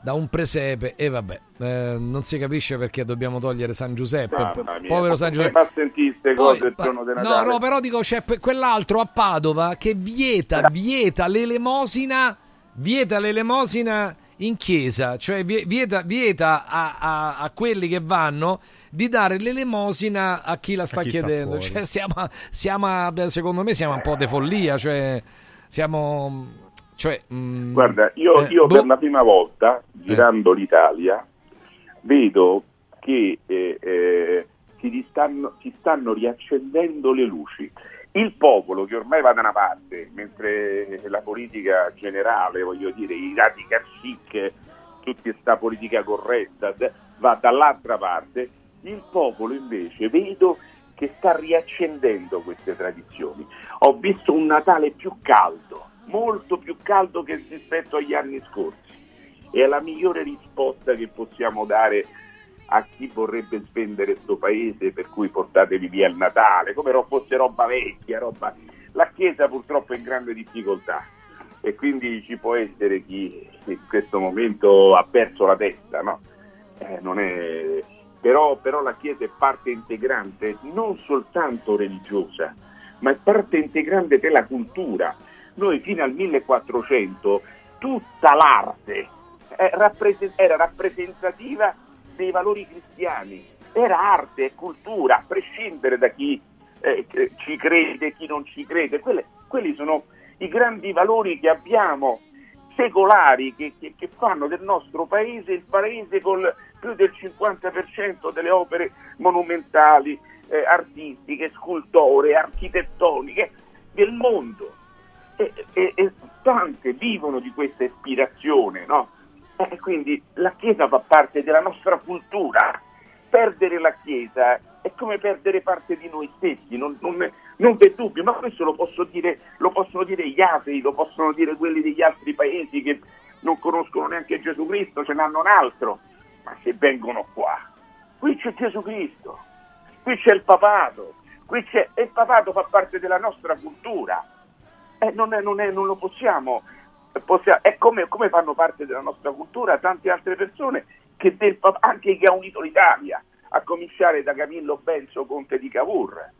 da un presepe, e vabbè, eh, non si capisce perché dobbiamo togliere San Giuseppe, no, no, povero San Giuseppe. Ma sentiste cose poi, il giorno del Natale? No, no, però dico, c'è quell'altro a Padova che vieta, vieta l'elemosina, vieta l'elemosina in chiesa, cioè vieta, vieta a, a, a quelli che vanno di dare l'elemosina a chi la sta, chi chiedendo, sta, cioè siamo, siamo, secondo me siamo un po' de follia, cioè siamo... Cioè, mh, guarda, io, eh, io boh. per la prima volta, girando eh. l'Italia, vedo che eh, eh, si, stanno, si stanno riaccendendo le luci. Il popolo che ormai va da una parte, mentre la politica generale, voglio dire, i radical chic, tutta questa politica corretta, va dall'altra parte. Il popolo invece vedo che sta riaccendendo queste tradizioni. Ho visto un Natale più caldo, molto più caldo che rispetto agli anni scorsi, è la migliore risposta che possiamo dare a chi vorrebbe spendere questo paese, per cui portatevi via il Natale come fosse roba vecchia, roba... La Chiesa purtroppo è in grande difficoltà, e quindi ci può essere chi in questo momento ha perso la testa, no? Eh, non è... però, però la Chiesa è parte integrante non soltanto religiosa, ma è parte integrante della cultura. Noi fino al millequattrocento tutta l'arte era rappresentativa dei valori cristiani, era arte e cultura, a prescindere da chi eh, ci crede e chi non ci crede. Quelle, quelli sono i grandi valori che abbiamo, secolari, che, che, che fanno del nostro paese il paese con più del cinquanta per cento delle opere monumentali, eh, artistiche, scultoree, architettoniche del mondo. E, e, e tante vivono di questa ispirazione, no? E quindi la Chiesa fa parte della nostra cultura. Perdere la Chiesa è come perdere parte di noi stessi, non, non, non c'è dubbio, ma questo lo posso dire, lo possono dire gli atei, lo possono dire quelli degli altri paesi che non conoscono neanche Gesù Cristo, ce n'hanno un altro. Ma se vengono qua, qui c'è Gesù Cristo, qui c'è il papato, qui c'è, e il papato fa parte della nostra cultura. Eh, non, è, non, è, non lo possiamo, possiamo è come, come fanno parte della nostra cultura tante altre persone, che del, anche chi ha unito l'Italia, a cominciare da Camillo Benso, conte di Cavour.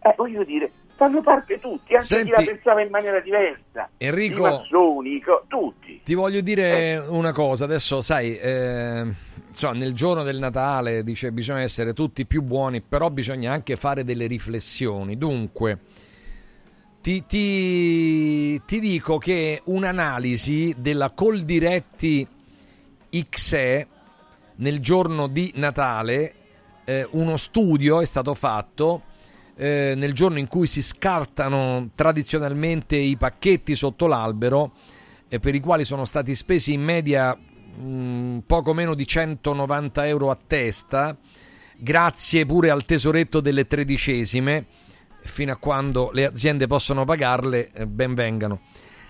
Eh, voglio dire, fanno parte tutti, anche Senti, chi la pensava in maniera diversa, Enrico, i mazzoni, tutti. Ti voglio dire eh. una cosa, adesso sai, eh, insomma, nel giorno del Natale dice bisogna essere tutti più buoni, però bisogna anche fare delle riflessioni, dunque... Ti, ti, ti dico che un'analisi della Coldiretti X E nel giorno di Natale, eh, uno studio è stato fatto eh, nel giorno in cui si scartano tradizionalmente i pacchetti sotto l'albero, eh, per i quali sono stati spesi in media mh, poco meno di centonovanta euro a testa, grazie pure al tesoretto delle tredicesime. Fino a quando le aziende possono pagarle, ben vengano.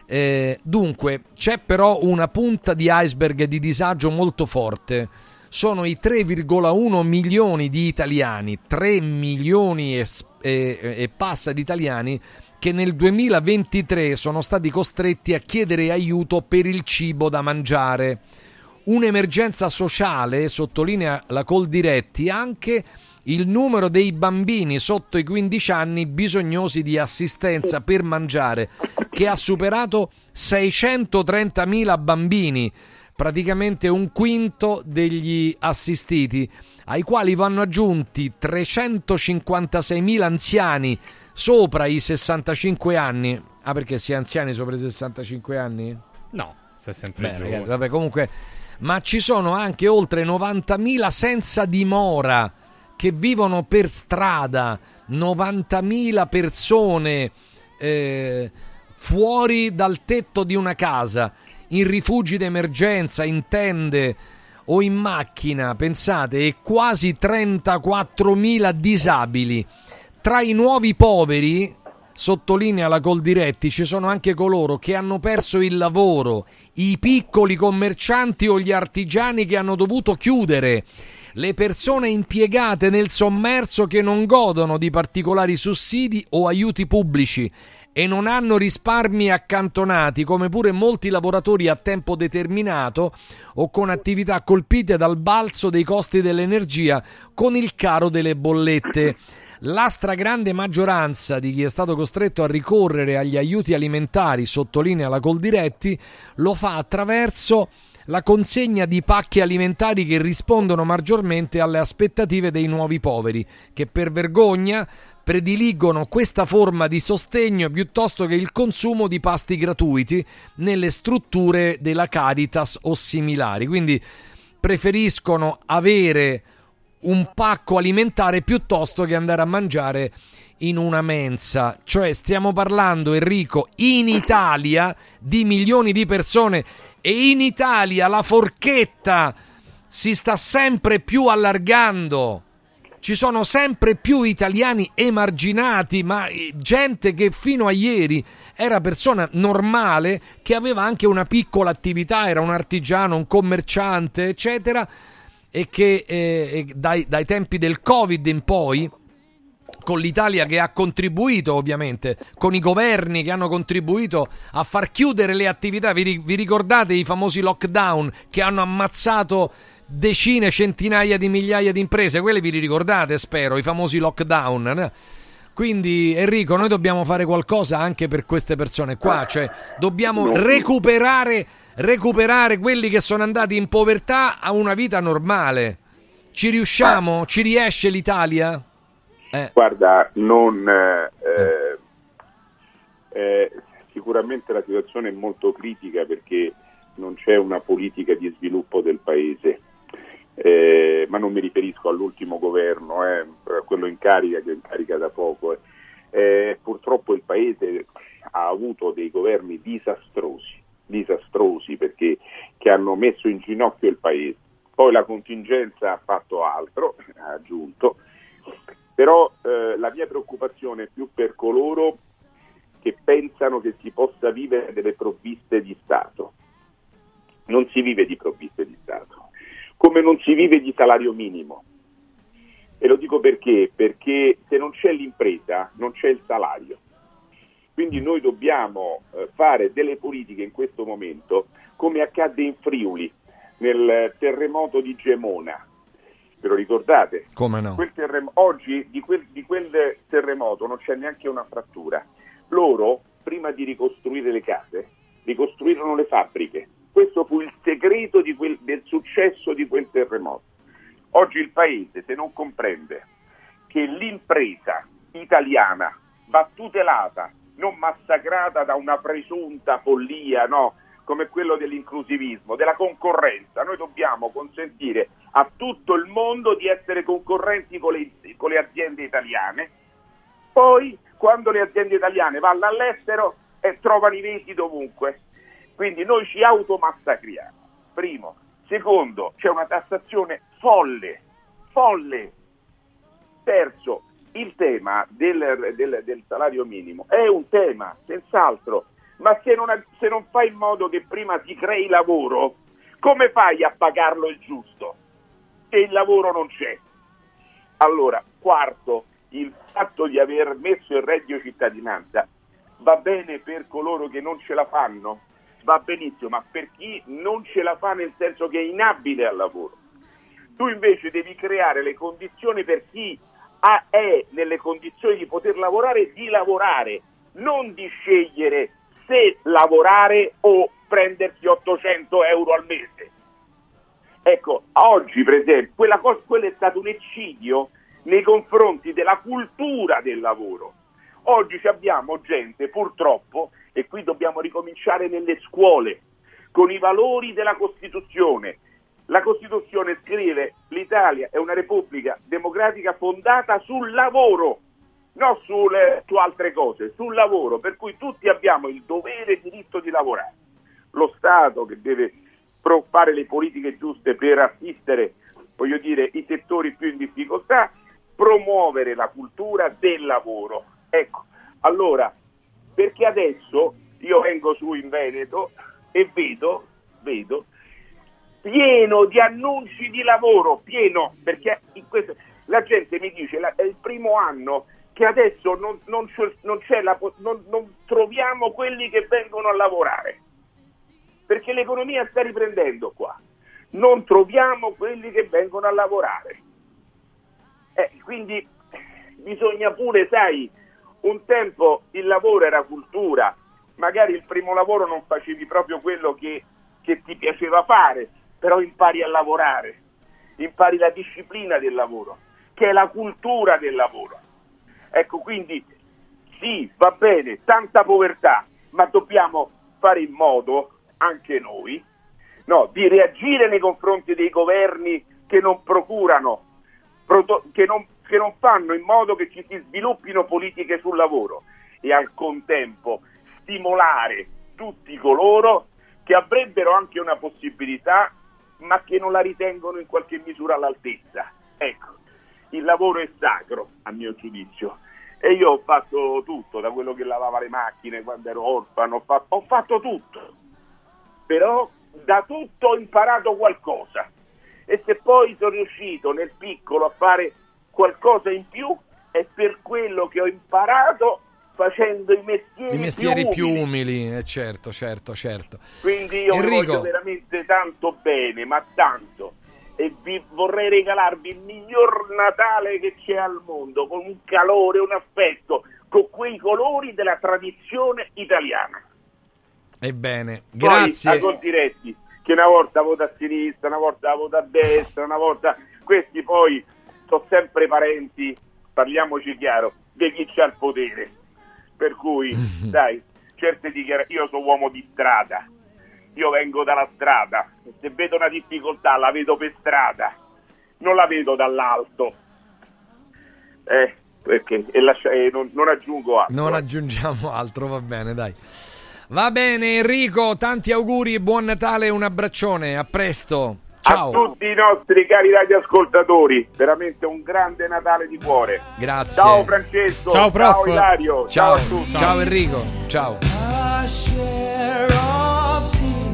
Eh, dunque, c'è però una punta di iceberg di disagio molto forte. Sono i tre virgola uno milioni di italiani, tre milioni e, e, e passa di italiani che nel duemilaventitré sono stati costretti a chiedere aiuto per il cibo da mangiare. Un'emergenza sociale, sottolinea la Coldiretti, anche il numero dei bambini sotto i quindici anni bisognosi di assistenza per mangiare, che ha superato seicentotrenta mila bambini, praticamente un quinto degli assistiti, ai quali vanno aggiunti trecentocinquantasei mila anziani sopra i sessantacinque anni. Ah, perché si è anziani sopra i sessantacinque anni? No, si è sempre Beh, ragazzi, vabbè, comunque, ma ci sono anche oltre novantamila senza dimora, che vivono per strada, novantamila persone eh, fuori dal tetto di una casa, in rifugi d'emergenza, in tende o in macchina, pensate, e quasi trentaquattromila disabili. Tra i nuovi poveri, sottolinea la Coldiretti, ci sono anche coloro che hanno perso il lavoro, i piccoli commercianti o gli artigiani che hanno dovuto chiudere, le persone impiegate nel sommerso che non godono di particolari sussidi o aiuti pubblici e non hanno risparmi accantonati, come pure molti lavoratori a tempo determinato o con attività colpite dal balzo dei costi dell'energia con il caro delle bollette. La stragrande maggioranza di chi è stato costretto a ricorrere agli aiuti alimentari, sottolinea la Coldiretti, lo fa attraverso la consegna di pacchi alimentari che rispondono maggiormente alle aspettative dei nuovi poveri, che per vergogna prediligono questa forma di sostegno piuttosto che il consumo di pasti gratuiti nelle strutture della Caritas o similari. Quindi preferiscono avere un pacco alimentare piuttosto che andare a mangiare in una mensa. Cioè, stiamo parlando, Enrico, in Italia di milioni di persone, e in Italia la forchetta si sta sempre più allargando. Ci sono sempre più italiani emarginati, ma gente che fino a ieri era persona normale, che aveva anche una piccola attività, era un artigiano, un commerciante, eccetera, e che eh, dai, dai tempi del Covid in poi, con l'Italia che ha contribuito ovviamente, con i governi che hanno contribuito a far chiudere le attività, vi, vi ricordate i famosi lockdown che hanno ammazzato decine, centinaia di migliaia di imprese? Quelle vi li ricordate, spero, i famosi lockdown. Quindi, Enrico, noi dobbiamo fare qualcosa anche per queste persone qua, cioè dobbiamo recuperare, recuperare quelli che sono andati in povertà a una vita normale. Ci riusciamo? Ci riesce l'Italia? Eh. Guarda, non eh, eh, sicuramente la situazione è molto critica perché non c'è una politica di sviluppo del paese. Eh, ma non mi riferisco all'ultimo governo, a eh, quello in carica che è in carica da poco. Eh. Eh, purtroppo il paese ha avuto dei governi disastrosi, disastrosi perché che hanno messo in ginocchio il paese. Poi la contingenza ha fatto altro, ha aggiunto, però eh, la mia preoccupazione è più per coloro che pensano che si possa vivere delle provviste di Stato. Non si vive di provviste di Stato, come non si vive di salario minimo. E lo dico perché? Perché se non c'è l'impresa non c'è il salario. Quindi noi dobbiamo fare delle politiche in questo momento, come accadde in Friuli nel terremoto di Gemona. Ve lo ricordate? Come no? Quel terremo- oggi di quel, di quel terremoto non c'è neanche una frattura. Loro, prima di ricostruire le case, ricostruirono le fabbriche. Questo fu il segreto di quel, del successo di quel terremoto. Oggi il paese, se non comprende che l'impresa italiana va tutelata, non massacrata da una presunta follia, no, come quello dell'inclusivismo, della concorrenza. Noi dobbiamo consentire a tutto il mondo di essere concorrenti con le, con le aziende italiane. Poi, quando le aziende italiane vanno all'estero, eh, trovano i veti dovunque. Quindi noi ci automassacriamo, primo. Secondo, c'è una tassazione folle, folle. Terzo, il tema del, del, del salario minimo è un tema, senz'altro, ma se non, se non fai in modo che prima ti crei lavoro, come fai a pagarlo il giusto? E il lavoro non c'è. Allora, quarto, il fatto di aver messo il reddito cittadinanza va bene per coloro che non ce la fanno, va benissimo, ma per chi non ce la fa nel senso che è inabile al lavoro. Tu invece devi creare le condizioni per chi ha, è nelle condizioni di poter lavorare, di lavorare, non di scegliere se lavorare o prendersi ottocento euro al mese. Ecco, oggi per esempio, quella cosa, quello è stato un eccidio nei confronti della cultura del lavoro. Oggi abbiamo gente, purtroppo, e qui dobbiamo ricominciare nelle scuole, con i valori della Costituzione. La Costituzione scrive: l'Italia è una repubblica democratica fondata sul lavoro, non sulle, su altre cose, sul lavoro, per cui tutti abbiamo il dovere e il diritto di lavorare. Lo Stato che deve fare le politiche giuste per assistere, voglio dire, i settori più in difficoltà, promuovere la cultura del lavoro. Ecco, allora, perché adesso io vengo su in Veneto e vedo, vedo, pieno di annunci di lavoro, pieno, perché in questo, la gente mi dice, la, è il primo anno che adesso non, non c'è, non, c'è la, non, non troviamo quelli che vengono a lavorare, perché l'economia sta riprendendo qua, non troviamo quelli che vengono a lavorare. Eh, quindi bisogna pure, sai, un tempo il lavoro era cultura, magari il primo lavoro non facevi proprio quello che, che ti piaceva fare, però impari a lavorare, impari la disciplina del lavoro, che è la cultura del lavoro. Ecco, quindi sì, va bene, tanta povertà, ma dobbiamo fare in modo anche noi, no, di reagire nei confronti dei governi che non procurano, che non, che non fanno in modo che ci si sviluppino politiche sul lavoro, e al contempo stimolare tutti coloro che avrebbero anche una possibilità ma che non la ritengono in qualche misura all'altezza. Ecco, il lavoro è sacro a mio giudizio, e io ho fatto tutto, da quello che lavava le macchine quando ero orfano, ho fatto, ho fatto tutto. Però da tutto ho imparato qualcosa, e se poi sono riuscito nel piccolo a fare qualcosa in più è per quello che ho imparato facendo i mestieri, I mestieri più umili. Più umili. Eh, certo, certo, certo. Quindi io vi voglio veramente tanto bene, ma tanto, e vi vorrei regalarvi il miglior Natale che c'è al mondo, con un calore, un affetto, con quei colori della tradizione italiana. Ebbene, grazie. Poi, a conti retti, che una volta vota a sinistra, una volta vota a destra, una volta... Questi poi sono sempre parenti, parliamoci chiaro, di chi c'ha il potere. Per cui, dai, certe dichiarazioni... Io sono uomo di strada, io vengo dalla strada, se vedo una difficoltà la vedo per strada, non la vedo dall'alto. Eh, perché? E lascia... eh, non, non aggiungo altro. Non aggiungiamo altro, va bene, dai. Va bene Enrico, tanti auguri, buon Natale e un abbraccione, a presto, ciao. A tutti i nostri cari radioascoltatori, veramente un grande Natale di cuore. Grazie. Ciao Francesco, ciao prof. Ciao Ilario, ciao, ciao a tutti. Ciao Enrico, ciao.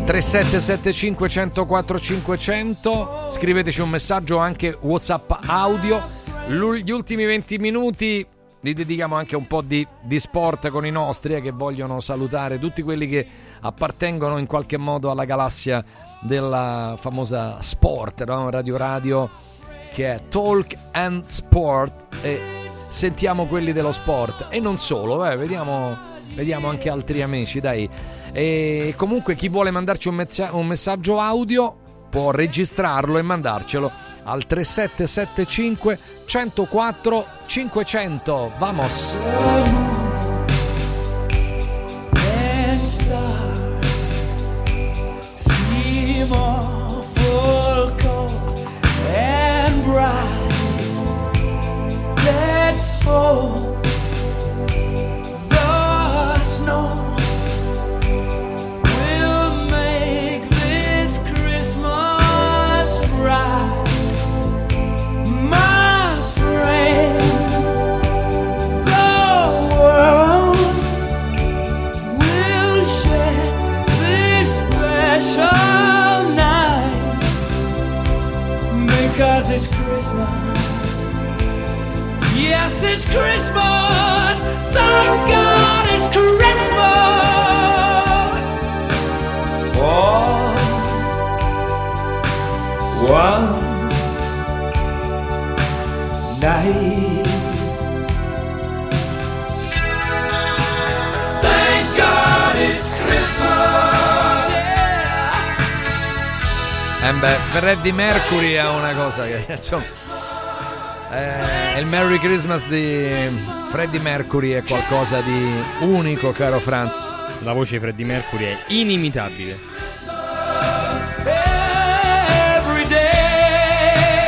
tre sette sette cinque zero zero quattro cinque zero zero, scriveteci un messaggio, anche WhatsApp audio. Gli ultimi venti minuti li dedichiamo anche un po' di, di sport con i nostri, eh, che vogliono salutare tutti quelli che appartengono in qualche modo alla galassia della famosa sport, no? Radio Radio, che è Talk and Sport, e sentiamo quelli dello sport e non solo, eh, vediamo, vediamo anche altri amici, dai. E comunque chi vuole mandarci un, mezza- un messaggio audio può registrarlo e mandarcelo al tre sette sette cinque cento quattro cinquecento. Vamos. Christmas. Yes, it's Christmas. Thank God it's Christmas. For one night. Thank God it's Christmas. Yeah. Eh beh, Freddie Mercury ha una cosa che insomma. Eh, il Merry Christmas di Freddie Mercury è qualcosa di unico, caro Franz. La voce di Freddie Mercury è inimitabile.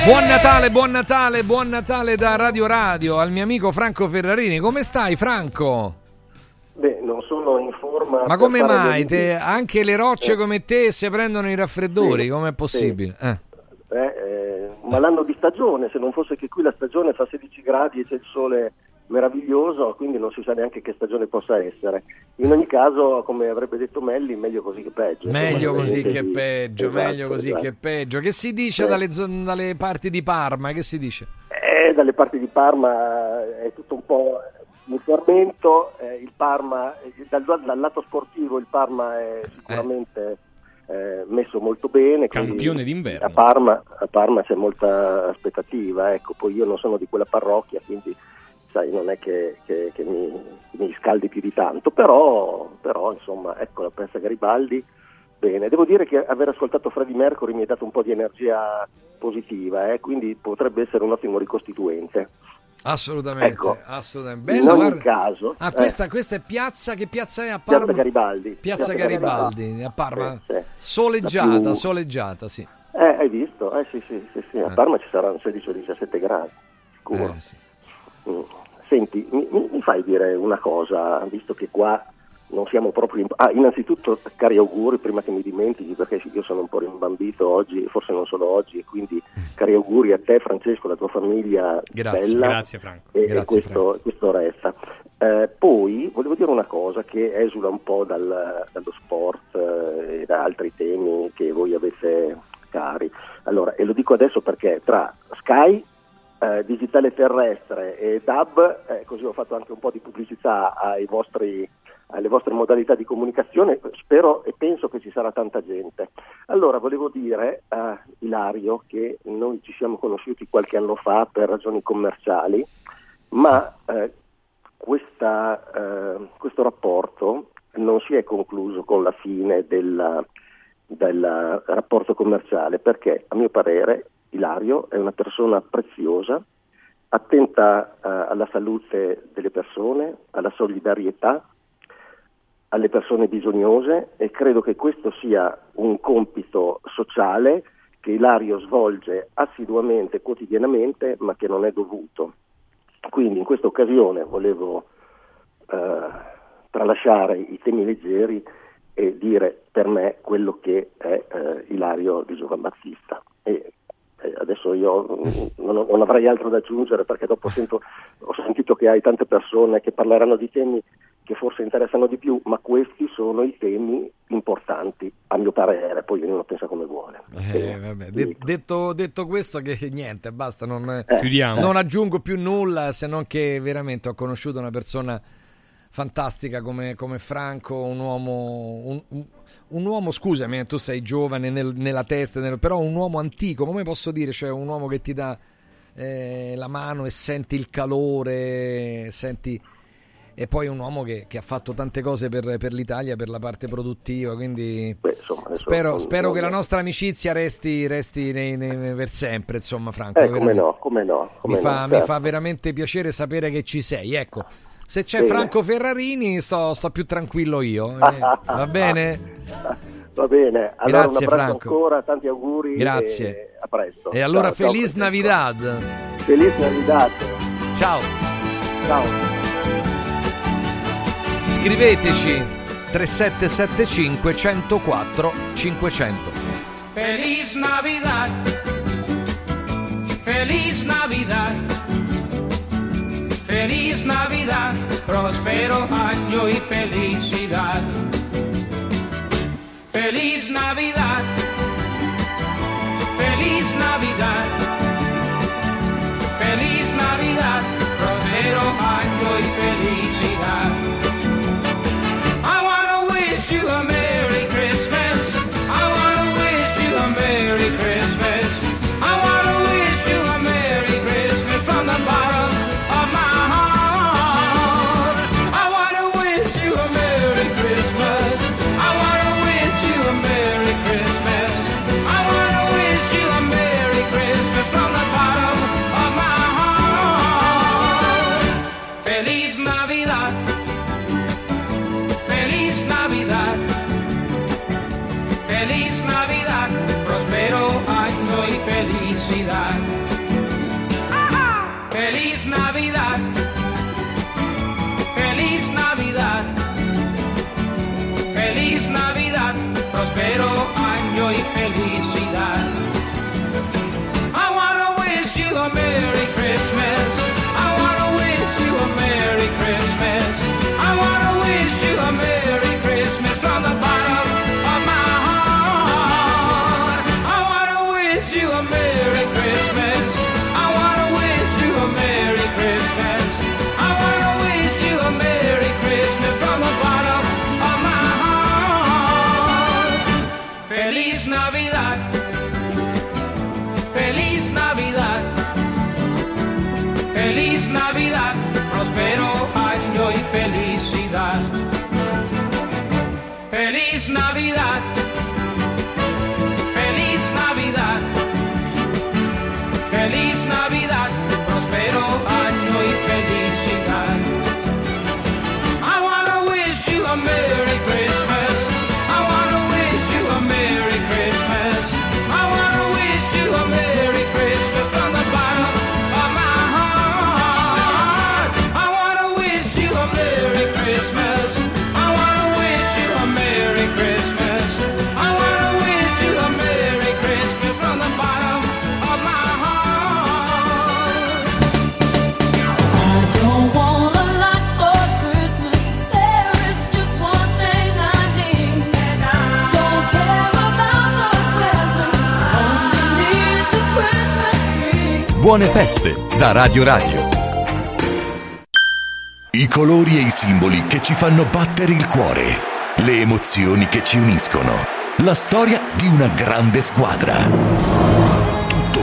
Buon Natale, buon Natale, buon Natale da Radio Radio al mio amico Franco Ferrarini. Come stai, Franco? Beh, non sono in forma. Ma come mai? Te, anche le rocce eh. come te si prendono i raffreddori, sì, com'è possibile? Sì. Eh. Eh, eh, ma l'anno di stagione, se non fosse che qui la stagione fa sedici gradi e c'è il sole meraviglioso, quindi non si sa neanche che stagione possa essere. In ogni caso, come avrebbe detto Melli, meglio così che peggio. Meglio insomma, così che di... peggio, esatto, meglio così esatto. che peggio. Che si dice eh. dalle, zone, dalle parti di Parma? Che si dice? Eh, dalle parti di Parma è tutto un po' un fermento. Eh, il Parma, dal, dal lato sportivo, il Parma è sicuramente... Eh. Eh, messo molto bene, campione d'inverno. A Parma, a Parma c'è molta aspettativa, ecco. Poi io non sono di quella parrocchia, quindi sai, non è che, che, che mi, mi scaldi più di tanto, però, però insomma, ecco, la pensa Garibaldi bene. Devo dire che aver ascoltato Freddie Mercury mi ha dato un po' di energia positiva, eh, quindi potrebbe essere un ottimo ricostituente. Assolutamente, ecco, assolutamente. Bello, in ogni guarda... caso, ah, questa, eh. questa è piazza, che piazza è a Parma? Piazza Garibaldi. Piazza, piazza Garibaldi, Garibaldi a Parma, sì, sì. soleggiata, più... soleggiata, sì. Eh, hai visto? Eh sì, sì, sì, sì. A eh. Parma ci saranno sedici o diciassette gradi, sicuro. Eh, sì. mm. Senti, mi, mi, mi fai dire una cosa, visto che qua non siamo proprio... In... Ah, innanzitutto, cari auguri, prima che mi dimentichi, perché io sono un po' rimbambito oggi, forse non solo oggi, e quindi cari auguri a te, Francesco, alla tua famiglia. Grazie, bella, grazie Franco. E, grazie, e questo, Franco. questo resta. Eh, poi, volevo dire una cosa che esula un po' dal, dallo sport eh, e da altri temi che voi avete cari. Allora, e lo dico adesso perché tra Sky... Eh, digitale terrestre e D A B, eh, così ho fatto anche un po' di pubblicità ai vostri, alle vostre modalità di comunicazione, spero e penso che ci sarà tanta gente. Allora volevo dire a eh, Ilario che noi ci siamo conosciuti qualche anno fa per ragioni commerciali, ma eh, questa, eh, questo rapporto non si è concluso con la fine della, del rapporto commerciale, perché a mio parere Ilario è una persona preziosa, attenta uh, alla salute delle persone, alla solidarietà, alle persone bisognose, e credo che questo sia un compito sociale che Ilario svolge assiduamente, quotidianamente, ma che non è dovuto. Quindi in questa occasione volevo uh, tralasciare i temi leggeri e dire per me quello che è uh, Ilario di Giovan Battista. E, adesso io non, non avrei altro da aggiungere, perché dopo sento, ho sentito che hai tante persone che parleranno di temi che forse interessano di più, ma questi sono i temi importanti a mio parere, poi ognuno pensa come vuole. Eh, vabbè. De- detto, detto questo, che niente, basta, non, eh, chiudiamo. non aggiungo più nulla, se non che veramente ho conosciuto una persona fantastica come, come Franco, un uomo... Un, un, un uomo, scusami, tu sei giovane nel, nella testa, nel, però un uomo antico, come posso dire, cioè un uomo che ti dà eh, la mano e senti il calore, senti, e poi un uomo che, che ha fatto tante cose per, per l'Italia, per la parte produttiva, quindi Beh, insomma, spero, sono... spero che la nostra amicizia resti, resti nei, nei, per sempre, insomma, Franco. Eh, come no, come no. Come mi, no, fa, certo. mi fa veramente piacere sapere che ci sei, ecco. Se c'è bene. Franco Ferrarini sto, sto più tranquillo io, eh, va bene? Va bene, allora grazie, un abbraccio Franco. Ancora, tanti auguri, grazie, e a presto. E allora ciao, Feliz ciao, Navidad. Feliz Navidad. Ciao. Ciao. Scriveteci tre sette sette cinque, uno zero quattro, cinque zero zero. Feliz Navidad. Feliz Navidad. Feliz Navidad, próspero año y felicidad. Feliz Navidad, feliz Navidad, Merry Christmas. I want to wish you a Merry Christmas from the bottom of my heart. I want to wish you a Merry Christmas. I want to wish you a Merry Christmas. I want to wish you a Merry Christmas from the bottom of my heart. Feliz Navidad. Feliz Navidad. Feliz Navidad, prospero año y felicidad. ¡Ajá! Feliz Navidad, feliz Navidad, feliz Navidad, prospero año y felicidad. I wanna wish you a Merry Christmas. I wanna wish you a Merry Christmas. I wanna wish you a Merry Christmas from the bottom of my heart. I wanna wish you a Merry Christmas. I wanna wish you a Merry Christmas. I wanna wish you a Merry Christmas from the bottom of my heart. Feliz Navidad. Feliz Navidad. Feliz Navidad. Prospero año y felicidad. Feliz Navidad. Feliz Navidad. Feliz Navidad. Prospero año y felicidad. I wanna wish you a Merry Christmas. I wanna wish you a Merry Christmas. I wanna wish you a Merry Christmas from the bottom of my heart. I wanna wish you a Merry Christmas. I wanna wish you a Merry Christmas. I wanna wish you a Merry Christmas from the bottom of my heart. I don't want a lot for Christmas. There is just one thing I need. Don't care about the presents. Only need the Christmas tree. Buone feste da Radio Radio. I colori e i simboli che ci fanno battere il cuore, le emozioni che ci uniscono, la storia di una grande squadra. Tutto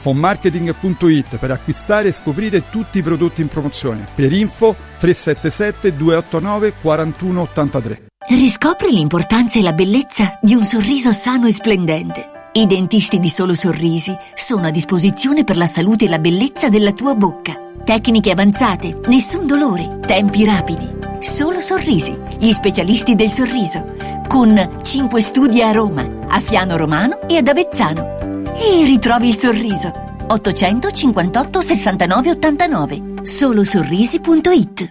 Fonmarketing.it per acquistare e scoprire tutti i prodotti in promozione. Per info tre sette sette due otto nove quattro uno otto tre. Riscopri l'importanza e la bellezza di un sorriso sano e splendente. I dentisti di Solo Sorrisi sono a disposizione per la salute e la bellezza della tua bocca. Tecniche avanzate, nessun dolore, tempi rapidi. Solo Sorrisi, gli specialisti del sorriso, con cinque studi a Roma, a Fiano Romano e ad Avezzano. E ritrovi il sorriso. ottocentocinquantotto sessantanove ottantanove solo sorrisi punto i t.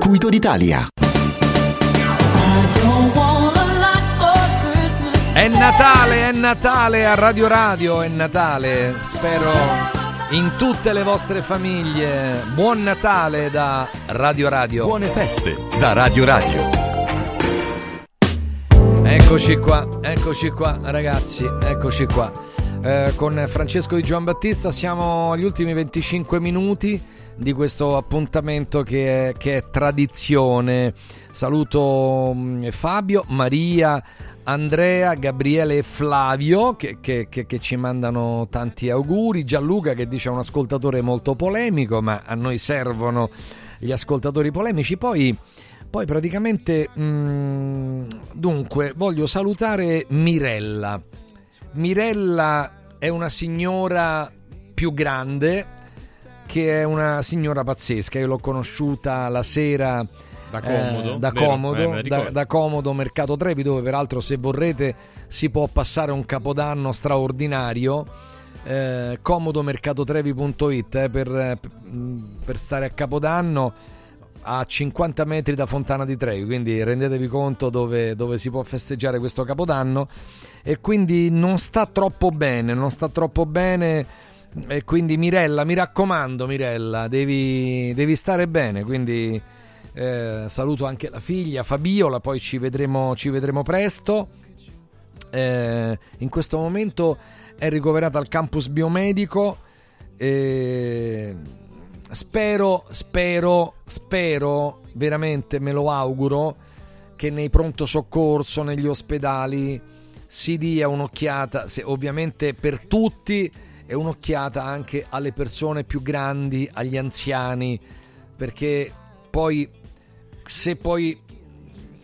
Circuito d'Italia. È Natale, è Natale a Radio Radio, è Natale, spero in tutte le vostre famiglie. Buon Natale da Radio Radio. Buone feste da Radio Radio. Eccoci qua, eccoci qua ragazzi, eccoci qua. Eh, con Francesco Di Giambattista siamo agli ultimi venticinque minuti di questo appuntamento che è, che è tradizione. Saluto Fabio, Maria, Andrea, Gabriele e Flavio che, che, che, che ci mandano tanti auguri. Gianluca che dice è un ascoltatore molto polemico, ma a noi servono gli ascoltatori polemici. Poi, poi praticamente mh, dunque voglio salutare Mirella. Mirella è una signora più grande, che è una signora pazzesca. Io l'ho conosciuta la sera da Comodo, eh, da, Comodo eh, da, da Comodo Mercato Trevi, dove peraltro, se vorrete, si può passare un capodanno straordinario. eh, comodo mercato trevi punto it eh, per, per stare a Capodanno a cinquanta metri da Fontana di Trevi, quindi rendetevi conto dove, dove si può festeggiare questo Capodanno. E quindi non sta troppo bene, non sta troppo bene. E quindi Mirella, mi raccomando Mirella, devi, devi stare bene. Quindi eh, saluto anche la figlia Fabiola, poi ci vedremo, ci vedremo presto. Eh, in questo momento è ricoverata al campus biomedico. Eh, spero, spero, spero, veramente me lo auguro, che nei pronto soccorso, negli ospedali si dia un'occhiata, se, ovviamente per tutti, e un'occhiata anche alle persone più grandi, agli anziani, perché poi se poi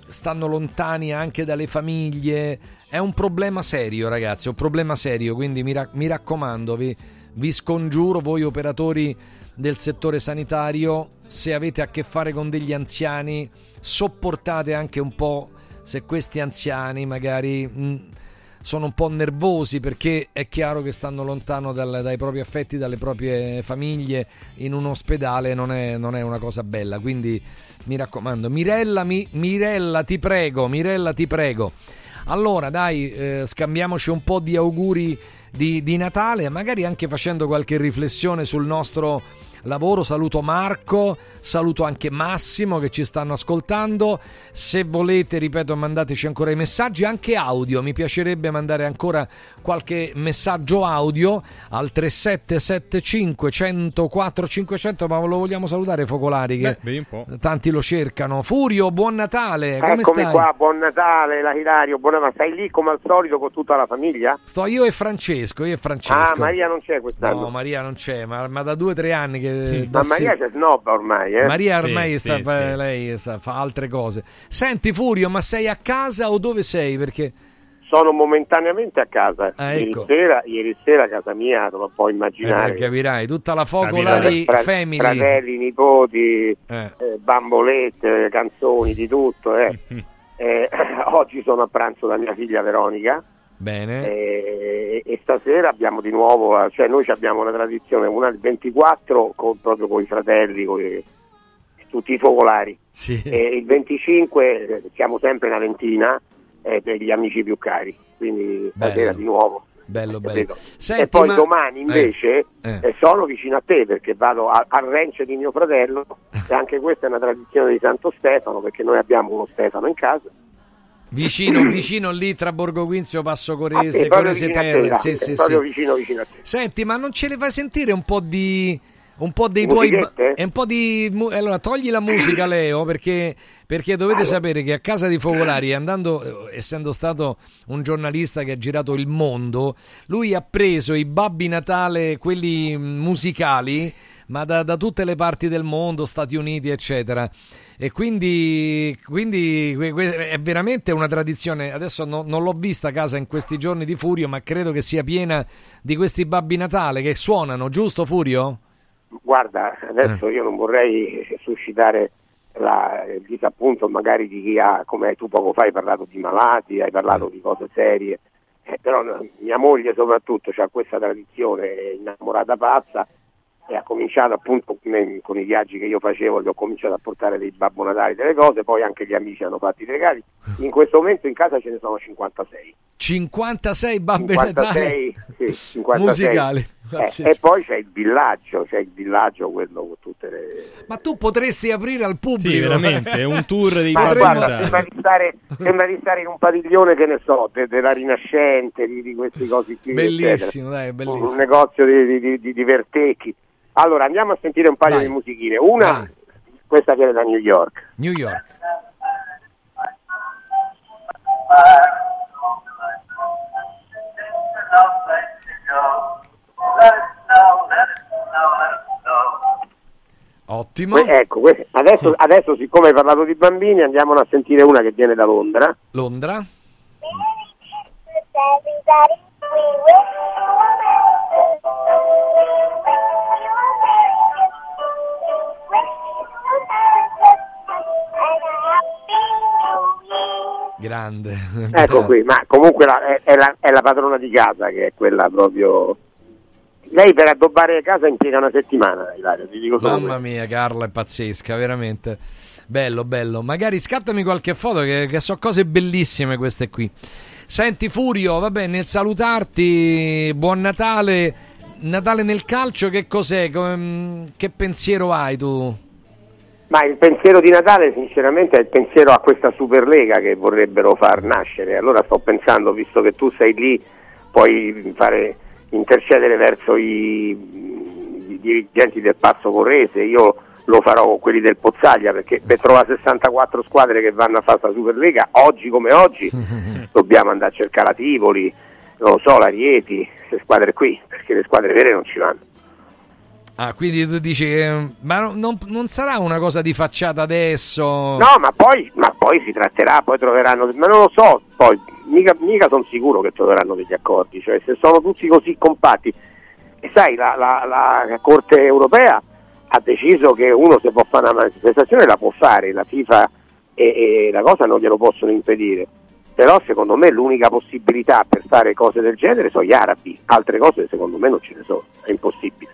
stanno lontani anche dalle famiglie è un problema serio, ragazzi, è un problema serio. Quindi mi, ra- mi raccomando, vi, vi scongiuro, voi operatori del settore sanitario, se avete a che fare con degli anziani, sopportate anche un po' se questi anziani magari... Mh, sono un po' nervosi, perché è chiaro che stanno lontano dal, dai propri affetti, dalle proprie famiglie, in un ospedale non è, non è una cosa bella. Quindi mi raccomando Mirella, mi, Mirella ti prego, Mirella ti prego. Allora dai, eh, scambiamoci un po' di auguri di, di Natale, magari anche facendo qualche riflessione sul nostro lavoro. Saluto Marco, saluto anche Massimo che ci stanno ascoltando. Se volete, ripeto, mandateci ancora i messaggi, anche audio, mi piacerebbe mandare ancora qualche messaggio audio al tre sette sette cinque cento quattro cinquecento. Ma lo vogliamo salutare Focolari, che Beh, tanti lo cercano. Furio, buon Natale, come Eccomi stai? Qua, buon Natale, la Ilario, buona Natale. Stai lì come al solito con tutta la famiglia? Sto io e Francesco, io e Francesco. Ah, Maria non c'è quest'anno? No, Maria non c'è, ma, ma da due o tre anni che... Sì. Ma Maria c'è snobba ormai, eh? Maria ormai sì, sta, sì, fa, sì. lei sta, fa altre cose. Senti Furio, ma sei a casa o dove sei? Perché... Sono momentaneamente a casa, ah, ecco. ieri, sera, ieri sera a casa mia, non lo puoi immaginare. Eh, capirai, tutta la Focolari fra- family. Fratelli, nipoti, eh. Eh, bambolette, canzoni, di tutto. Eh. eh, oggi sono a pranzo da mia figlia Veronica. Bene. Eh, e stasera abbiamo di nuovo, cioè noi abbiamo una tradizione, una del ventiquattro con, proprio con i fratelli, con i, tutti i Focolari. Sì. Eh, il venticinque siamo sempre una ventina. E per gli amici più cari, quindi stasera di nuovo bello, bello. Senti, e poi ma... domani invece eh, eh. sono vicino a te perché vado al ranch di mio fratello e anche questa è una tradizione di Santo Stefano, perché noi abbiamo uno Stefano in casa vicino vicino lì tra Borgo Quinzio, Passo Corese, Corese Terre, sì, sì, proprio sì. vicino vicino a te. Senti, ma non ce le fai sentire un po' di un po' dei tuoi e un po' di allora togli la musica, Leo, perché perché dovete allora. sapere che a casa di Focolari, andando, essendo stato un giornalista che ha girato il mondo, lui ha preso i Babbi Natale, quelli musicali, ma da, da tutte le parti del mondo, Stati Uniti eccetera, e quindi, quindi è veramente una tradizione. Adesso no, non l'ho vista a casa in questi giorni di Furio, ma credo che sia piena di questi Babbi Natale che suonano, giusto Furio? Guarda, adesso io non vorrei suscitare la, il disappunto magari di chi ha, come tu poco fa hai parlato di malati, hai parlato di cose serie, eh, però mia moglie soprattutto ha questa tradizione, è innamorata pazza e ha cominciato appunto con i viaggi che io facevo, gli ho cominciato a portare dei Babbo Natale, delle cose, poi anche gli amici hanno fatto i regali. In questo momento in casa ce ne sono cinquantasei. cinquantasei Babbo Natale sì, cinquantasei musicali. Eh, e poi c'è il villaggio, c'è il villaggio quello con tutte le... Ma tu potresti aprire al pubblico? Sì, veramente, è un tour dei Babbo Natale. Sembra di stare, sembra di stare in un padiglione, che ne so, della Rinascente, di, di queste cose qui. Bellissimo, dai, bellissimo. Un negozio di, di, di, di, di Vertecchi. Allora, andiamo a sentire un paio Vai. di musichine. Una, Vai. questa viene da New York. New York. Ottimo. Que- ecco, que- adesso, adesso, siccome hai parlato di bambini, andiamo a sentire una che viene da Londra. Londra. Grande. Ecco qui, ma comunque la, è, la, è la padrona di casa che è quella proprio. Lei per addobbare casa impiega una settimana, Ilario, ti dico solo. Mamma mia, Carla è pazzesca, veramente. Bello, bello. Magari scattami qualche foto, che, che so cose bellissime queste qui. Senti Furio, va bene, nel salutarti, buon Natale. Natale nel calcio, che cos'è? Come, che pensiero hai tu? Ma il pensiero di Natale sinceramente è il pensiero a questa Superlega che vorrebbero far nascere. Allora sto pensando, visto che tu sei lì, puoi fare intercedere verso i, i dirigenti del Passo Correse, io lo farò con quelli del Pozzaglia, perché per trovare sessantaquattro squadre che vanno a fare la Superlega oggi come oggi dobbiamo andare a cercare la Tivoli, non lo so, la Rieti, queste squadre qui, perché le squadre vere non ci vanno. Ah, quindi tu dici che ma non, non sarà una cosa di facciata adesso? No, ma poi, ma poi si tratterà, poi troveranno, ma non lo so, poi mica, mica sono sicuro che troveranno degli accordi, cioè se sono tutti così compatti. E sai, la, la, la Corte Europea ha deciso che uno se può fare una manifestazione la può fare, la FIFA e, e la cosa non glielo possono impedire. Però secondo me l'unica possibilità per fare cose del genere sono gli arabi, altre cose secondo me non ce ne sono, è impossibile.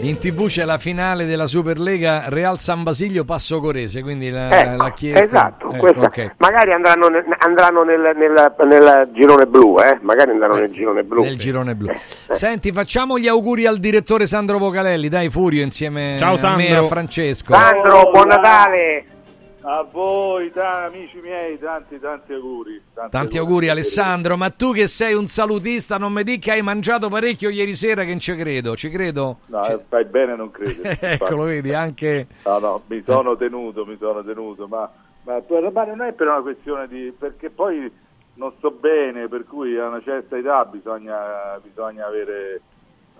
In tv c'è la finale della Superlega Real San Basilio Passo Corese, quindi la, ecco, la chiesa. Esatto, eh, questa, okay. Magari andranno nel, andranno nel, nel, nel girone blu, eh? Magari andranno eh, nel girone blu. Nel sì. girone blu. Eh. Senti, facciamo gli auguri al direttore Sandro Vocalelli, dai Furio, insieme Ciao, a me e a Francesco. Sandro, buon Natale. A voi, da, amici miei, tanti tanti auguri. Tanti, tanti auguri, auguri Alessandro, ma tu che sei un salutista, non mi dica che hai mangiato parecchio ieri sera, che non ci credo, ci credo? No, ci... stai bene, non credo. Eccolo, vedi, anche... No, no, mi sono tenuto, mi sono tenuto, ma, ma, ma non è per una questione di... perché poi non sto bene, per cui a una certa età bisogna, bisogna avere...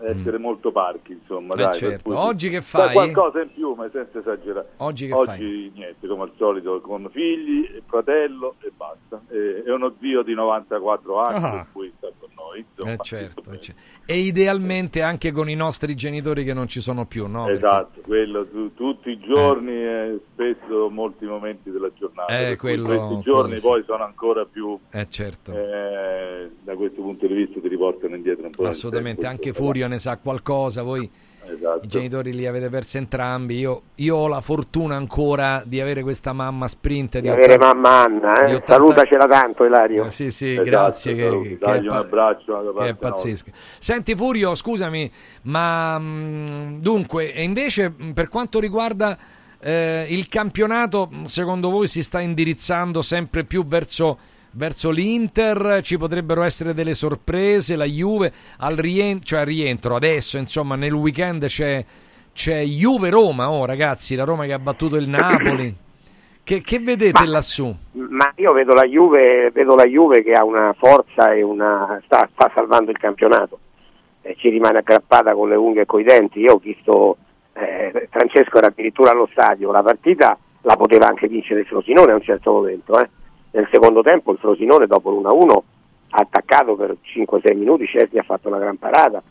essere mm. molto parchi, insomma. Beh, dai, certo. Cui, oggi che fai? Qualcosa in più, ma senza esagerare. Oggi che oggi, fai? Oggi niente, come al solito, con figli, fratello e basta. È uno zio di novantaquattro anni, ah. Cui sta con noi. Insomma, eh certo, certo. E idealmente anche con i nostri genitori che non ci sono più, no? Esatto, perché... quello tu, tutti i giorni eh. e spesso molti momenti della giornata. Eh, quello, questi giorni quello, poi sì. sono ancora più... Eh, certo. Eh, da questo punto di vista ti riportano indietro un po'. Assolutamente, anche Furio ne sa qualcosa, voi esatto. i genitori li avete persi entrambi. Io, io ho la fortuna ancora di avere questa mamma sprint, di, di avere ottanta... mamma Anna, eh? ottanta... salutacela tanto Ilario. Eh, sì, sì, esatto, grazie. Saluti, che, dagli che un è... abbraccio, che è pazzesco. Senti Furio, scusami, ma mh, dunque, e invece per quanto riguarda eh, il campionato, secondo voi si sta indirizzando sempre più verso... verso l'Inter? Ci potrebbero essere delle sorprese? La Juve al rientro, cioè al rientro adesso, insomma, nel weekend c'è, c'è Juve-Roma, oh ragazzi, la Roma che ha battuto il Napoli, che, che vedete ma, lassù? Ma io vedo la Juve, vedo la Juve che ha una forza e una sta, sta salvando il campionato, eh, ci rimane aggrappata con le unghie e coi denti. Io ho visto eh, Francesco era addirittura allo stadio, la partita la poteva anche vincere il Frosinone a un certo momento, eh nel secondo tempo il Frosinone dopo l'uno a uno ha attaccato per cinque sei minuti, Certi ha fatto una gran parata,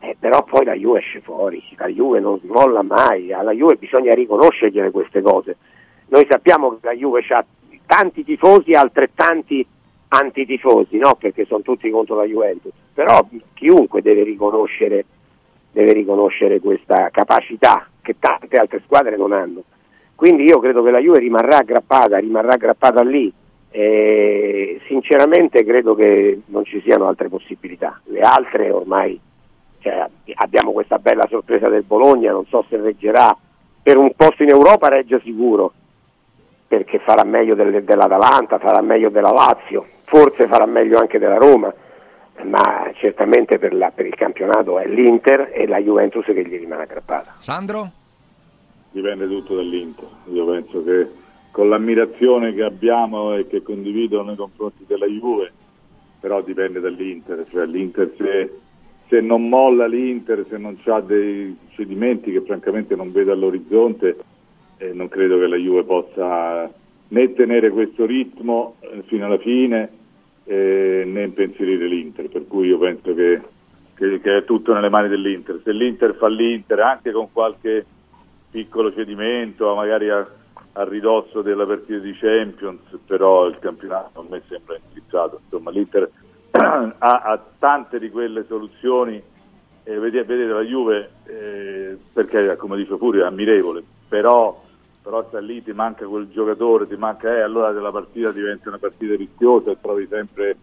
eh, però poi la Juve esce fuori, la Juve non molla mai, alla Juve bisogna riconoscere queste cose. Noi sappiamo che la Juve ha tanti tifosi e altrettanti antitifosi, no? Perché sono tutti contro la Juventus, però chiunque deve riconoscere, deve riconoscere questa capacità che tante altre squadre non hanno. Quindi io credo che la Juve rimarrà aggrappata, rimarrà aggrappata lì. E sinceramente credo che non ci siano altre possibilità, le altre ormai, cioè, abbiamo questa bella sorpresa del Bologna, non so se reggerà, per un posto in Europa regge sicuro, perché farà meglio del, dell'Atalanta, farà meglio della Lazio, forse farà meglio anche della Roma, ma certamente per, la, per il campionato è l'Inter e la Juventus che gli rimane aggrappata. Sandro? Dipende tutto dall'Inter, io penso che con l'ammirazione che abbiamo e che condivido nei confronti della Juve, però dipende dall'Inter, cioè l'Inter se, se non molla l'Inter, se non c'ha dei cedimenti che francamente non vedo all'orizzonte, eh, non credo che la Juve possa né tenere questo ritmo fino alla fine eh, né impensierire l'Inter, per cui io penso che, che, che è tutto nelle mani dell'Inter. Se l'Inter fa l'Inter anche con qualche piccolo cedimento, magari a al ridosso della partita di Champions, però il campionato a me sembra indirizzato, insomma l'Inter ha, ha tante di quelle soluzioni, eh, vedete, vedete la Juve eh, perché come dice Furio è ammirevole, però, però sta lì, ti manca quel giocatore, ti manca e eh, allora la partita diventa una partita rischiosa e trovi sempre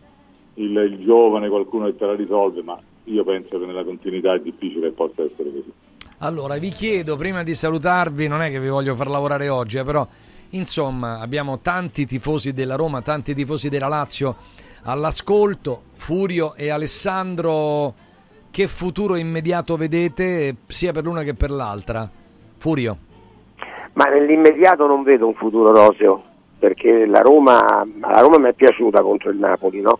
il, il giovane, qualcuno che te la risolve, ma io penso che nella continuità è difficile che possa essere così. Allora vi chiedo, prima di salutarvi, non è che vi voglio far lavorare oggi, eh, però insomma abbiamo tanti tifosi della Roma, tanti tifosi della Lazio all'ascolto. Furio e Alessandro, che futuro immediato vedete sia per l'una che per l'altra? Furio? Ma nell'immediato non vedo un futuro roseo, perché la Roma, la Roma mi è piaciuta contro il Napoli, no?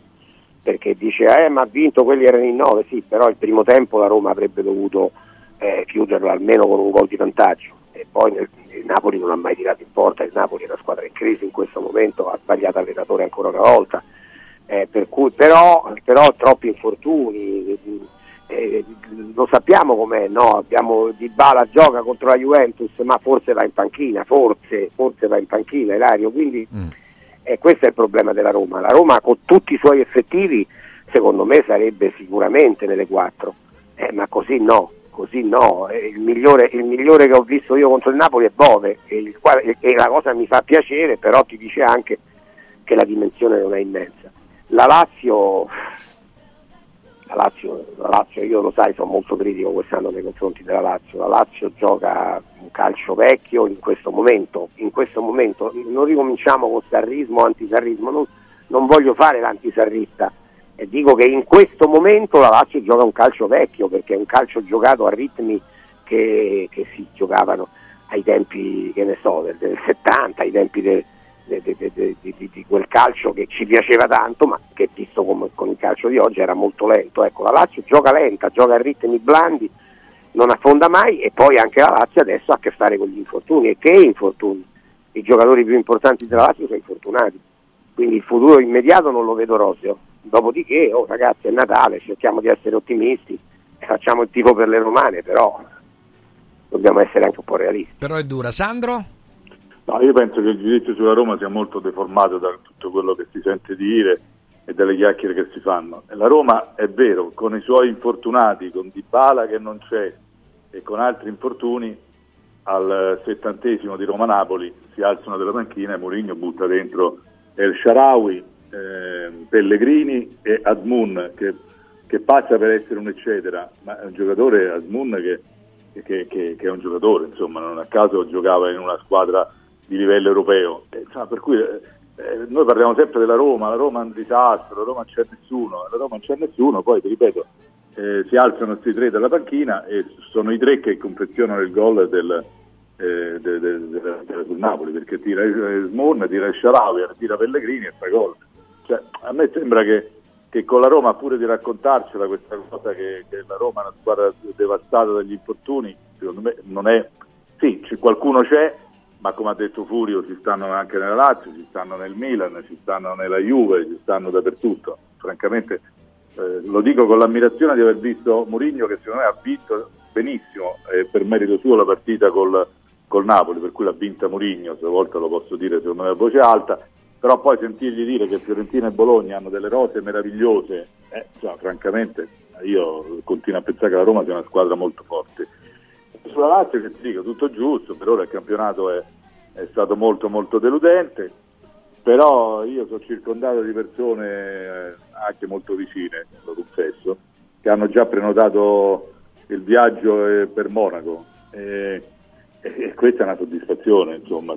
Perché dice, eh ma ha vinto, quelli erano in nove, sì, però il primo tempo la Roma avrebbe dovuto... Eh, chiuderlo almeno con un gol di vantaggio, e poi nel, il Napoli non ha mai tirato in porta, il Napoli è una squadra in crisi in questo momento, ha sbagliato allenatore ancora una volta, eh, per cui, però, però troppi infortuni, eh, lo sappiamo com'è, no? Abbiamo Dybala gioca contro la Juventus ma forse va in panchina, forse, forse va in panchina Ilario, quindi mm. eh, questo è il problema della Roma. La Roma con tutti i suoi effettivi secondo me sarebbe sicuramente nelle quattro, eh, ma così no. così no. Il migliore, il migliore che ho visto io contro il Napoli è Bove, e, il quale, e la cosa mi fa piacere, però ti dice anche che la dimensione non è immensa. La Lazio, la Lazio, la Lazio, io lo sai, sono molto critico quest'anno nei confronti della Lazio. La Lazio gioca un calcio vecchio in questo momento, in questo momento non ricominciamo con sarrismo, antisarrismo, non, non voglio fare l'antisarrista. E dico che in questo momento la Lazio gioca un calcio vecchio, perché è un calcio giocato a ritmi che, che si giocavano ai tempi, che ne so, del, del settanta, ai tempi del, de, de, de, de, de, di quel calcio che ci piaceva tanto, ma che visto come, con il calcio di oggi era molto lento. Ecco, la Lazio gioca lenta, gioca a ritmi blandi, non affonda mai, e poi anche la Lazio adesso ha a che fare con gli infortuni, e che infortuni? I giocatori più importanti della Lazio sono infortunati, quindi il futuro immediato non lo vedo roseo. Dopodiché, oh ragazzi, è Natale, cerchiamo di essere ottimisti, facciamo il tifo per le romane, però dobbiamo essere anche un po' realisti. Però è dura. Sandro? No, io penso che il giudizio sulla Roma sia molto deformato da tutto quello che si sente dire e dalle chiacchiere che si fanno. La Roma, è vero, con i suoi infortunati, con Dybala che non c'è e con altri infortuni, al settantesimo di Roma-Napoli si alzano dalla panchina e Mourinho butta dentro El Shaarawy, Eh, Pellegrini e Admun, che, che passa per essere un eccetera, ma è un giocatore, Admun, che, che, che, che è un giocatore, insomma, non a caso giocava in una squadra di livello europeo, eh, insomma, per cui eh, noi parliamo sempre della Roma, la Roma è un disastro, la Roma non c'è nessuno, la Roma non c'è nessuno, poi ti ripeto, eh, si alzano questi tre dalla panchina e sono i tre che confezionano il gol del Eh, del de, de, de Napoli, perché tira Smon, tira Shaarawy, tira Pellegrini e fa gol. Cioè, a me sembra che, che con la Roma, pure di raccontarcela questa cosa che, che la Roma è una squadra devastata dagli infortuni, secondo me non è. Sì, c- qualcuno c'è, ma come ha detto Furio, ci stanno anche nella Lazio, ci stanno nel Milan, ci stanno nella Juve, ci stanno dappertutto. Francamente eh, lo dico con l'ammirazione di aver visto Mourinho, che secondo me ha vinto benissimo eh, per merito suo la partita col col Napoli, per cui l'ha vinta Mourinho, stavolta lo posso dire secondo me a voce alta, però poi sentirgli dire che Fiorentina e Bologna hanno delle rose meravigliose, eh, cioè, francamente io continuo a pensare che la Roma sia una squadra molto forte. Sulla Lazio, che ti dico, tutto giusto, per ora il campionato è, è stato molto molto deludente, però io sono circondato di persone anche molto vicine, lo confesso, che hanno già prenotato il viaggio per Monaco, eh, e questa è una soddisfazione, insomma.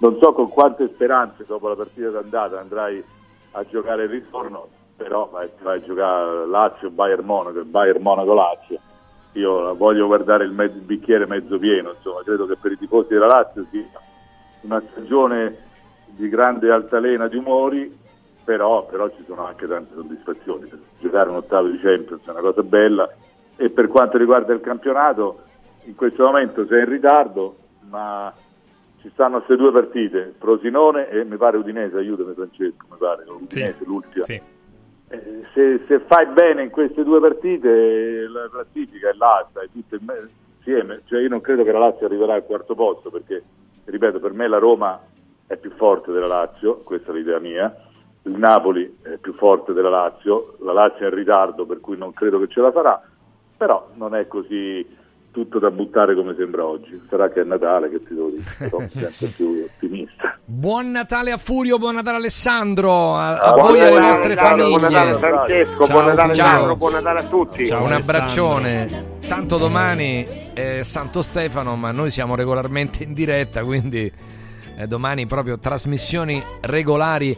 Non so con quante speranze dopo la partita d'andata andrai a giocare il ritorno, però vai, vai a giocare Lazio-Bayern Monaco, Bayern Monaco-Lazio. Io voglio guardare il, mezzo, il bicchiere mezzo pieno, insomma. Credo che per i tifosi della Lazio sia una stagione di grande altalena di umori, però, però ci sono anche tante soddisfazioni. Giocare un ottavo di Champions è una cosa bella, e per quanto riguarda il campionato, in questo momento sei in ritardo, ma ci stanno queste due partite, Frosinone e mi pare Udinese, aiutami Francesco, mi pare Udinese, sì, l'ultima. Sì. Eh, se, se fai bene in queste due partite la classifica è l'alta, è tutto insieme, cioè io non credo che la Lazio arriverà al quarto posto, perché ripeto, per me la Roma è più forte della Lazio, questa è l'idea mia, il Napoli è più forte della Lazio, la Lazio è in ritardo, per cui non credo che ce la farà, però non è così tutto da buttare come sembra oggi. Sarà che è Natale, che ti devo dire, sono sempre più ottimista. Buon Natale a Furio, buon Natale Alessandro, a, a buon voi e alle vostre Natale, famiglie. Buon Natale Francesco, ciao, buon Natale Sandro, buon Natale a tutti. Ciao, un abbraccione. Tanto domani è Santo Stefano, ma noi siamo regolarmente in diretta, quindi domani proprio trasmissioni regolari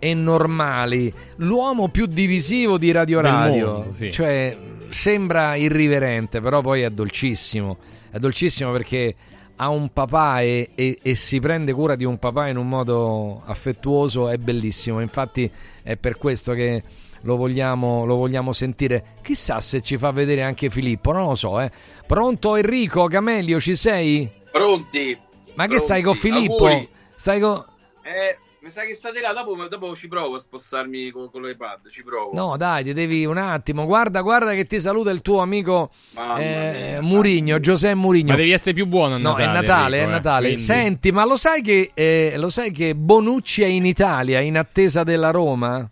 e normali. L'uomo più divisivo di Radio Del Radio, mondo, sì. Cioè sembra irriverente, però poi è dolcissimo, è dolcissimo perché ha un papà e, e, e si prende cura di un papà in un modo affettuoso, è bellissimo, infatti è per questo che lo vogliamo, lo vogliamo sentire. Chissà se ci fa vedere anche Filippo, non lo so. eh. Pronto Enrico Camelio, ci sei? Pronti? Ma che pronti, stai con Filippo? Stai con... Eh... Mi sa che state là, dopo, dopo ci provo a spostarmi con, con l'iPad, ci provo. No dai, ti devi un attimo, guarda guarda che ti saluta il tuo amico eh, Mourinho, Giuseppe Mourinho. Ma devi essere più buono a Natale. No, è Natale, Enrico, è Natale. Eh, Senti, ma lo sai che eh, lo sai che Bonucci è in Italia in attesa della Roma?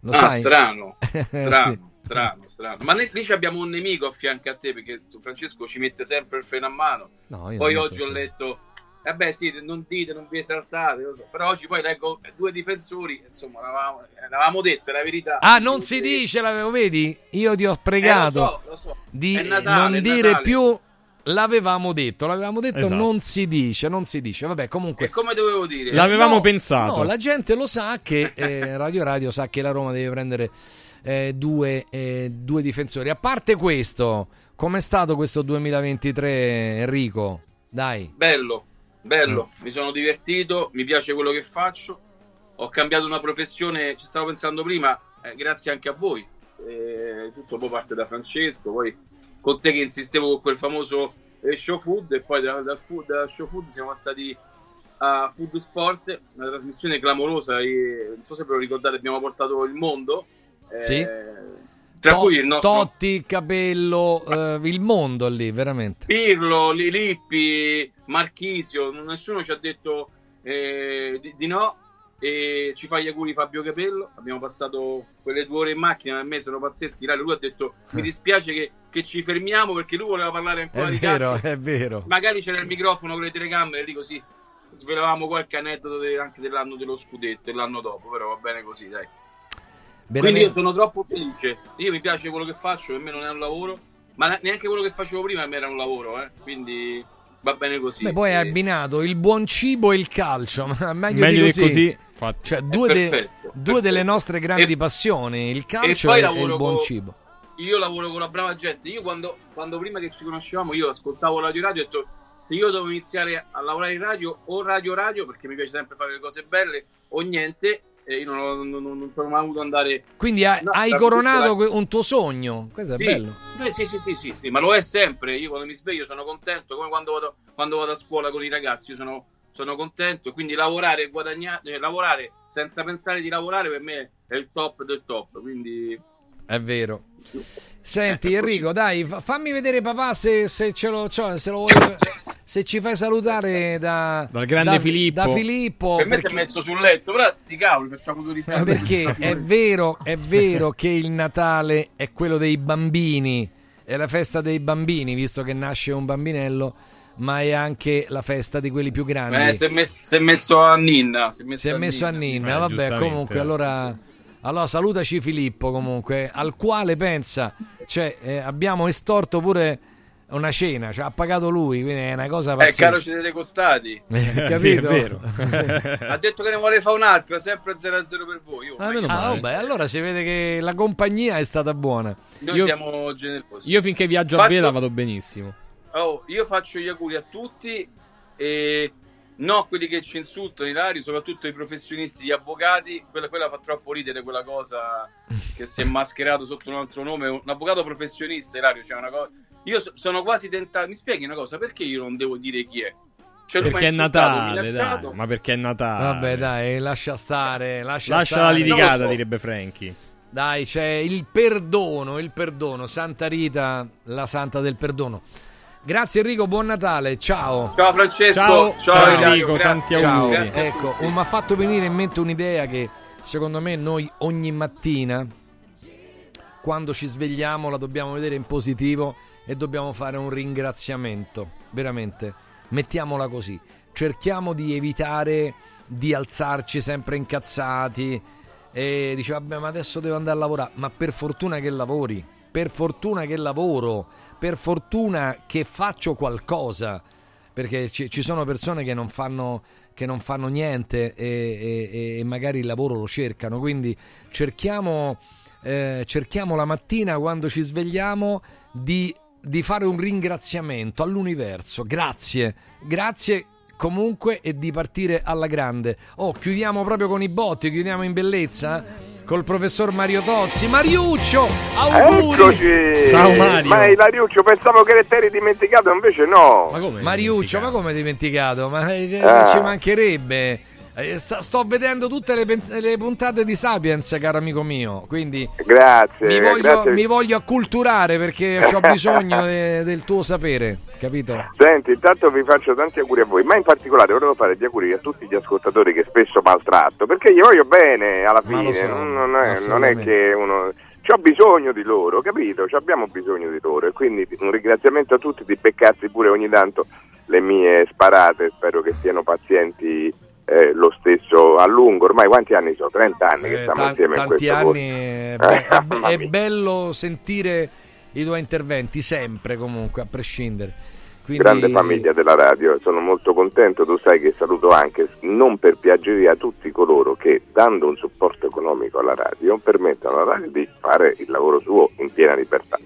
Lo ah, sai? strano, strano. Sì. Strano, strano. Ma noi, lì abbiamo un nemico a fianco a te, perché tu, Francesco, ci mette sempre il freno a mano. No, io poi oggi ho letto, vabbè, sì, non dite, non vi esaltate, lo so. Però oggi poi leggo due difensori, insomma, l'avevamo, l'avevamo detta la verità. Ah, non si dire. dice, l'avevo, vedi? Io ti ho pregato eh, lo so, lo so. di Natale, non dire Natale. più l'avevamo detto, l'avevamo detto, esatto. non si dice, non si dice, vabbè, comunque. E come dovevo dire? L'avevamo no, pensato. No, la gente lo sa che eh, Radio Radio sa che la Roma deve prendere eh, due, eh, due difensori. A parte questo, com'è stato questo duemilaventitré, Enrico? Dai. Bello. Bello, mm. mi sono divertito, mi piace quello che faccio, ho cambiato una professione, ci stavo pensando prima, eh, grazie anche a voi, eh, tutto poi parte da Francesco, poi con te che insistevo con quel famoso eh, show food, e poi dal da food, da show food siamo passati a Food Sport, una trasmissione clamorosa, e, non so se ve lo ricordate, abbiamo portato il mondo, eh, sì. tra to- cui il nostro... Totti, Capello, eh, il mondo lì, veramente. Pirlo, Lippi... Marchisio, nessuno ci ha detto eh, di, di no, e ci fa gli auguri Fabio Capello. Abbiamo passato quelle due ore in macchina, per me sono pazzeschi. Lui ha detto: mi dispiace che, che ci fermiamo, perché lui voleva parlare ancora di vero, calcio. È vero. Magari c'era il microfono con le telecamere, lì così svelavamo qualche aneddoto de, anche dell'anno dello scudetto e l'anno dopo, però va bene così, dai. Veramente. Quindi io sono troppo felice. Io mi piace quello che faccio, per me non è un lavoro, ma neanche quello che facevo prima per me era un lavoro, eh. Quindi va bene così. Beh, poi hai abbinato il buon cibo e il calcio, ma meglio, meglio di così, così. Cioè, due, perfetto, de, perfetto. due delle nostre grandi e, passioni, il calcio e, e il buon con, cibo. Io lavoro con la brava gente. Io quando, quando prima che ci conoscevamo, io ascoltavo Radio Radio e ho detto: se io devo iniziare a lavorare in radio, o Radio Radio, perché mi piace sempre fare le cose belle, o niente. E io non, non, non, non sono mai avuto andare. Quindi hai, no, hai coronato tutto, un tuo sogno. Questo sì, è bello. Beh, sì, sì, sì, sì, sì, ma lo è sempre. Io quando mi sveglio sono contento, come quando vado, quando vado a scuola con i ragazzi, io sono, sono contento. Quindi lavorare e guadagnare, cioè, lavorare senza pensare di lavorare, per me è il top del top. Quindi è vero. Senti, eh, Enrico, dai, fammi vedere papà se, se ce lo, cioè, se lo vuoi, se ci fai salutare da, dal grande da, Filippo. Da Filippo. Per me perché... si è messo sul letto, però sti cavoli, facciamo due risate. Perché è vero, è vero che il Natale è quello dei bambini, è la festa dei bambini, visto che nasce un bambinello, ma è anche la festa di quelli più grandi. Beh, si è messo, messo a ninna. Si è messo, si è messo a ninna, a ninna. Eh, vabbè, comunque, allora... Allora salutaci Filippo, comunque, al quale pensa, cioè eh, abbiamo estorto pure una cena, cioè, ha pagato lui, quindi è una cosa pazzesca. Eh, caro, ci siete costati. Capito? Sì, è vero. Ha detto che ne vuole fare un'altra, sempre zero a zero per voi. Io, ah, no, ah, vabbè, allora si vede che la compagnia è stata buona. Noi io, siamo generosi. Io finché viaggio faccio... a vela vado benissimo. Oh, io faccio gli auguri a tutti, e... no, quelli che ci insultano, Ilario, soprattutto i professionisti, gli avvocati, quella, quella fa troppo ridere, quella cosa che si è mascherato sotto un altro nome, un avvocato professionista, Ilario, cioè una cosa... Io so, sono quasi tentato, mi spieghi una cosa, perché io non devo dire chi è? Cioè, perché è Natale, dai, ma perché è Natale? Vabbè, dai, lascia stare, lascia, lascia stare. La litigata, non lo so, direbbe Franchi. Dai, c'è il perdono, il perdono, Santa Rita, la santa del perdono. Grazie Enrico, buon Natale, ciao. Ciao Francesco, ciao, ciao, ciao Enrico, tanti auguri. Ciao. Ecco, mi ha fatto venire in mente un'idea che secondo me noi ogni mattina quando ci svegliamo la dobbiamo vedere in positivo e dobbiamo fare un ringraziamento, veramente, mettiamola così. Cerchiamo di evitare di alzarci sempre incazzati e dice vabbè, ma adesso devo andare a lavorare, ma per fortuna che lavori, per fortuna che lavoro. Per fortuna che faccio qualcosa, perché ci, ci sono persone che non fanno, che non fanno niente e, e, e magari il lavoro lo cercano. Quindi cerchiamo, eh, cerchiamo la mattina quando ci svegliamo di, di fare un ringraziamento all'universo. Grazie, grazie comunque, e di partire alla grande. Oh, chiudiamo proprio con i botti, chiudiamo in bellezza. Col professor Mario Tozzi. Mariuccio, auguri! Eccoci! Ciao Mario! Ma Ilariuccio, pensavo che te eri dimenticato, invece no! Ma come Mariuccio, dimenticato? ma come dimenticato? Ma eh, ah. ci mancherebbe! Sto vedendo tutte le, le puntate di Sapiens, caro amico mio, quindi grazie, mi voglio, grazie. Mi voglio acculturare, perché ho bisogno de, del tuo sapere, capito? Senti, intanto vi faccio tanti auguri a voi, ma in particolare volevo fare gli auguri a tutti gli ascoltatori che spesso maltratto, perché gli voglio bene alla fine, so, non, non, è, non è che uno... c'ho bisogno di loro, capito? Abbiamo bisogno di loro, e quindi un ringraziamento a tutti di beccarsi pure ogni tanto le mie sparate, spero che siano pazienti eh, lo stesso a lungo. Ormai quanti anni sono? trenta anni che stiamo eh, t- insieme in questo posto. Tanti anni, posto. Be- ah, è bello sentire i tuoi interventi sempre, comunque, a prescindere. Quindi... grande famiglia della radio, sono molto contento. Tu sai che saluto anche, non per piaggeria, a tutti coloro che, dando un supporto economico alla radio, permettono alla radio di fare il lavoro suo in piena libertà,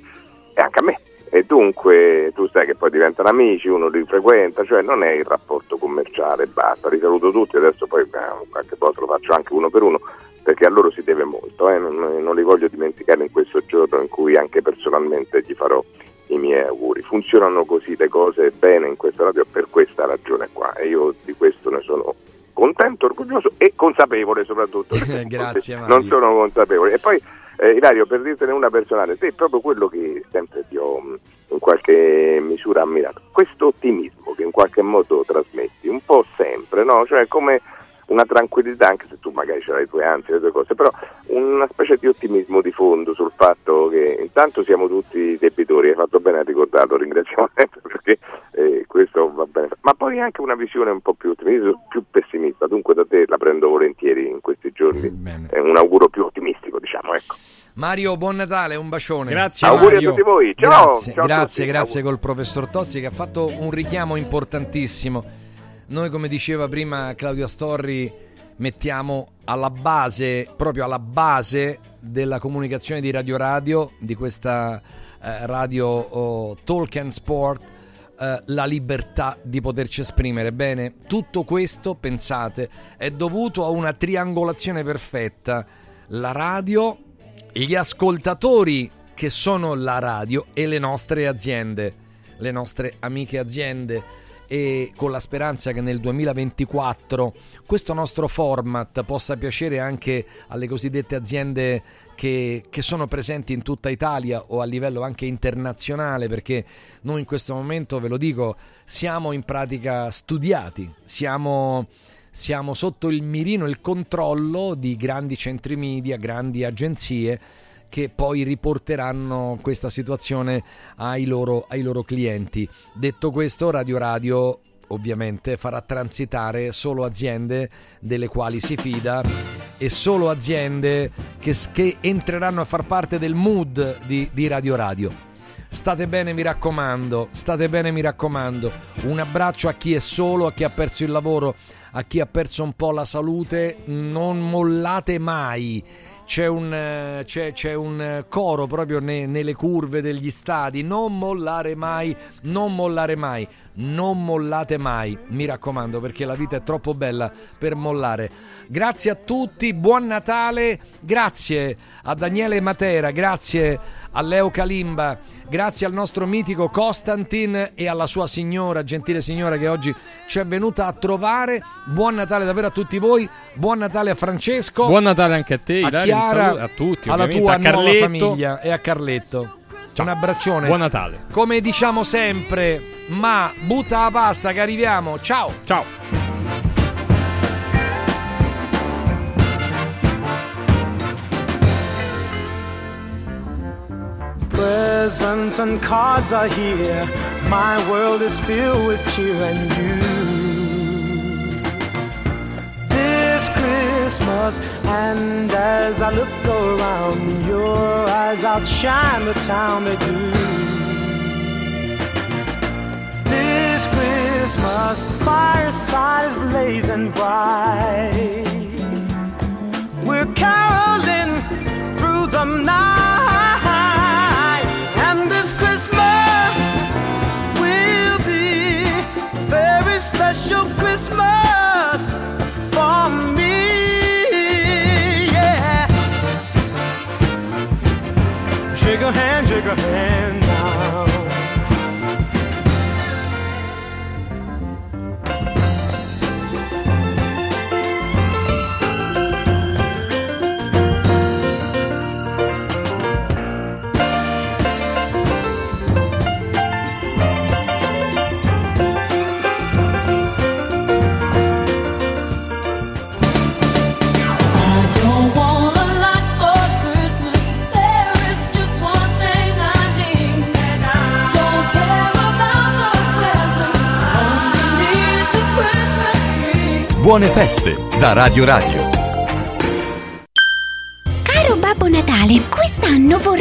e anche a me, e dunque tu sai che poi diventano amici, uno li frequenta, cioè non è il rapporto commerciale, basta. Li saluto tutti, adesso poi beh, qualche volta lo faccio anche uno per uno, perché a loro si deve molto, eh? non, non li voglio dimenticare in questo giorno in cui anche personalmente gli farò i miei auguri. Funzionano così le cose bene in questa radio per questa ragione qua, e io di questo ne sono contento, orgoglioso e consapevole soprattutto. Grazie, non sono consapevole. E poi eh, Ilario, per dirtene una personale, sei proprio quello che sempre ti ho in qualche misura ammirato, questo ottimismo che in qualche modo trasmetti un po' sempre, no? Cioè come una tranquillità, anche se tu magari c'hai le tue ansie, le tue cose, però una specie di ottimismo di fondo sul fatto che intanto siamo tutti debitori, hai fatto bene a ricordarlo, ringraziamo perché eh, questo va bene, ma poi anche una visione un po' più ottimista, più pessimista, dunque da te la prendo volentieri in questi giorni, è eh, un auguro più ottimistico, diciamo, ecco. Mario, buon Natale, un bacione. Grazie, auguri Mario. A tutti voi, ciao. Grazie, ciao grazie, grazie col professor Tozzi che ha fatto un richiamo importantissimo. Noi, come diceva prima Claudio Astorri, mettiamo alla base, proprio alla base della comunicazione di Radio Radio, di questa eh, radio oh, Talk and Sport, eh, la libertà di poterci esprimere. Bene, tutto questo, pensate, è dovuto a una triangolazione perfetta: la radio, gli ascoltatori che sono la radio e le nostre aziende, le nostre amiche aziende. E con la speranza che nel duemilaventiquattro questo nostro format possa piacere anche alle cosiddette aziende che, che sono presenti in tutta Italia o a livello anche internazionale, perché noi in questo momento, ve lo dico, siamo in pratica studiati, siamo, siamo sotto il mirino, il controllo di grandi centri media, grandi agenzie che poi riporteranno questa situazione ai loro, ai loro clienti. Detto questo, Radio Radio ovviamente farà transitare solo aziende delle quali si fida e solo aziende che, che entreranno a far parte del mood di, di Radio Radio. State bene, mi raccomando, state bene, mi raccomando. Un abbraccio a chi è solo, a chi ha perso il lavoro, a chi ha perso un po' la salute. Non mollate mai. C'è un, c'è, c'è un coro proprio ne, nelle curve degli stadi: non mollare mai, non mollare mai, non mollate mai, mi raccomando, perché la vita è troppo bella per mollare. Grazie a tutti, buon Natale, grazie a Daniele Matera, grazie a Leo Calimba, grazie al nostro mitico Costantin e alla sua signora, gentile signora, che oggi ci è venuta a trovare. Buon Natale davvero a tutti voi, buon Natale a Francesco, buon Natale anche a te, a Ilaria, Chiara, a tutti, alla tua a nuova famiglia e a Carletto. Ciao. Un abbraccione, buon Natale, come diciamo sempre, ma butta la pasta che arriviamo, ciao ciao. Presents and cards are here. My world is filled with cheer and you. This Christmas, and as I look around, your eyes outshine the town they do. This Christmas, the fireside is blazing bright. We're caroling through the night. This Christmas will be a very special Christmas for me, yeah. Shake a hand, shake a hand I don't want a lot for Christmas. There Buone feste da Radio Radio. Caro Babbo Natale, quest'anno vorrei